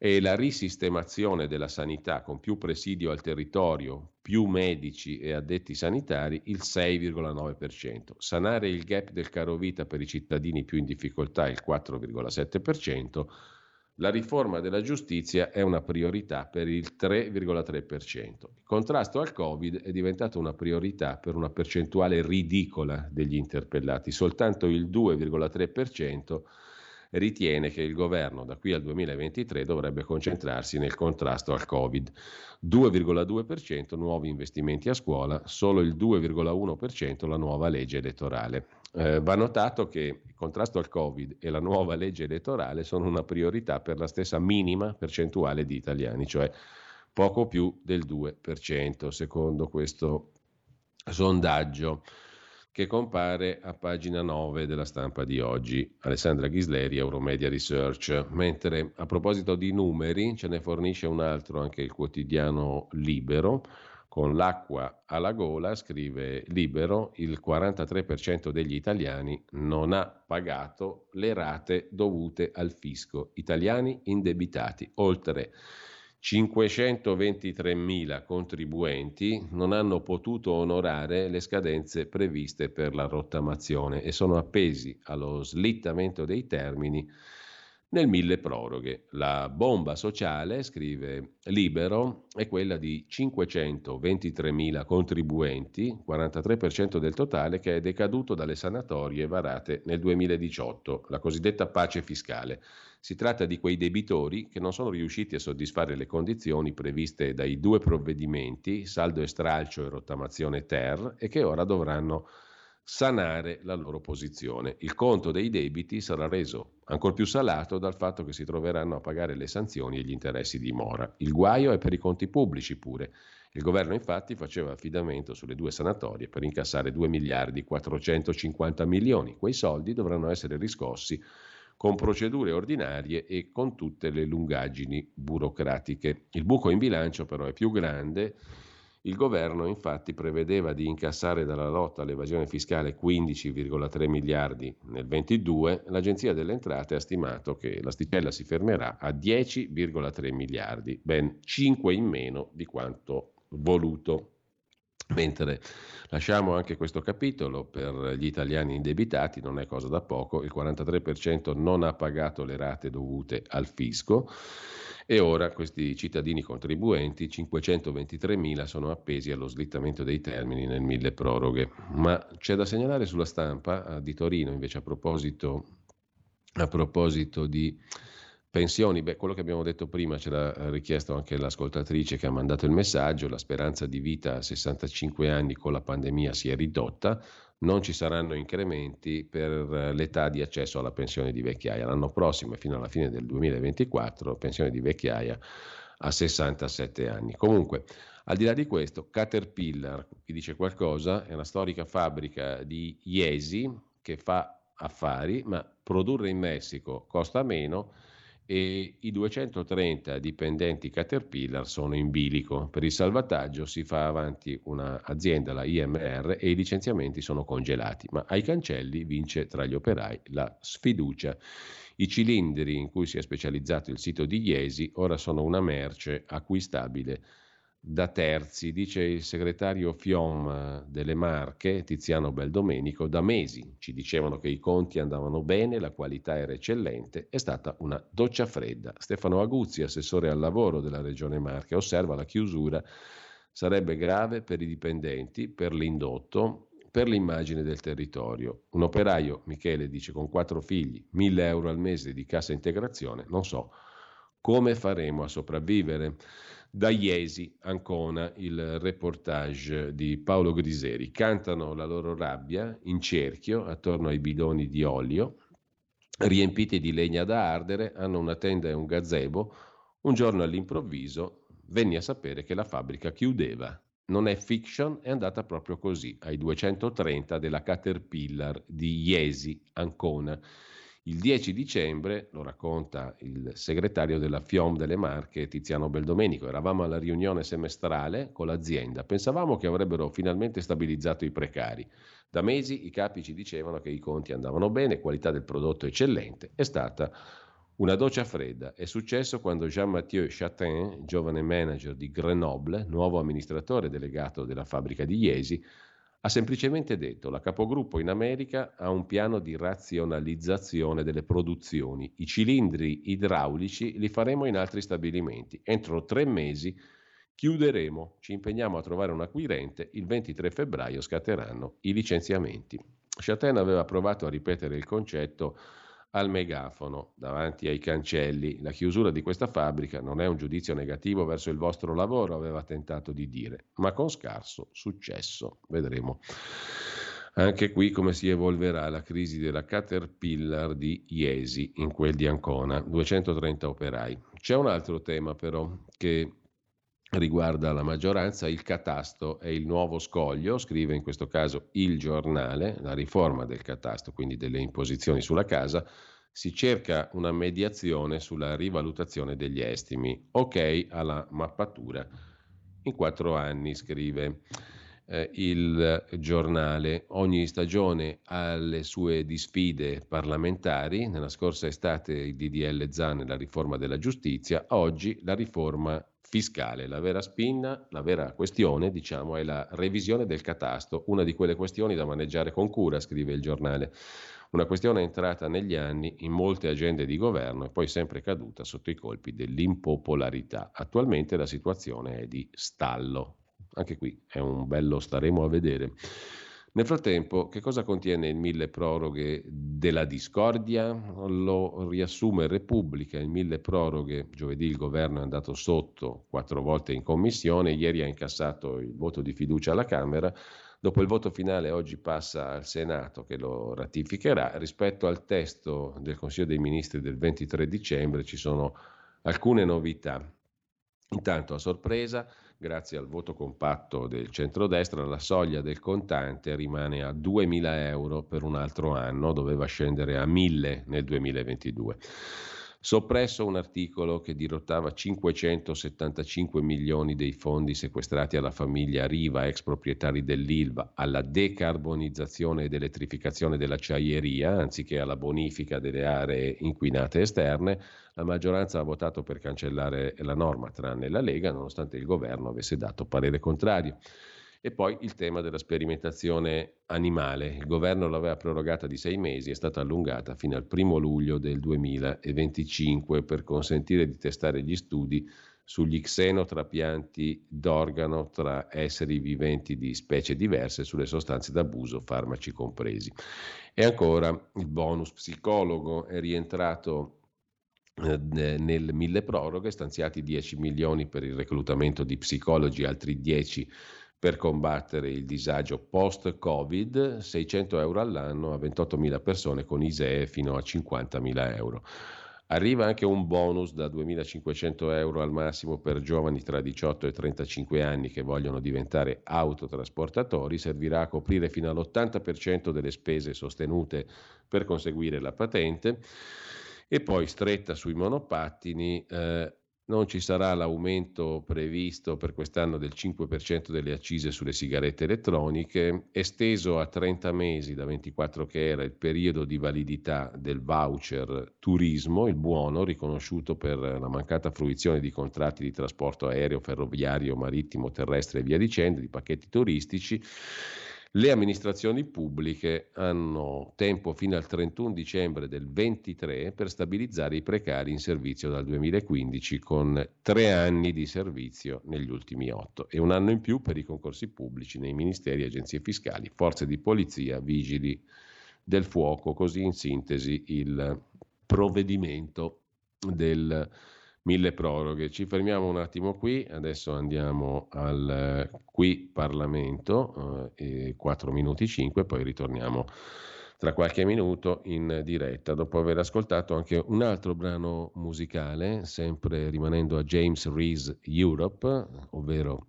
E la risistemazione della sanità con più presidio al territorio, più medici e addetti sanitari, il 6,9%. Sanare il gap del carovita per i cittadini più in difficoltà, il 4,7%. La riforma della giustizia è una priorità per il 3,3%. Il contrasto al Covid è diventato una priorità per una percentuale ridicola degli interpellati, soltanto il 2,3%. Ritiene che il governo da qui al 2023 dovrebbe concentrarsi nel contrasto al Covid. 2,2% nuovi investimenti a scuola, solo il 2,1% la nuova legge elettorale. Va notato che il contrasto al Covid e la nuova legge elettorale sono una priorità per la stessa minima percentuale di italiani, cioè poco più del 2%, secondo questo sondaggio che compare a pagina 9 della Stampa di oggi, Alessandra Ghisleri, Euromedia Research, mentre a proposito di numeri ce ne fornisce un altro anche il quotidiano Libero, con l'acqua alla gola, scrive Libero, il 43% degli italiani non ha pagato le rate dovute al fisco, italiani indebitati, oltre 523.000 contribuenti non hanno potuto onorare le scadenze previste per la rottamazione e sono appesi allo slittamento dei termini nel milleproroghe. La bomba sociale, scrive Libero, è quella di 523.000 contribuenti, 43% del totale, che è decaduto dalle sanatorie varate nel 2018, la cosiddetta pace fiscale. Si tratta di quei debitori che non sono riusciti a soddisfare le condizioni previste dai due provvedimenti, saldo e stralcio e rottamazione ter, e che ora dovranno sanare la loro posizione. Il conto dei debiti sarà reso ancor più salato dal fatto che si troveranno a pagare le sanzioni e gli interessi di mora. Il guaio è per i conti pubblici pure. Il governo infatti faceva affidamento sulle due sanatorie per incassare 2.450 milioni. Quei soldi dovranno essere riscossi con procedure ordinarie e con tutte le lungaggini burocratiche. Il buco in bilancio però è più grande. Il governo infatti prevedeva di incassare dalla lotta all'evasione fiscale 15,3 miliardi nel 22, l'Agenzia delle Entrate ha stimato che l'asticella si fermerà a 10,3 miliardi, ben 5 in meno di quanto voluto. Mentre lasciamo anche questo capitolo per gli italiani indebitati, non è cosa da poco, il 43% non ha pagato le rate dovute al fisco e ora questi cittadini contribuenti, 523.000, sono appesi allo slittamento dei termini nel milleproroghe. Ma c'è da segnalare sulla Stampa di Torino invece a proposito di pensioni, quello che abbiamo detto prima ce l'ha richiesto anche l'ascoltatrice che ha mandato il messaggio, la speranza di vita a 65 anni con la pandemia si è ridotta, non ci saranno incrementi per l'età di accesso alla pensione di vecchiaia, l'anno prossimo e fino alla fine del 2024 pensione di vecchiaia a 67 anni. Comunque, al di là di questo, Caterpillar, vi dice qualcosa? È una storica fabbrica di Iesi che fa affari, ma produrre in Messico costa meno e i 230 dipendenti Caterpillar sono in bilico. Per il salvataggio si fa avanti un'azienda, la IMR, e i licenziamenti sono congelati, ma ai cancelli vince tra gli operai la sfiducia. I cilindri in cui si è specializzato il sito di Iesi ora sono una merce acquistabile da terzi, dice il segretario FIOM delle Marche, Tiziano Beldomenico. Da mesi ci dicevano che i conti andavano bene, la qualità era eccellente, è stata una doccia fredda. Stefano Aguzzi, assessore al lavoro della Regione Marche, osserva la chiusura. Sarebbe grave per i dipendenti, per l'indotto, per l'immagine del territorio. Un operaio, Michele, dice, con 4 figli, 1.000 euro al mese di cassa integrazione, non so come faremo a sopravvivere. Da Iesi, Ancona, il reportage di Paolo Griseri. Cantano la loro rabbia in cerchio attorno ai bidoni di olio, riempiti di legna da ardere, hanno una tenda e un gazebo. Un giorno all'improvviso venni a sapere che la fabbrica chiudeva. Non è fiction, è andata proprio così, ai 230 della Caterpillar di Iesi, Ancona. Il 10 dicembre, lo racconta il segretario della FIOM delle Marche, Tiziano Beldomenico, eravamo alla riunione semestrale con l'azienda, pensavamo che avrebbero finalmente stabilizzato i precari. Da mesi i capi ci dicevano che i conti andavano bene, qualità del prodotto eccellente, è stata una doccia fredda. È successo quando Jean-Mathieu Chatin, giovane manager di Grenoble, nuovo amministratore delegato della fabbrica di Iesi, ha semplicemente detto: la capogruppo in America ha un piano di razionalizzazione delle produzioni, i cilindri idraulici li faremo in altri stabilimenti, entro 3 mesi chiuderemo, ci impegniamo a trovare un acquirente, il 23 febbraio scatteranno i licenziamenti. Chatin aveva provato a ripetere il concetto al megafono davanti ai cancelli. La chiusura di questa fabbrica non è un giudizio negativo verso il vostro lavoro, aveva tentato di dire, ma con scarso successo. Vedremo anche qui come si evolverà la crisi della Caterpillar di Iesi in quel di Ancona, 230 operai. C'è un altro tema però che riguarda la maggioranza, il catasto è il nuovo scoglio, scrive in questo caso il Giornale. La riforma del catasto, quindi delle imposizioni sulla casa, si cerca una mediazione sulla rivalutazione degli estimi, ok alla mappatura in 4 anni, scrive il Giornale. Ogni stagione ha le sue disfide parlamentari, nella scorsa estate il DDL Zan e la riforma della giustizia, oggi la riforma fiscale. La vera spinna, la vera questione, diciamo, è la revisione del catasto, una di quelle questioni da maneggiare con cura, scrive il Giornale. Una questione entrata negli anni in molte agende di governo e poi sempre caduta sotto i colpi dell'impopolarità. Attualmente la situazione è di stallo. Anche qui è un bello staremo a vedere. Nel frattempo, che cosa contiene il milleproroghe della discordia? Lo riassume Repubblica, il milleproroghe. Giovedì il governo è andato sotto 4 volte in commissione, ieri ha incassato il voto di fiducia alla Camera, dopo il voto finale oggi passa al Senato che lo ratificherà. Rispetto al testo del Consiglio dei Ministri del 23 dicembre ci sono alcune novità. Intanto, a sorpresa, grazie al voto compatto del centrodestra, la soglia del contante rimane a 2.000 euro per un altro anno, doveva scendere a 1.000 nel 2022. Soppresso un articolo che dirottava 575 milioni dei fondi sequestrati alla famiglia Riva, ex proprietari dell'Ilva, alla decarbonizzazione ed elettrificazione dell'acciaieria, anziché alla bonifica delle aree inquinate esterne. La maggioranza ha votato per cancellare la norma, tranne la Lega, nonostante il governo avesse dato parere contrario. E poi il tema della sperimentazione animale. Il governo l'aveva prorogata di 6 mesi, è stata allungata fino al 1° luglio del 2025 per consentire di testare gli studi sugli xenotrapianti d'organo tra esseri viventi di specie diverse, sulle sostanze d'abuso, farmaci compresi. E ancora il bonus psicologo è rientrato nel milleproroghe, stanziati 10 milioni per il reclutamento di psicologi, altri 10 per combattere il disagio post-Covid, 600 euro all'anno a 28.000 persone con ISEE fino a 50.000 euro. Arriva anche un bonus da 2.500 euro al massimo per giovani tra 18 e 35 anni che vogliono diventare autotrasportatori, servirà a coprire fino all'80% delle spese sostenute per conseguire la patente. E poi stretta sui monopattini, non ci sarà l'aumento previsto per quest'anno del 5% delle accise sulle sigarette elettroniche, esteso a 30 mesi da 24 che era il periodo di validità del voucher turismo, il buono riconosciuto per la mancata fruizione di contratti di trasporto aereo, ferroviario, marittimo, terrestre e via dicendo, di pacchetti turistici. Le amministrazioni pubbliche hanno tempo fino al 31 dicembre del 23 per stabilizzare i precari in servizio dal 2015 con 3 anni di servizio negli ultimi 8 e 1 anno in più per i concorsi pubblici nei ministeri, agenzie fiscali, forze di polizia, vigili del fuoco. Così in sintesi il provvedimento del mille proroghe. Ci fermiamo un attimo qui, adesso andiamo al qui Parlamento, 4 minuti 5, poi ritorniamo tra qualche minuto in diretta, dopo aver ascoltato anche un altro brano musicale, sempre rimanendo a James Rees Europe, ovvero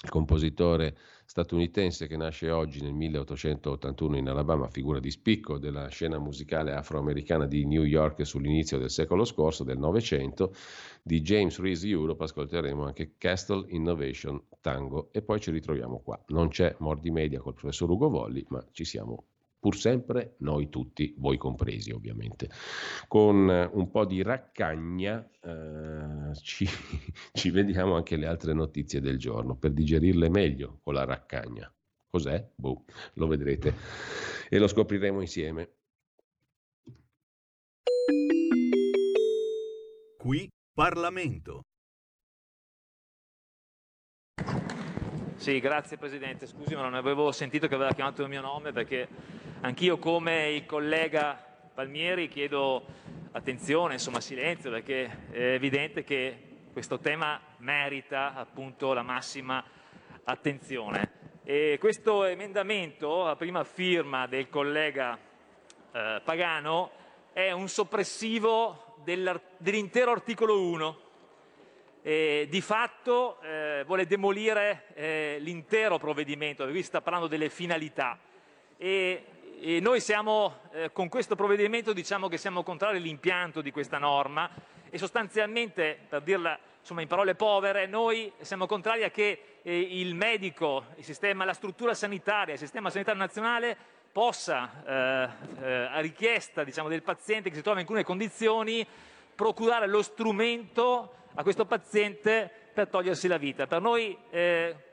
il compositore statunitense che nasce oggi nel 1881 in Alabama, figura di spicco della scena musicale afroamericana di New York sull'inizio del secolo scorso, del Novecento. Di James Rees Europe ascolteremo anche Castle Innovation Tango e poi ci ritroviamo qua. Non c'è Mordi Media col professor Ugo Volli, ma ci siamo pur sempre noi tutti, voi compresi ovviamente. Con un po' di raccagna ci vediamo anche le altre notizie del giorno per digerirle meglio con la raccagna. Cos'è? Boh, lo vedrete e lo scopriremo insieme. Qui Parlamento. Sì, grazie Presidente. Scusi, ma non avevo sentito che aveva chiamato il mio nome, perché anch'io, come il collega Palmieri, chiedo attenzione, insomma silenzio, perché è evidente che questo tema merita appunto la massima attenzione. E questo emendamento, a prima firma del collega Pagano, è un soppressivo dell'intero articolo 1. Di fatto vuole demolire l'intero provvedimento, perché qui si sta parlando delle finalità e noi siamo con questo provvedimento, diciamo che siamo contrari all'impianto di questa norma e sostanzialmente, per dirla insomma in parole povere, noi siamo contrari a che il medico, il sistema, la struttura sanitaria, il sistema sanitario nazionale possa a richiesta, diciamo, del paziente che si trova in alcune condizioni, procurare lo strumento a questo paziente per togliersi la vita. Per noi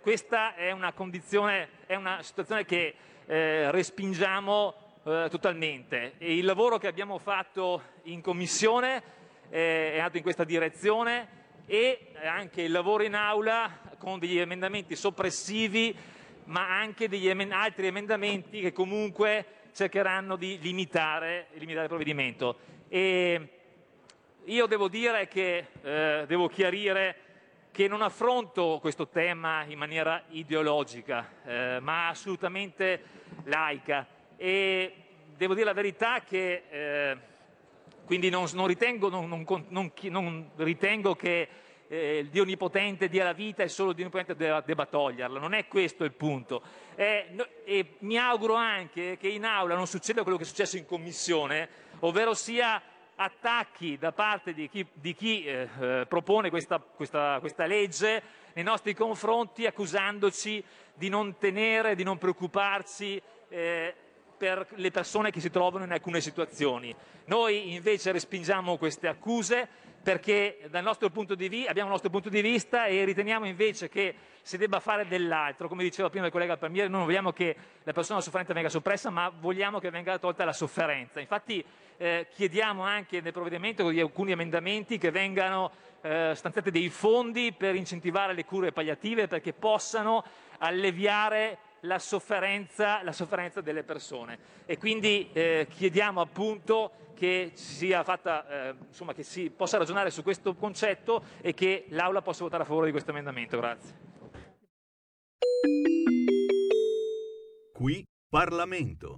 questa è una condizione, è una situazione che respingiamo totalmente. E il lavoro che abbiamo fatto in commissione è andato in questa direzione e anche il lavoro in aula con degli emendamenti soppressivi, ma anche degli altri emendamenti che comunque cercheranno di limitare il provvedimento. Io devo dire che devo chiarire che non affronto questo tema in maniera ideologica, ma assolutamente laica. E devo dire la verità che quindi non ritengo che il Dio onnipotente dia la vita e solo il Dio onnipotente debba toglierla. Non è questo il punto. E mi auguro anche che in aula non succeda quello che è successo in commissione, ovvero sia attacchi da parte di chi propone questa legge nei nostri confronti, accusandoci di non tenere, di non preoccuparci per le persone che si trovano in alcune situazioni. Noi invece respingiamo queste accuse perché abbiamo il nostro punto di vista e riteniamo invece che si debba fare dell'altro. Come diceva prima il collega Palmieri, noi non vogliamo che la persona sofferente venga soppressa, ma vogliamo che venga tolta la sofferenza. Infatti chiediamo anche nel provvedimento di alcuni emendamenti che vengano stanziati dei fondi per incentivare le cure palliative, perché possano alleviare la sofferenza delle persone. E quindi chiediamo appunto che sia fatta, insomma, che si possa ragionare su questo concetto e che l'Aula possa votare a favore di questo emendamento. Grazie. Qui Parlamento.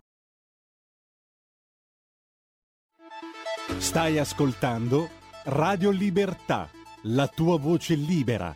Stai ascoltando Radio Libertà, la tua voce libera,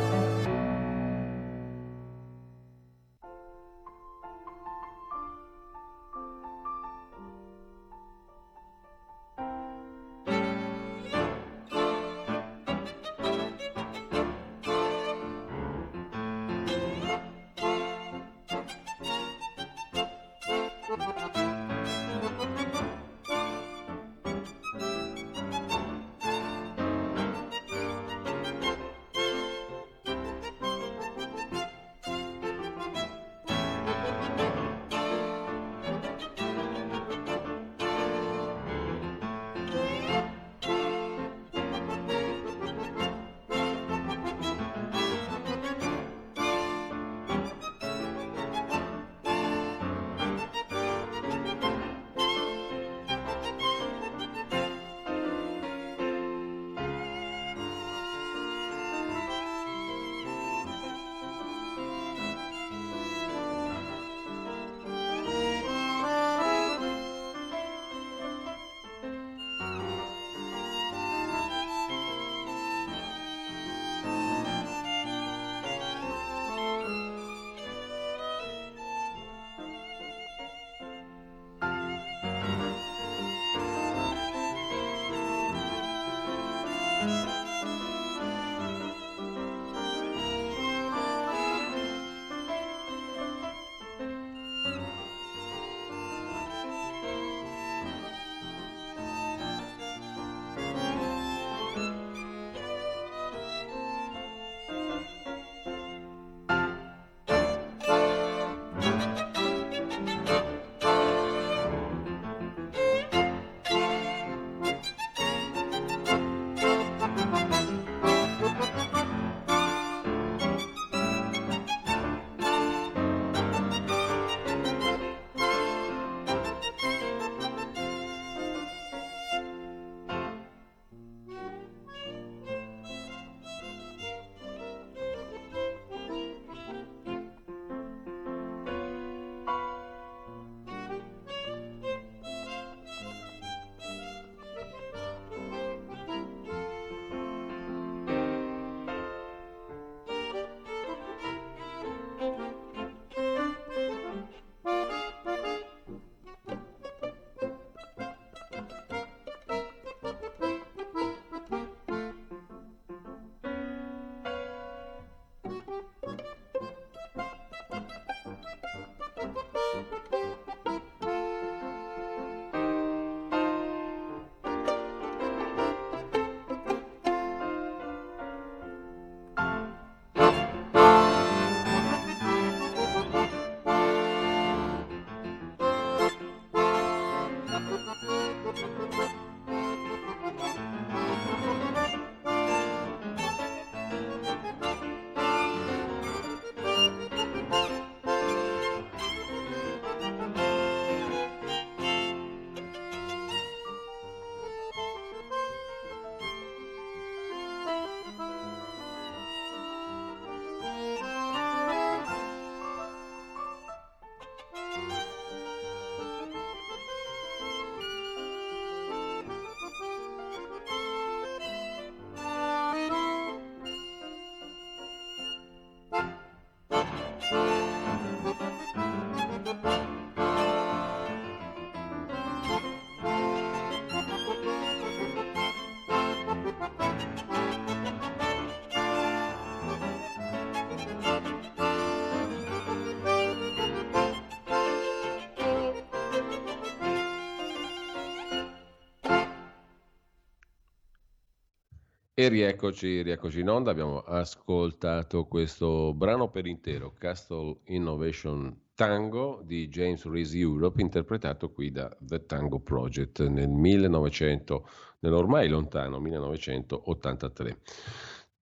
E rieccoci in onda, abbiamo ascoltato questo brano per intero, Castle Innovation Tango di James Reese Europe, interpretato qui da The Tango Project nel ormai lontano 1983.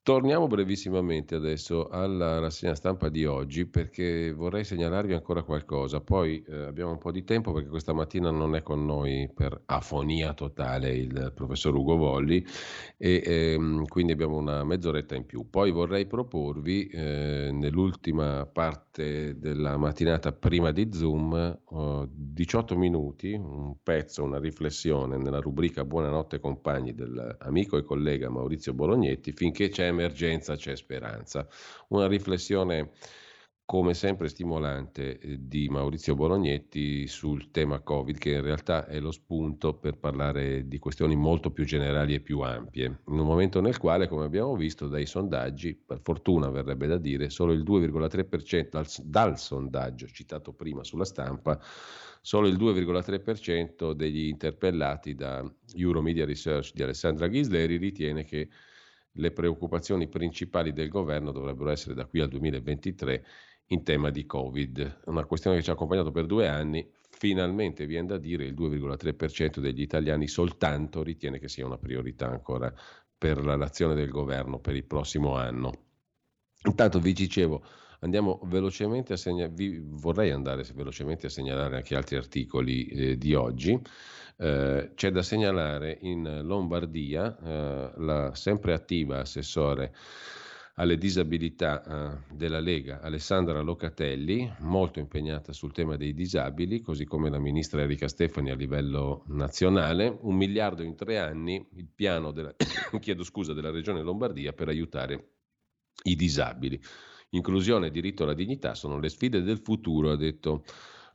Torniamo brevissimamente adesso alla rassegna stampa di oggi, perché vorrei segnalarvi ancora qualcosa. Poi abbiamo un po' di tempo, perché questa mattina non è con noi per afonia totale il professor Ugo Volli e quindi abbiamo una mezz'oretta in più. Poi vorrei proporvi nell'ultima parte della mattinata prima di Zoom 18 minuti, un pezzo, una riflessione nella rubrica Buonanotte compagni dell'amico e collega Maurizio Bolognetti, finché c'è emergenza c'è speranza. Una riflessione come sempre stimolante di Maurizio Bolognetti sul tema Covid, che in realtà è lo spunto per parlare di questioni molto più generali e più ampie, in un momento nel quale, come abbiamo visto dai sondaggi, per fortuna verrebbe da dire, solo il 2,3% dal sondaggio citato prima sulla Stampa, solo il 2,3% degli interpellati da Euromedia Research di Alessandra Ghisleri ritiene che le preoccupazioni principali del governo dovrebbero essere da qui al 2023 in tema di Covid. Una questione che ci ha accompagnato per 2 anni, finalmente viene da dire il 2,3% degli italiani soltanto ritiene che sia una priorità ancora per l'azione del governo per il prossimo anno. Intanto vi dicevo, andiamo velocemente a vorrei andare velocemente a segnalare anche altri articoli di oggi. C'è da segnalare in Lombardia la sempre attiva assessore alle disabilità della Lega Alessandra Locatelli, molto impegnata sul tema dei disabili, così come la ministra Erika Stefani a livello nazionale. 1 miliardo in 3 anni, il piano della Regione Lombardia per aiutare i disabili. Inclusione e diritto alla dignità sono le sfide del futuro, ha detto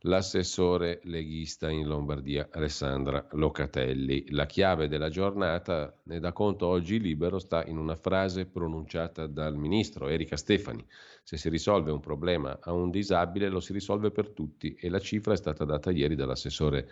l'assessore leghista in Lombardia Alessandra Locatelli. La chiave della giornata, ne dà conto oggi Libero, sta in una frase pronunciata dal ministro Erika Stefani. Se si risolve un problema a un disabile, lo si risolve per tutti, e la cifra è stata data ieri dall'assessore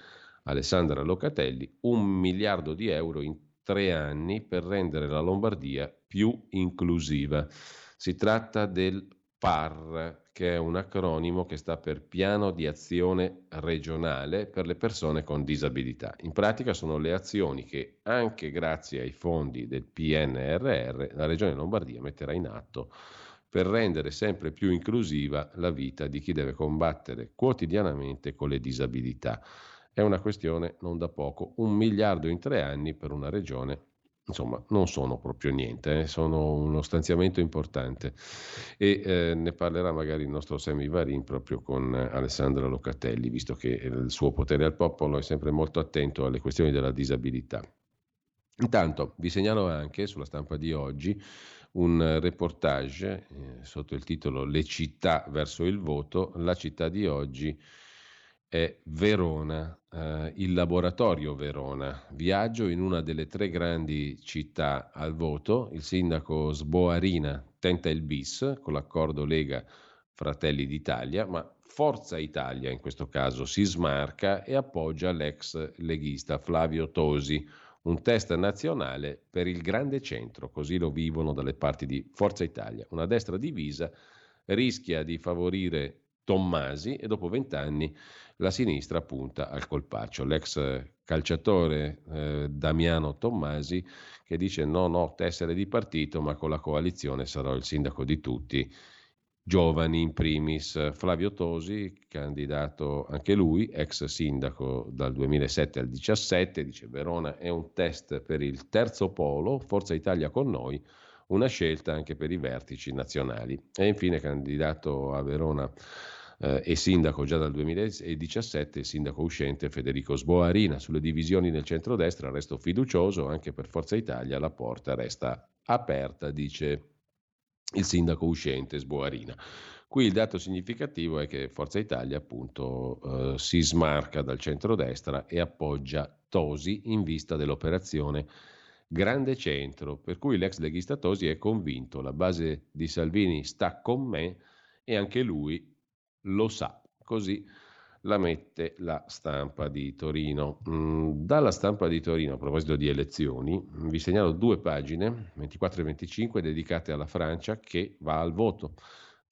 Alessandra Locatelli, 1 miliardo di euro in 3 anni per rendere la Lombardia più inclusiva. Si tratta del PAR, che è un acronimo che sta per Piano di Azione Regionale per le Persone con Disabilità. In pratica sono le azioni che, anche grazie ai fondi del PNRR, la Regione Lombardia metterà in atto per rendere sempre più inclusiva la vita di chi deve combattere quotidianamente con le disabilità. È una questione non da poco, 1 miliardo in 3 anni per una regione. Insomma, non sono proprio niente, sono uno stanziamento importante, e ne parlerà magari il nostro Semi Varin proprio con Alessandra Locatelli, visto che il suo potere al popolo è sempre molto attento alle questioni della disabilità. Intanto vi segnalo anche sulla Stampa di oggi un reportage sotto il titolo Le città verso il voto. La città di oggi è Verona, il laboratorio Verona, viaggio in una delle 3 grandi città al voto. Il sindaco Sboarina tenta il bis con l'accordo Lega Fratelli d'Italia, ma Forza Italia in questo caso si smarca e appoggia l'ex leghista Flavio Tosi, un test nazionale per il grande centro, così lo vivono dalle parti di Forza Italia. Una destra divisa rischia di favorire Tommasi e dopo 20 anni la sinistra punta al colpaccio. L'ex calciatore Damiano Tommasi, che dice no, tessere di partito, ma con la coalizione sarò il sindaco di tutti, giovani in primis. Flavio Tosi, candidato anche lui, ex sindaco dal 2007 al 2017, dice Verona è un test per il terzo polo, Forza Italia con noi, una scelta anche per i vertici nazionali. E infine, candidato a Verona e sindaco già dal 2017, il sindaco uscente Federico Sboarina. Sulle divisioni nel centrodestra resto fiducioso, anche per Forza Italia la porta resta aperta, dice il sindaco uscente Sboarina. Qui il dato significativo è che Forza Italia appunto si smarca dal centrodestra e appoggia Tosi in vista dell'operazione Grande Centro, per cui l'ex leghista Tosi è convinto, la base di Salvini sta con me e anche lui lo sa, così la mette la Stampa di Torino. Dalla Stampa di Torino, a proposito di elezioni, vi segnalo 2 pagine, 24 e 25, dedicate alla Francia che va al voto.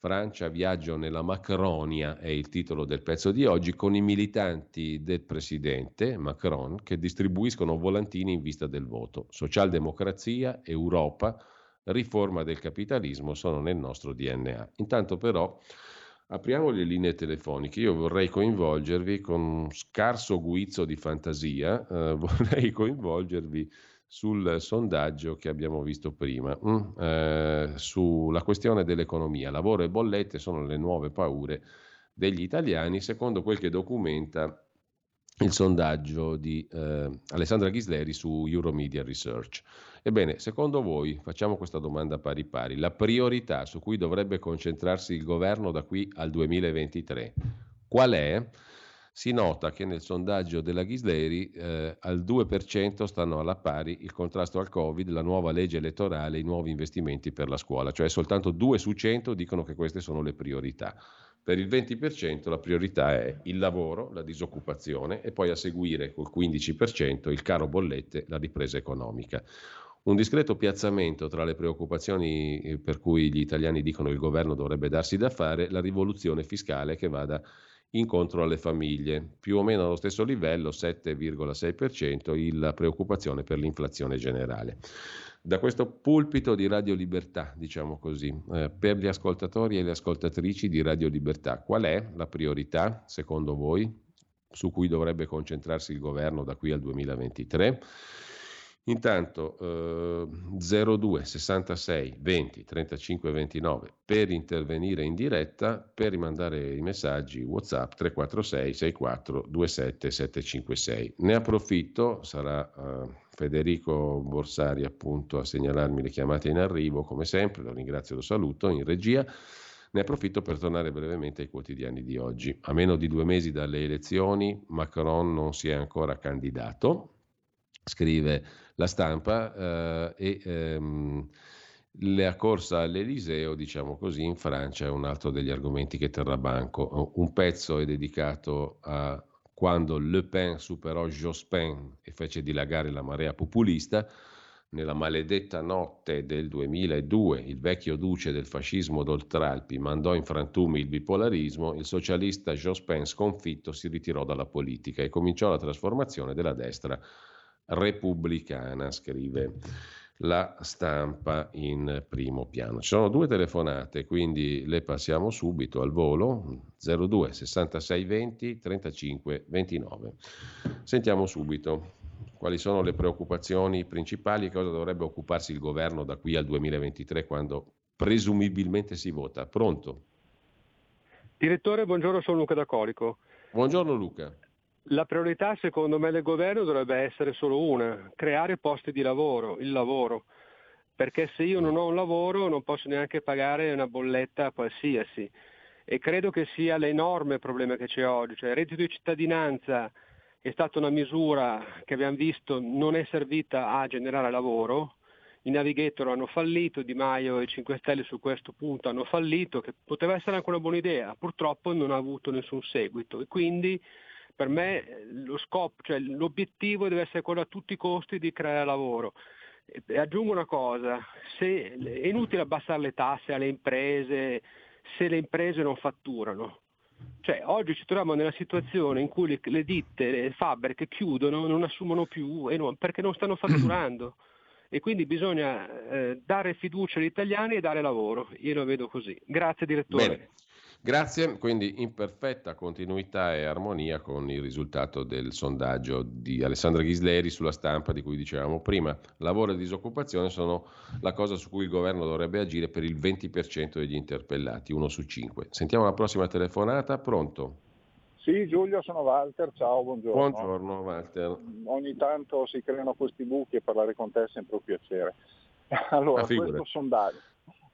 Francia, viaggio nella Macronia è il titolo del pezzo di oggi, con i militanti del presidente Macron che distribuiscono volantini in vista del voto. Socialdemocrazia, Europa, riforma del capitalismo sono nel nostro DNA. Intanto però apriamo le linee telefoniche. Io vorrei coinvolgervi con un scarso guizzo di fantasia, vorrei coinvolgervi sul sondaggio che abbiamo visto prima, sulla questione dell'economia. Lavoro e bollette sono le nuove paure degli italiani, secondo quel che documenta il sondaggio di Alessandra Ghisleri su Euromedia Research. Ebbene, secondo voi, facciamo questa domanda pari pari, la priorità su cui dovrebbe concentrarsi il governo da qui al 2023, qual è? Si nota che nel sondaggio della Ghisleri al 2% stanno alla pari il contrasto al Covid, la nuova legge elettorale, i nuovi investimenti per la scuola, cioè soltanto 2 su 100 dicono che queste sono le priorità. Per il 20% la priorità è il lavoro, la disoccupazione e poi a seguire col 15% il caro bollette, la ripresa economica. Un discreto piazzamento tra le preoccupazioni per cui gli italiani dicono il governo dovrebbe darsi da fare, la rivoluzione fiscale che vada incontro alle famiglie, più o meno allo stesso livello, 7,6%, la preoccupazione per l'inflazione generale. Da questo pulpito di Radio Libertà, diciamo così, per gli ascoltatori e le ascoltatrici di Radio Libertà, qual è la priorità, secondo voi, su cui dovrebbe concentrarsi il governo da qui al 2023? Intanto 02 66 20 35 29 per intervenire in diretta, per rimandare i messaggi WhatsApp 346 64 27 756. Ne approfitto, sarà Federico Borsari appunto a segnalarmi le chiamate in arrivo come sempre, lo ringrazio e lo saluto in regia. Ne approfitto per tornare brevemente ai quotidiani di oggi. A meno di 2 mesi dalle elezioni Macron non si è ancora candidato, scrive La Stampa, e la corsa all'Eliseo, diciamo così, in Francia è un altro degli argomenti che terrà banco. Un pezzo è dedicato a quando Le Pen superò Jospin e fece dilagare la marea populista. Nella maledetta notte del 2002 il vecchio duce del fascismo d'Oltralpi mandò in frantumi il bipolarismo, il socialista Jospin sconfitto si ritirò dalla politica e cominciò la trasformazione della destra repubblicana, scrive La Stampa in primo piano. Ci sono 2 telefonate, quindi le passiamo subito al volo, 02 66 20 35 29. Sentiamo subito quali sono le preoccupazioni principali e cosa dovrebbe occuparsi il governo da qui al 2023 quando presumibilmente si vota. Pronto? Direttore, buongiorno, sono Luca da Corico. Buongiorno Luca. La priorità secondo me del governo dovrebbe essere solo una, creare posti di lavoro, il lavoro, perché se io non ho un lavoro non posso neanche pagare una bolletta qualsiasi e credo che sia l'enorme problema che c'è oggi, cioè il reddito di cittadinanza è stata una misura che abbiamo visto non è servita a generare lavoro, i navigator hanno fallito, Di Maio e 5 Stelle su questo punto hanno fallito, che poteva essere anche una buona idea, purtroppo non ha avuto nessun seguito e quindi per me lo scopo, cioè l'obiettivo deve essere quello a tutti i costi di creare lavoro. E aggiungo una cosa, se è inutile abbassare le tasse alle imprese se le imprese non fatturano. Cioè oggi ci troviamo nella situazione in cui le ditte, le fabbriche chiudono, non assumono più perché non stanno fatturando e quindi bisogna dare fiducia agli italiani e dare lavoro. Io lo vedo così. Grazie direttore. Bene. Grazie, quindi in perfetta continuità e armonia con il risultato del sondaggio di Alessandra Ghisleri sulla Stampa di cui dicevamo prima. Lavoro e disoccupazione sono la cosa su cui il governo dovrebbe agire per il 20% degli interpellati, 1 su 5. Sentiamo la prossima telefonata, pronto? Sì, Giulio, sono Walter, ciao, buongiorno. Buongiorno Walter. Ogni tanto si creano questi buchi e parlare con te è sempre un piacere. Allora,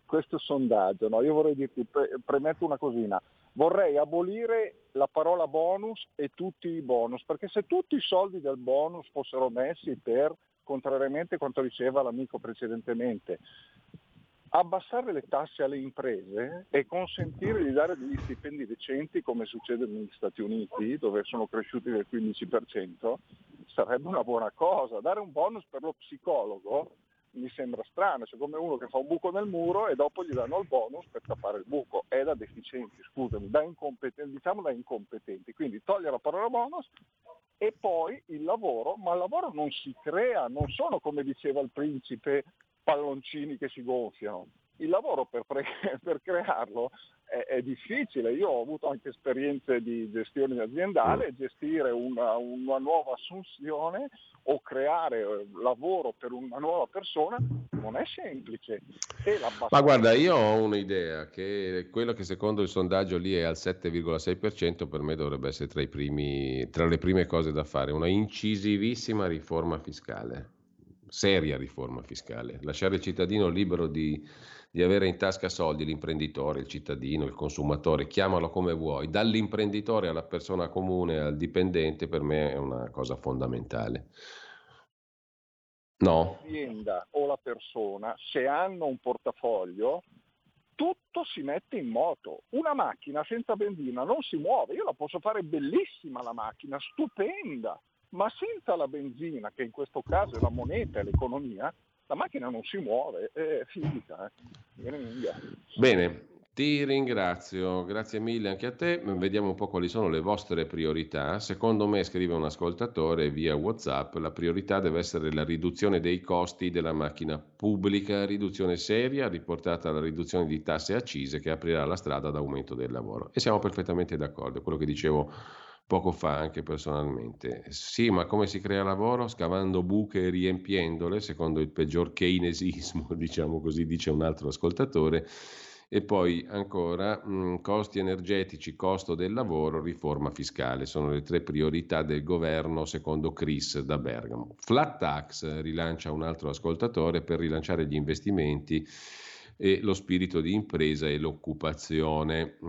questo sondaggio, no? Io vorrei dirti, premetto una cosina, vorrei abolire la parola bonus e tutti i bonus, perché se tutti i soldi del bonus fossero messi per, contrariamente a quanto diceva l'amico precedentemente, abbassare le tasse alle imprese e consentire di dare degli stipendi decenti, come succede negli Stati Uniti, dove sono cresciuti del 15%, sarebbe una buona cosa. Dare un bonus per lo psicologo mi sembra strano, cioè come uno che fa un buco nel muro e dopo gli danno il bonus per tappare il buco, è da deficienti, scusami, da incompetenti, quindi togliere la parola bonus e poi il lavoro, ma il lavoro non si crea, non sono come diceva il principe palloncini che si gonfiano. Il lavoro per crearlo è difficile. Io ho avuto anche esperienze di gestione aziendale, gestire una nuova assunzione o creare lavoro per una nuova persona non è semplice. Ma guarda, io ho un'idea che quello che secondo il sondaggio lì è al 7,6%, per me dovrebbe essere tra le prime cose da fare, una incisivissima riforma fiscale, seria riforma fiscale, lasciare il cittadino libero di avere in tasca soldi, l'imprenditore, il cittadino, il consumatore, chiamalo come vuoi, dall'imprenditore alla persona comune, al dipendente, per me è una cosa fondamentale. No. L'azienda o la persona, se hanno un portafoglio, tutto si mette in moto. Una macchina senza benzina non si muove. Io la posso fare bellissima la macchina, stupenda, ma senza la benzina, che in questo caso è la moneta e l'economia, la macchina non si muove, è finita. Bene, ti ringrazio, grazie mille anche a te. Vediamo un po' quali sono le vostre priorità. Secondo me, scrive un ascoltatore via WhatsApp, la priorità deve essere la riduzione dei costi della macchina pubblica, riduzione seria, riportata alla riduzione di tasse e accise, che aprirà la strada ad aumento del lavoro. E siamo perfettamente d'accordo, quello che dicevo poco fa anche personalmente. Sì, ma come si crea lavoro? Scavando buche e riempiendole, secondo il peggior keynesismo, diciamo così, dice un altro ascoltatore. E poi ancora costi energetici, costo del lavoro, riforma fiscale. Sono le tre priorità del governo, secondo Chris da Bergamo. Flat tax, rilancia un altro ascoltatore, per rilanciare gli investimenti e lo spirito di impresa e l'occupazione.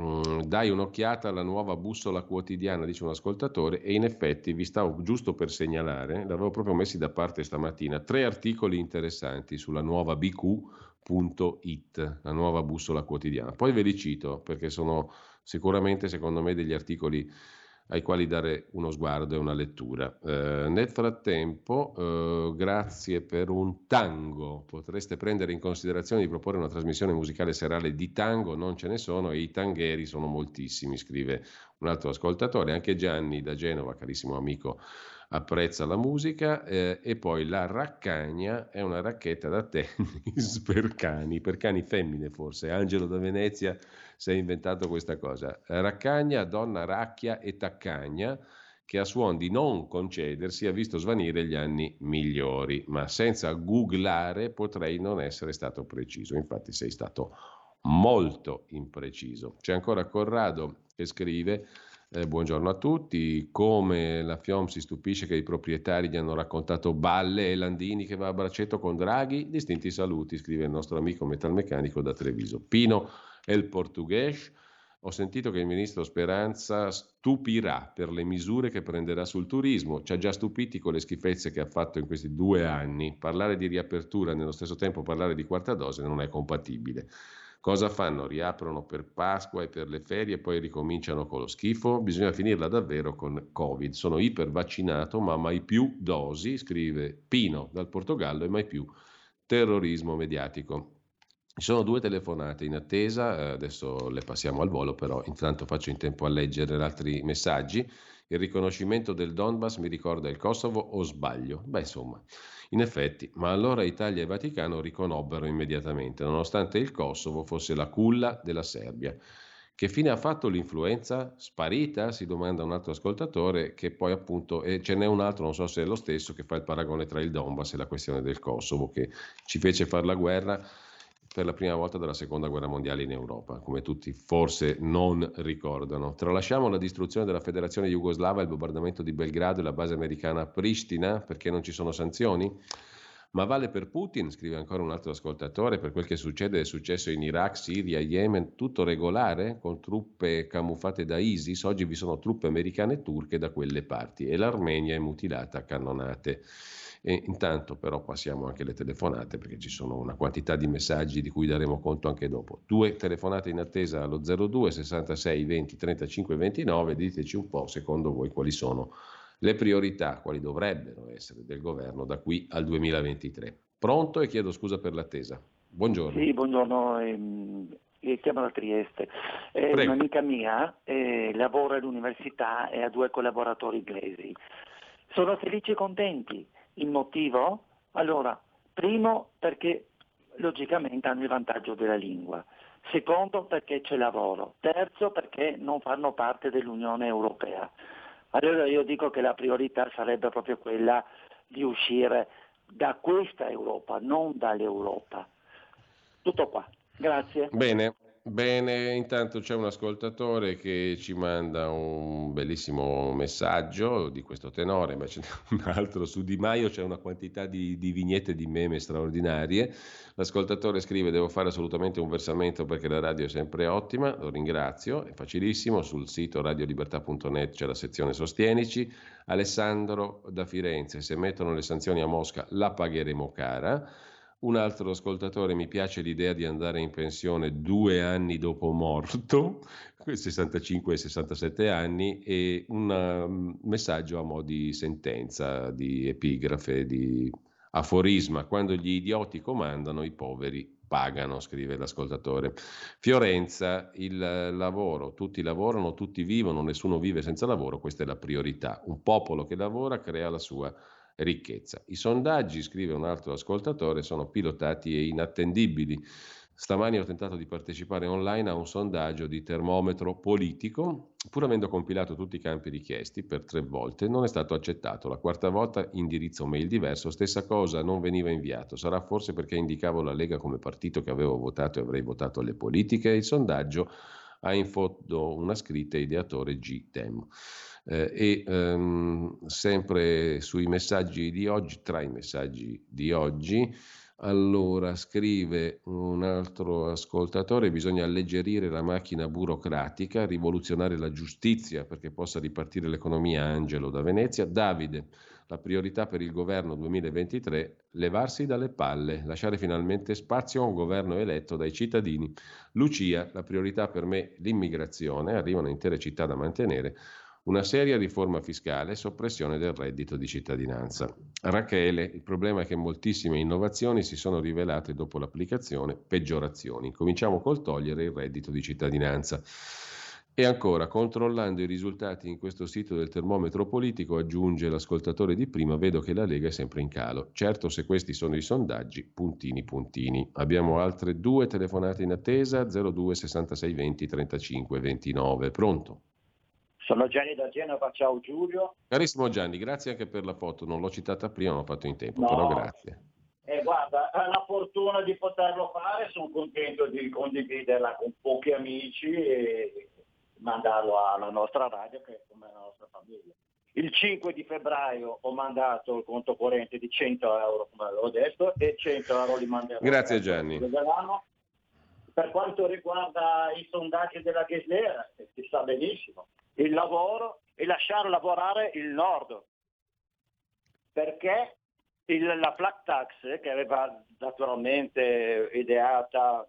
Dai un'occhiata alla nuova bussola quotidiana, dice un ascoltatore, e in effetti vi stavo giusto per segnalare, l'avevo proprio messi da parte stamattina, tre articoli interessanti sulla nuova bq.it, la nuova bussola quotidiana. Poi ve li cito perché sono sicuramente, secondo me, degli articoli ai quali dare uno sguardo e una lettura. Nel frattempo, grazie per un tango. Potreste prendere in considerazione di proporre una trasmissione musicale serale di tango, non ce ne sono e i tangheri sono moltissimi, scrive un altro ascoltatore. Anche Gianni da Genova, carissimo amico, apprezza la musica. E poi la raccagna è una racchetta da tennis per cani femmine, forse. Angelo da Venezia si è inventato questa cosa. Raccagna, donna racchia e taccagna, che a suon di non concedersi ha visto svanire gli anni migliori, ma senza googlare potrei non essere stato preciso. Infatti sei stato molto impreciso. C'è ancora Corrado che scrive: buongiorno a tutti, come la FIOM si stupisce che i proprietari gli hanno raccontato balle e Landini che va a braccetto con Draghi, distinti saluti, scrive il nostro amico metalmeccanico da Treviso. Pino El Portugues, ho sentito che il ministro Speranza stupirà per le misure che prenderà sul turismo, ci ha già stupiti con le schifezze che ha fatto in questi 2 anni, parlare di riapertura nello stesso tempo parlare di quarta dose non è compatibile. Cosa fanno? Riaprono per Pasqua e per le ferie e poi ricominciano con lo schifo? Bisogna finirla davvero con Covid. Sono ipervaccinato, ma mai più dosi, scrive Pino dal Portogallo, e mai più terrorismo mediatico. Ci sono 2 telefonate in attesa, adesso le passiamo al volo, però intanto faccio in tempo a leggere altri messaggi. Il riconoscimento del Donbass mi ricorda il Kosovo o sbaglio? Beh, insomma, in effetti, ma allora Italia e Vaticano riconobbero immediatamente, nonostante il Kosovo fosse la culla della Serbia. Che fine ha fatto l'influenza? Sparita? Si domanda un altro ascoltatore, che poi appunto, e ce n'è un altro, non so se è lo stesso, che fa il paragone tra il Donbass e la questione del Kosovo, che ci fece fare la guerra per la prima volta dalla seconda guerra mondiale in Europa, come tutti forse non ricordano. Tralasciamo la distruzione della Federazione Jugoslava, il bombardamento di Belgrado e la base americana a Pristina, perché non ci sono sanzioni? Ma vale per Putin, scrive ancora un altro ascoltatore, per quel che succede è successo in Iraq, Siria, Yemen, tutto regolare, con truppe camuffate da ISIS, oggi vi sono truppe americane e turche da quelle parti e l'Armenia è mutilata a cannonate. E intanto però passiamo anche le telefonate, perché ci sono una quantità di messaggi di cui daremo conto anche dopo. 2 telefonate in attesa allo 02 66 20 35 29, diteci un po' secondo voi quali sono le priorità, quali dovrebbero essere del governo da qui al 2023. Pronto, e chiedo scusa per l'attesa. Buongiorno. Sì, buongiorno, chiamo da Trieste. Un'amica mia lavora all'università e ha 2 collaboratori inglesi. Sono felici e contenti. Il motivo? Allora, primo perché logicamente hanno il vantaggio della lingua. Secondo, perché c'è lavoro. Terzo, perché non fanno parte dell'Unione Europea. Allora io dico che la priorità sarebbe proprio quella di uscire da questa Europa, non dall'Europa. Tutto qua. Grazie. Bene. Bene, intanto c'è un ascoltatore che ci manda un bellissimo messaggio di questo tenore, ma c'è un altro su Di Maio, c'è una quantità di vignette di meme straordinarie. L'ascoltatore scrive: devo fare assolutamente un versamento perché la radio è sempre ottima, lo ringrazio, è facilissimo, sul sito radiolibertà.net c'è la sezione sostienici. Alessandro da Firenze: se mettono le sanzioni a Mosca la pagheremo cara. Un altro ascoltatore: mi piace l'idea di andare in pensione 2 anni dopo morto, 65 e 67 anni, e un messaggio a mo' di sentenza, di epigrafe, di aforisma: quando gli idioti comandano, i poveri pagano, scrive l'ascoltatore. Fiorenza: il lavoro, tutti lavorano, tutti vivono, nessuno vive senza lavoro, questa è la priorità. Un popolo che lavora crea la sua ricchezza. I sondaggi, scrive un altro ascoltatore, sono pilotati e inattendibili. Stamani ho tentato di partecipare online a un sondaggio di termometro politico, pur avendo compilato tutti i campi richiesti per 3 volte, non è stato accettato. La 4ª volta indirizzo mail diverso, stessa cosa, non veniva inviato. Sarà forse perché indicavo la Lega come partito che avevo votato e avrei votato alle politiche. Il sondaggio ha in fondo una scritta ideatore G. Temo. Sempre sui messaggi di oggi, tra i messaggi di oggi, allora scrive un altro ascoltatore: bisogna alleggerire la macchina burocratica, rivoluzionare la giustizia perché possa ripartire l'economia. Angelo da Venezia. Davide: la priorità per il governo 2023, levarsi dalle palle, lasciare finalmente spazio a un governo eletto dai cittadini. Lucia: la priorità per me l'immigrazione, arrivano intere città da mantenere. Una seria riforma fiscale e soppressione del reddito di cittadinanza. Rachele: il problema è che moltissime innovazioni si sono rivelate dopo l'applicazione peggiorazioni. Cominciamo col togliere il reddito di cittadinanza. E ancora, controllando i risultati in questo sito del termometro politico, aggiunge l'ascoltatore di prima, vedo che la Lega è sempre in calo. Certo, se questi sono i sondaggi, puntini puntini. Abbiamo altre 2 telefonate in attesa, 02 66 20 35 29. Pronto? Sono Gianni da Genova, ciao Giulio. Carissimo Gianni, grazie anche per la foto, non l'ho citata prima, non ho fatto in tempo, no. Però grazie. Guarda, ho la fortuna di poterlo fare, sono contento di condividerla con pochi amici e mandarlo alla nostra radio che è come la nostra famiglia. Il 5 di febbraio ho mandato il conto corrente di 100 euro, come avevo detto, e 100 euro li manderò. Grazie Gianni. Per quanto riguarda i sondaggi della Gheslera, si sa benissimo, il lavoro e lasciare lavorare il nord, perché la flat tax che aveva naturalmente ideata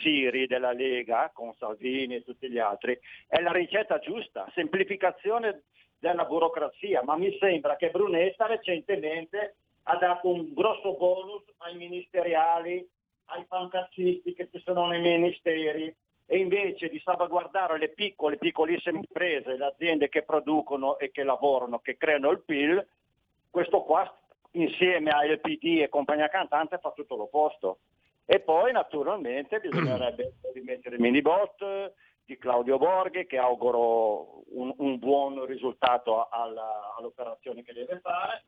Siri della Lega con Salvini e tutti gli altri è la ricetta giusta, semplificazione della burocrazia, ma mi sembra che Brunetta recentemente ha dato un grosso bonus ai ministeriali, ai pancazzisti che ci sono nei ministeri, e invece di salvaguardare le piccole, piccolissime imprese, le aziende che producono e che lavorano, che creano il PIL, questo qua insieme al PD e compagnia cantante fa tutto l'opposto. E poi naturalmente bisognerebbe rimettere il minibot di Claudio Borghi, che auguro un buon risultato all'operazione che deve fare,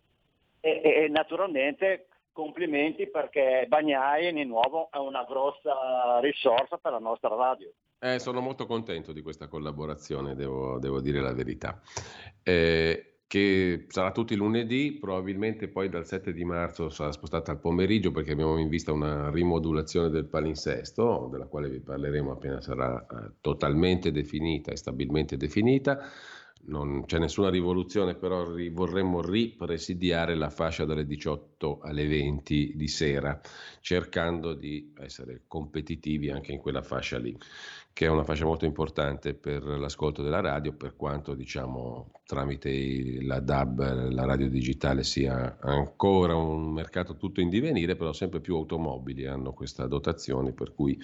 e naturalmente complimenti perché Bagnai di nuovo è una grossa risorsa per la nostra radio. Sono molto contento di questa collaborazione, devo dire la verità. Che sarà tutti lunedì, probabilmente poi dal 7 di marzo sarà spostata al pomeriggio perché abbiamo in vista una rimodulazione del palinsesto, della quale vi parleremo appena sarà totalmente definita e stabilmente definita. Non c'è nessuna rivoluzione, però vorremmo ripresidiare la fascia dalle 18 alle 20 di sera, cercando di essere competitivi anche in quella fascia lì. che è una fascia molto importante per l'ascolto della radio, per quanto diciamo tramite la DAB, la radio digitale, sia ancora un mercato tutto in divenire, però sempre più automobili hanno questa dotazione, per cui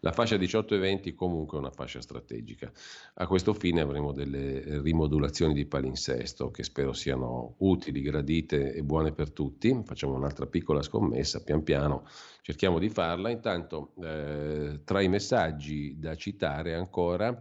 la fascia 18 e 20 comunque è una fascia strategica. A questo fine avremo delle rimodulazioni di palinsesto che spero siano utili, gradite e buone per tutti. Facciamo un'altra piccola scommessa, pian piano cerchiamo di farla. Intanto tra i messaggi da citare ancora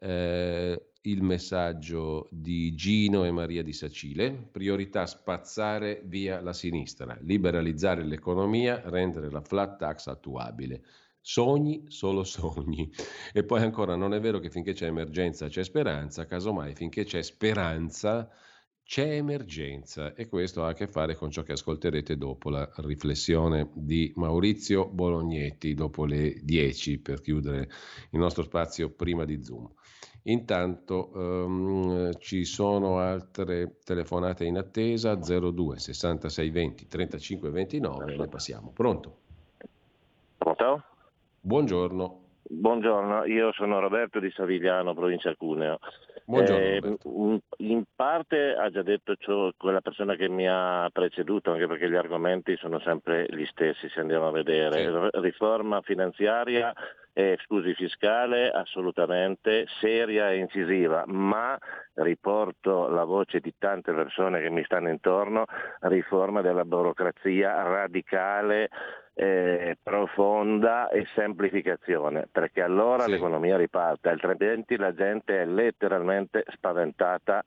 il messaggio di Gino e Maria di Sacile: priorità spazzare via la sinistra, liberalizzare l'economia, rendere la flat tax attuabile. Sogni, solo sogni. E poi ancora: non è vero che finché c'è emergenza c'è speranza, casomai finché c'è speranza c'è emergenza. E questo ha a che fare con ciò che ascolterete dopo la riflessione di Maurizio Bolognetti, dopo le 10, per chiudere il nostro spazio prima di Zoom. Intanto ci sono altre telefonate in attesa, 02 66 20 35 29, ne passiamo. Pronto? Pronto? Buongiorno. Buongiorno, io sono Roberto di Savigliano, provincia Cuneo. Buongiorno. In parte ha già detto ciò quella persona che mi ha preceduto, anche perché gli argomenti sono sempre gli stessi, se andiamo a vedere. Sì. Riforma finanziaria, fiscale, assolutamente seria e incisiva, ma riporto la voce di tante persone che mi stanno intorno: riforma della burocrazia radicale, profonda, e semplificazione, perché allora L'economia riparte, altrimenti la gente è letteralmente spaventata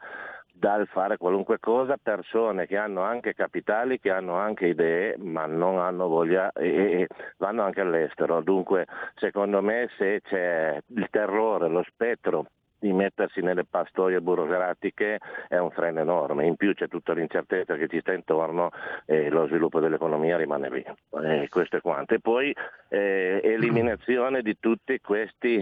dal fare qualunque cosa. Persone che hanno anche capitali, che hanno anche idee, ma non hanno voglia e vanno anche all'estero. Dunque, secondo me, se c'è il terrore, lo spettro di mettersi nelle pastoie burocratiche, è un freno enorme. In più c'è tutta l'incertezza che ci sta intorno e lo sviluppo dell'economia rimane lì. Questo è quanto. E poi eliminazione di tutti questi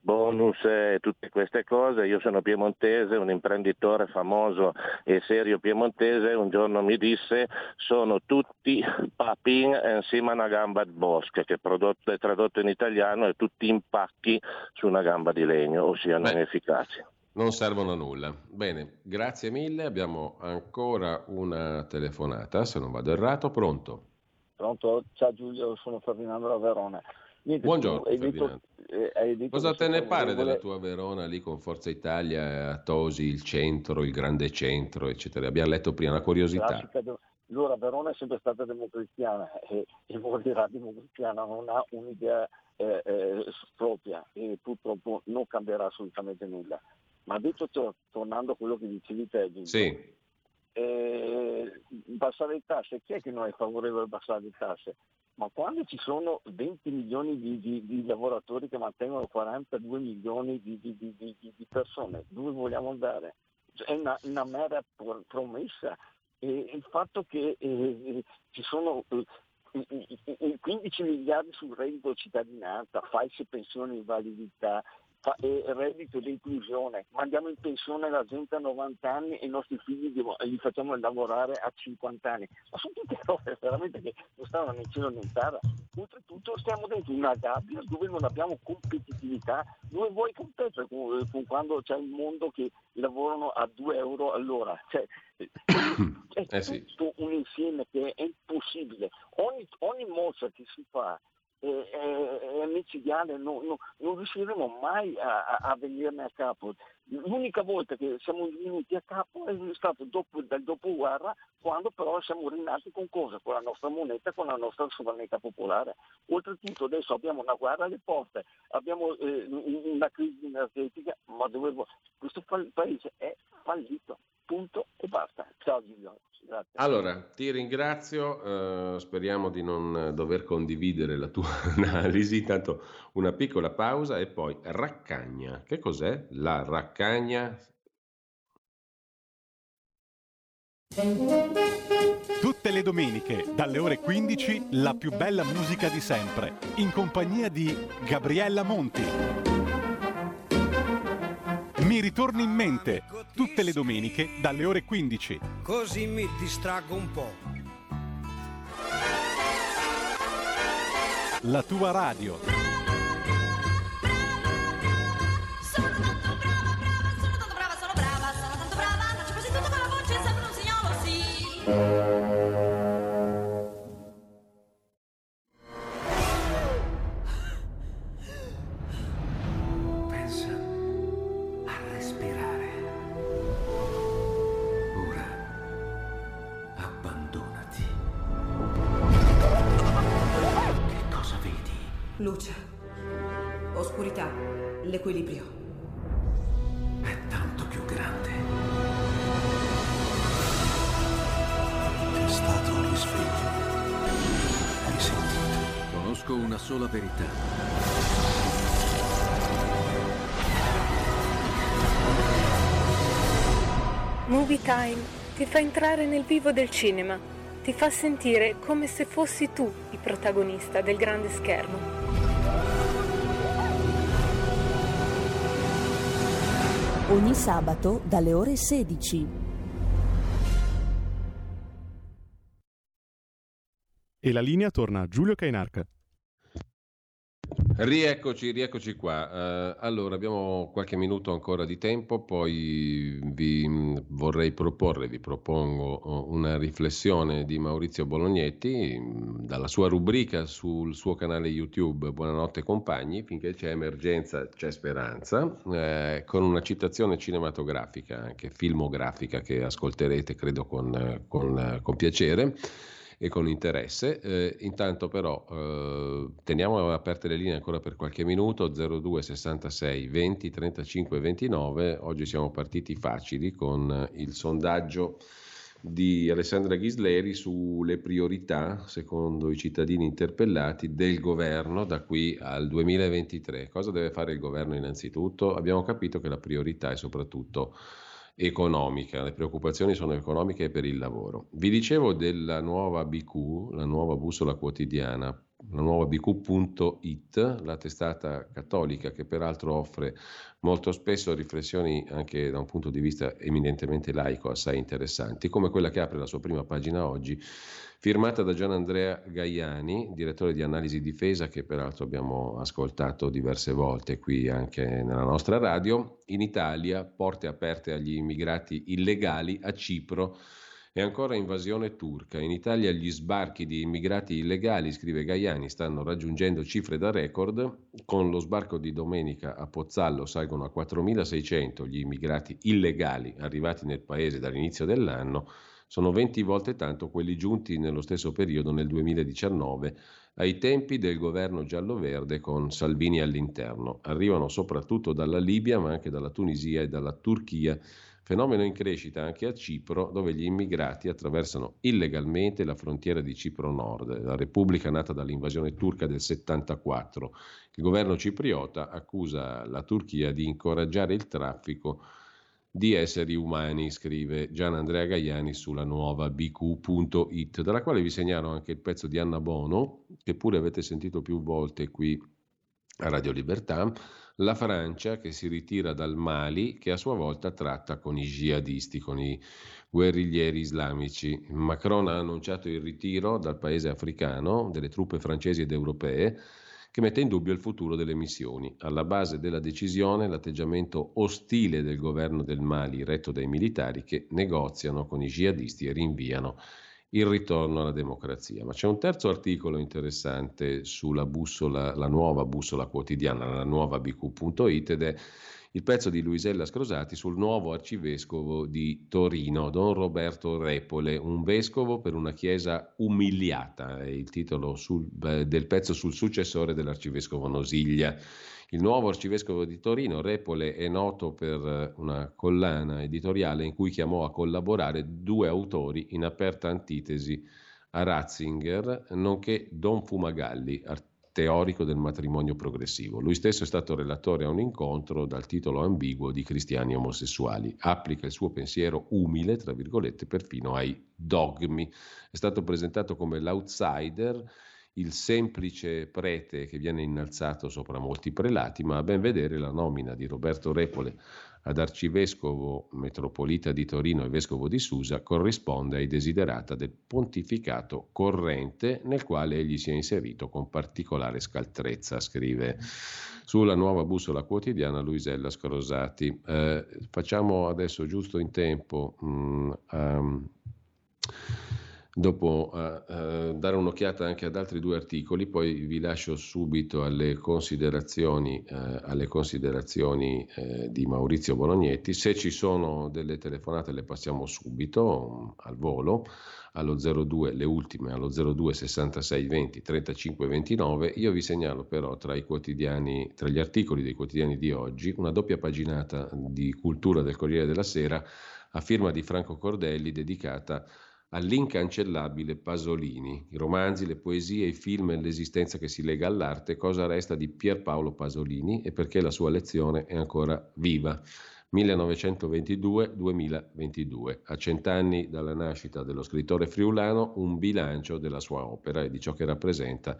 bonus e tutte queste cose. Io sono piemontese, un imprenditore famoso e serio piemontese un giorno mi disse: sono tutti papin insieme a una gamba di bosco, che è tradotto in italiano è tutti impacchi su una gamba di legno, siano efficaci. Non servono a nulla. Bene, grazie mille. Abbiamo ancora una telefonata, se non vado errato. Pronto? Pronto? Ciao Giulio, sono Ferdinando da Verona. Buongiorno Ferdinando. Cosa te ne pare della tua Verona lì con Forza Italia, a Tosi, il centro, il grande centro, eccetera? Abbiamo letto prima, una curiosità. Allora, Verona è sempre stata democristiana e morirà democristiana, non ha un'idea propria e purtroppo non cambierà assolutamente nulla. Ma detto ciò, tornando a quello che dicevi te, sì, abbassare le tasse, chi è che non è favorevole a abbassare le tasse? Ma quando ci sono 20 milioni di lavoratori che mantengono 42 milioni di persone, dove vogliamo andare? È una mera promessa. E il fatto che ci sono 15 miliardi sul reddito cittadinanza, false pensioni di validità, reddito di inclusione, mandiamo in pensione la gente a 90 anni e i nostri figli li facciamo lavorare a 50 anni. Ma sono tutte cose veramente che non stanno né in cielo né in terra. Oltretutto stiamo dentro una gabbia dove non abbiamo competitività. Dove vuoi competere con quando c'è il mondo che lavorano a 2 euro all'ora? Cioè, è tutto un insieme che è impossibile. Ogni mossa che si fa è micidiale, non riusciremo mai a venirne a capo. L'unica volta che siamo venuti a capo è stato dal dopoguerra, quando però siamo rinati con cosa? Con la nostra moneta, con la nostra sovranità popolare. Oltretutto adesso abbiamo una guerra alle porte, abbiamo una crisi energetica, ma questo paese è fallito. Punto e basta. Ciao Giulio. Grazie. Allora, ti ringrazio, speriamo di non dover condividere la tua analisi. Intanto una piccola pausa e poi raccagna. Che cos'è la raccagna? Tutte le domeniche, dalle ore 15, la più bella musica di sempre, in compagnia di Gabriella Monti. Mi ritorni in mente, tutte le domeniche dalle ore 15. Così mi distraggo un po'. La tua radio. Pensa a respirare. Ora abbandonati. Che cosa vedi? Luce, oscurità, l'equilibrio. Una sola verità. Movie Time ti fa entrare nel vivo del cinema, ti fa sentire come se fossi tu il protagonista del grande schermo. Ogni sabato dalle ore 16. E la linea torna a Giulio Cainarca. Rieccoci qua. Allora, abbiamo qualche minuto ancora di tempo, poi vi propongo una riflessione di Maurizio Bolognetti dalla sua rubrica sul suo canale YouTube Buonanotte compagni, finché c'è emergenza c'è speranza, con una citazione cinematografica, anche filmografica, che ascolterete credo con piacere e con interesse. Intanto però teniamo aperte le linee ancora per qualche minuto. 02 66 20 35 29. Oggi siamo partiti facili con il sondaggio di Alessandra Ghisleri sulle priorità, secondo i cittadini interpellati, del governo da qui al 2023. Cosa deve fare il governo innanzitutto? Abbiamo capito che la priorità è soprattutto economica, le preoccupazioni sono economiche e per il lavoro. Vi dicevo della nuova BQ, la nuova bussola quotidiana, la nuova BQ.it, la testata cattolica che peraltro offre molto spesso riflessioni anche da un punto di vista eminentemente laico assai interessanti, come quella che apre la sua prima pagina oggi, firmata da Gianandrea Gaiani, direttore di Analisi Difesa, che peraltro abbiamo ascoltato diverse volte qui anche nella nostra radio. In Italia, porte aperte agli immigrati illegali. A Cipro e ancora invasione turca. In Italia gli sbarchi di immigrati illegali, scrive Gaiani, stanno raggiungendo cifre da record. Con lo sbarco di domenica a Pozzallo salgono a 4.600 gli immigrati illegali arrivati nel paese dall'inizio dell'anno. Sono 20 volte tanto quelli giunti nello stesso periodo nel 2019, ai tempi del governo giallo-verde con Salvini all'interno. Arrivano soprattutto dalla Libia, ma anche dalla Tunisia e dalla Turchia, fenomeno in crescita anche a Cipro, dove gli immigrati attraversano illegalmente la frontiera di Cipro Nord, la repubblica nata dall'invasione turca del 74. Il governo cipriota accusa la Turchia di incoraggiare il traffico di esseri umani, scrive Gianandrea Gaiani sulla nuova BQ.it, dalla quale vi segnalo anche il pezzo di Anna Bono, che pure avete sentito più volte qui a Radio Libertà, la Francia che si ritira dal Mali, che a sua volta tratta con i jihadisti, con i guerriglieri islamici. Macron ha annunciato il ritiro dal paese africano delle truppe francesi ed europee, che mette in dubbio il futuro delle missioni. Alla base della decisione l'atteggiamento ostile del governo del Mali, retto dai militari che negoziano con i jihadisti e rinviano il ritorno alla democrazia. Ma c'è un terzo articolo interessante sulla bussola, la nuova bussola quotidiana, la nuova BQ.it, ed è il pezzo di Luisella Scrosati sul nuovo arcivescovo di Torino, Don Roberto Repole, un vescovo per una chiesa umiliata, è il titolo del pezzo sul successore dell'arcivescovo Nosiglia. Il nuovo arcivescovo di Torino, Repole, è noto per una collana editoriale in cui chiamò a collaborare due autori in aperta antitesi a Ratzinger, nonché Don Fumagalli, teorico del matrimonio progressivo. Lui stesso è stato relatore a un incontro dal titolo ambiguo di Cristiani omosessuali. Applica il suo pensiero umile, tra virgolette, perfino ai dogmi. È stato presentato come l'outsider, il semplice prete che viene innalzato sopra molti prelati, ma a ben vedere la nomina di Roberto Repole ad arcivescovo metropolita di Torino e vescovo di Susa corrisponde ai desiderata del pontificato corrente, nel quale egli si è inserito con particolare scaltrezza, scrive sulla nuova bussola quotidiana Luisella Scrosati. Facciamo adesso giusto in tempo dopo dare un'occhiata anche ad altri due articoli, poi vi lascio subito alle considerazioni di Maurizio Bolognetti. Se ci sono delle telefonate le passiamo subito al volo, allo 02, le ultime, allo 02 66 20 35 29. Io vi segnalo però tra gli articoli dei quotidiani di oggi una doppia paginata di cultura del Corriere della Sera a firma di Franco Cordelli dedicata all'incancellabile Pasolini, i romanzi, le poesie, i film e l'esistenza che si lega all'arte, cosa resta di Pierpaolo Pasolini e perché la sua lezione è ancora viva. 1922-2022, a 100 anni dalla nascita dello scrittore friulano, un bilancio della sua opera e di ciò che rappresenta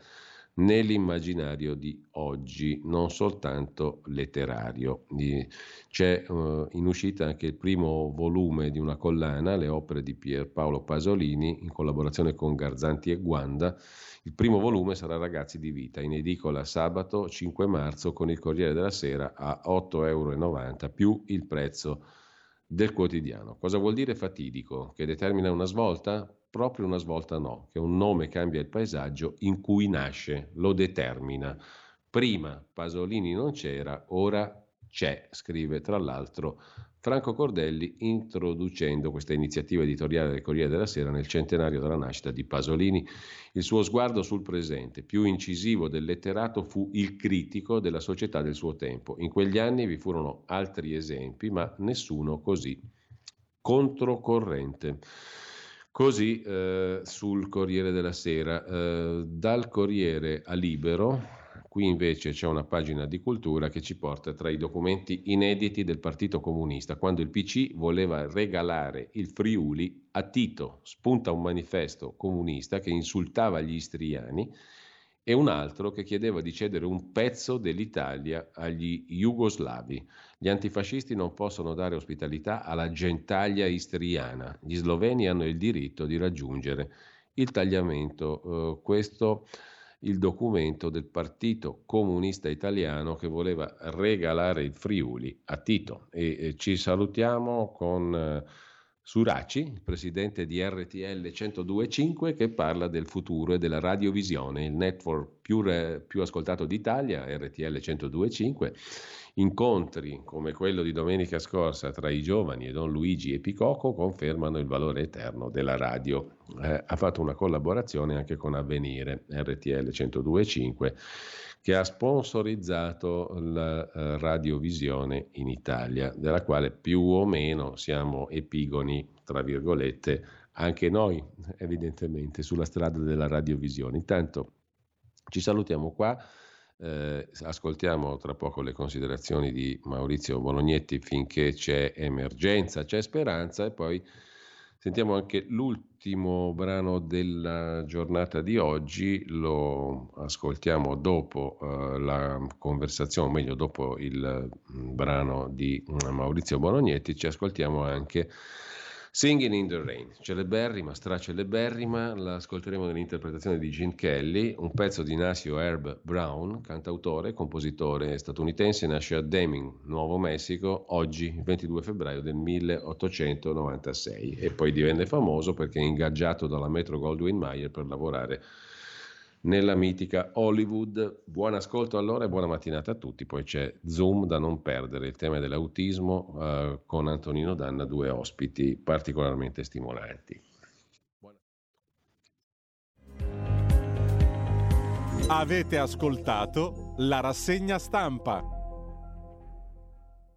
nell'immaginario di oggi, non soltanto letterario. C'è in uscita anche il primo volume di una collana, le opere di Pierpaolo Pasolini, in collaborazione con Garzanti e Guanda. Il primo volume sarà Ragazzi di Vita, in edicola sabato 5 marzo con il Corriere della Sera a 8,90 euro più il prezzo del quotidiano. Cosa vuol dire fatidico? Che determina una svolta? Proprio una svolta no, che un nome cambia il paesaggio in cui nasce, lo determina. Prima Pasolini non c'era, ora c'è, scrive tra l'altro Franco Cordelli introducendo questa iniziativa editoriale del Corriere della Sera nel centenario della nascita di Pasolini. Il suo sguardo sul presente, più incisivo del letterato, fu il critico della società del suo tempo. In quegli anni vi furono altri esempi, ma nessuno così controcorrente. Così sul Corriere della Sera, dal Corriere a Libero, qui invece c'è una pagina di cultura che ci porta tra i documenti inediti del Partito Comunista, quando il PC voleva regalare il Friuli a Tito, spunta un manifesto comunista che insultava gli istriani e un altro che chiedeva di cedere un pezzo dell'Italia agli jugoslavi. Gli antifascisti non possono dare ospitalità alla gentaglia istriana. Gli sloveni hanno il diritto di raggiungere il tagliamento. Questo il documento del Partito Comunista Italiano che voleva regalare il Friuli a Tito. E ci salutiamo con Suraci, il presidente di RTL 102.5, che parla del futuro e della radiovisione, il network più ascoltato d'Italia, RTL 102.5, incontri come quello di domenica scorsa tra i giovani e Don Luigi e Picocco confermano il valore eterno della radio. Ha fatto una collaborazione anche con Avvenire, RTL 102.5, che ha sponsorizzato la radiovisione in Italia, della quale più o meno siamo epigoni, tra virgolette, anche noi, evidentemente, sulla strada della radiovisione. Intanto ci salutiamo qua, ascoltiamo tra poco le considerazioni di Maurizio Bolognetti finché c'è emergenza, c'è speranza, e poi sentiamo anche l'ultimo brano della giornata di oggi, lo ascoltiamo dopo la conversazione, o meglio dopo il brano di Maurizio Bolognetti, ci ascoltiamo anche Singing in the Rain, celeberrima, straceleberrima, la ascolteremo nell'interpretazione di Gene Kelly, un pezzo di Nacio Herb Brown, cantautore e compositore statunitense, nasce a Deming, Nuovo Messico, oggi, il 22 febbraio del 1896, e poi divenne famoso perché ingaggiato dalla Metro-Goldwyn-Mayer per lavorare nella mitica Hollywood. Buon ascolto allora e buona mattinata a tutti. Poi c'è Zoom da non perdere, il tema dell'autismo con Antonino Danna, due ospiti particolarmente stimolanti. Avete ascoltato la rassegna stampa.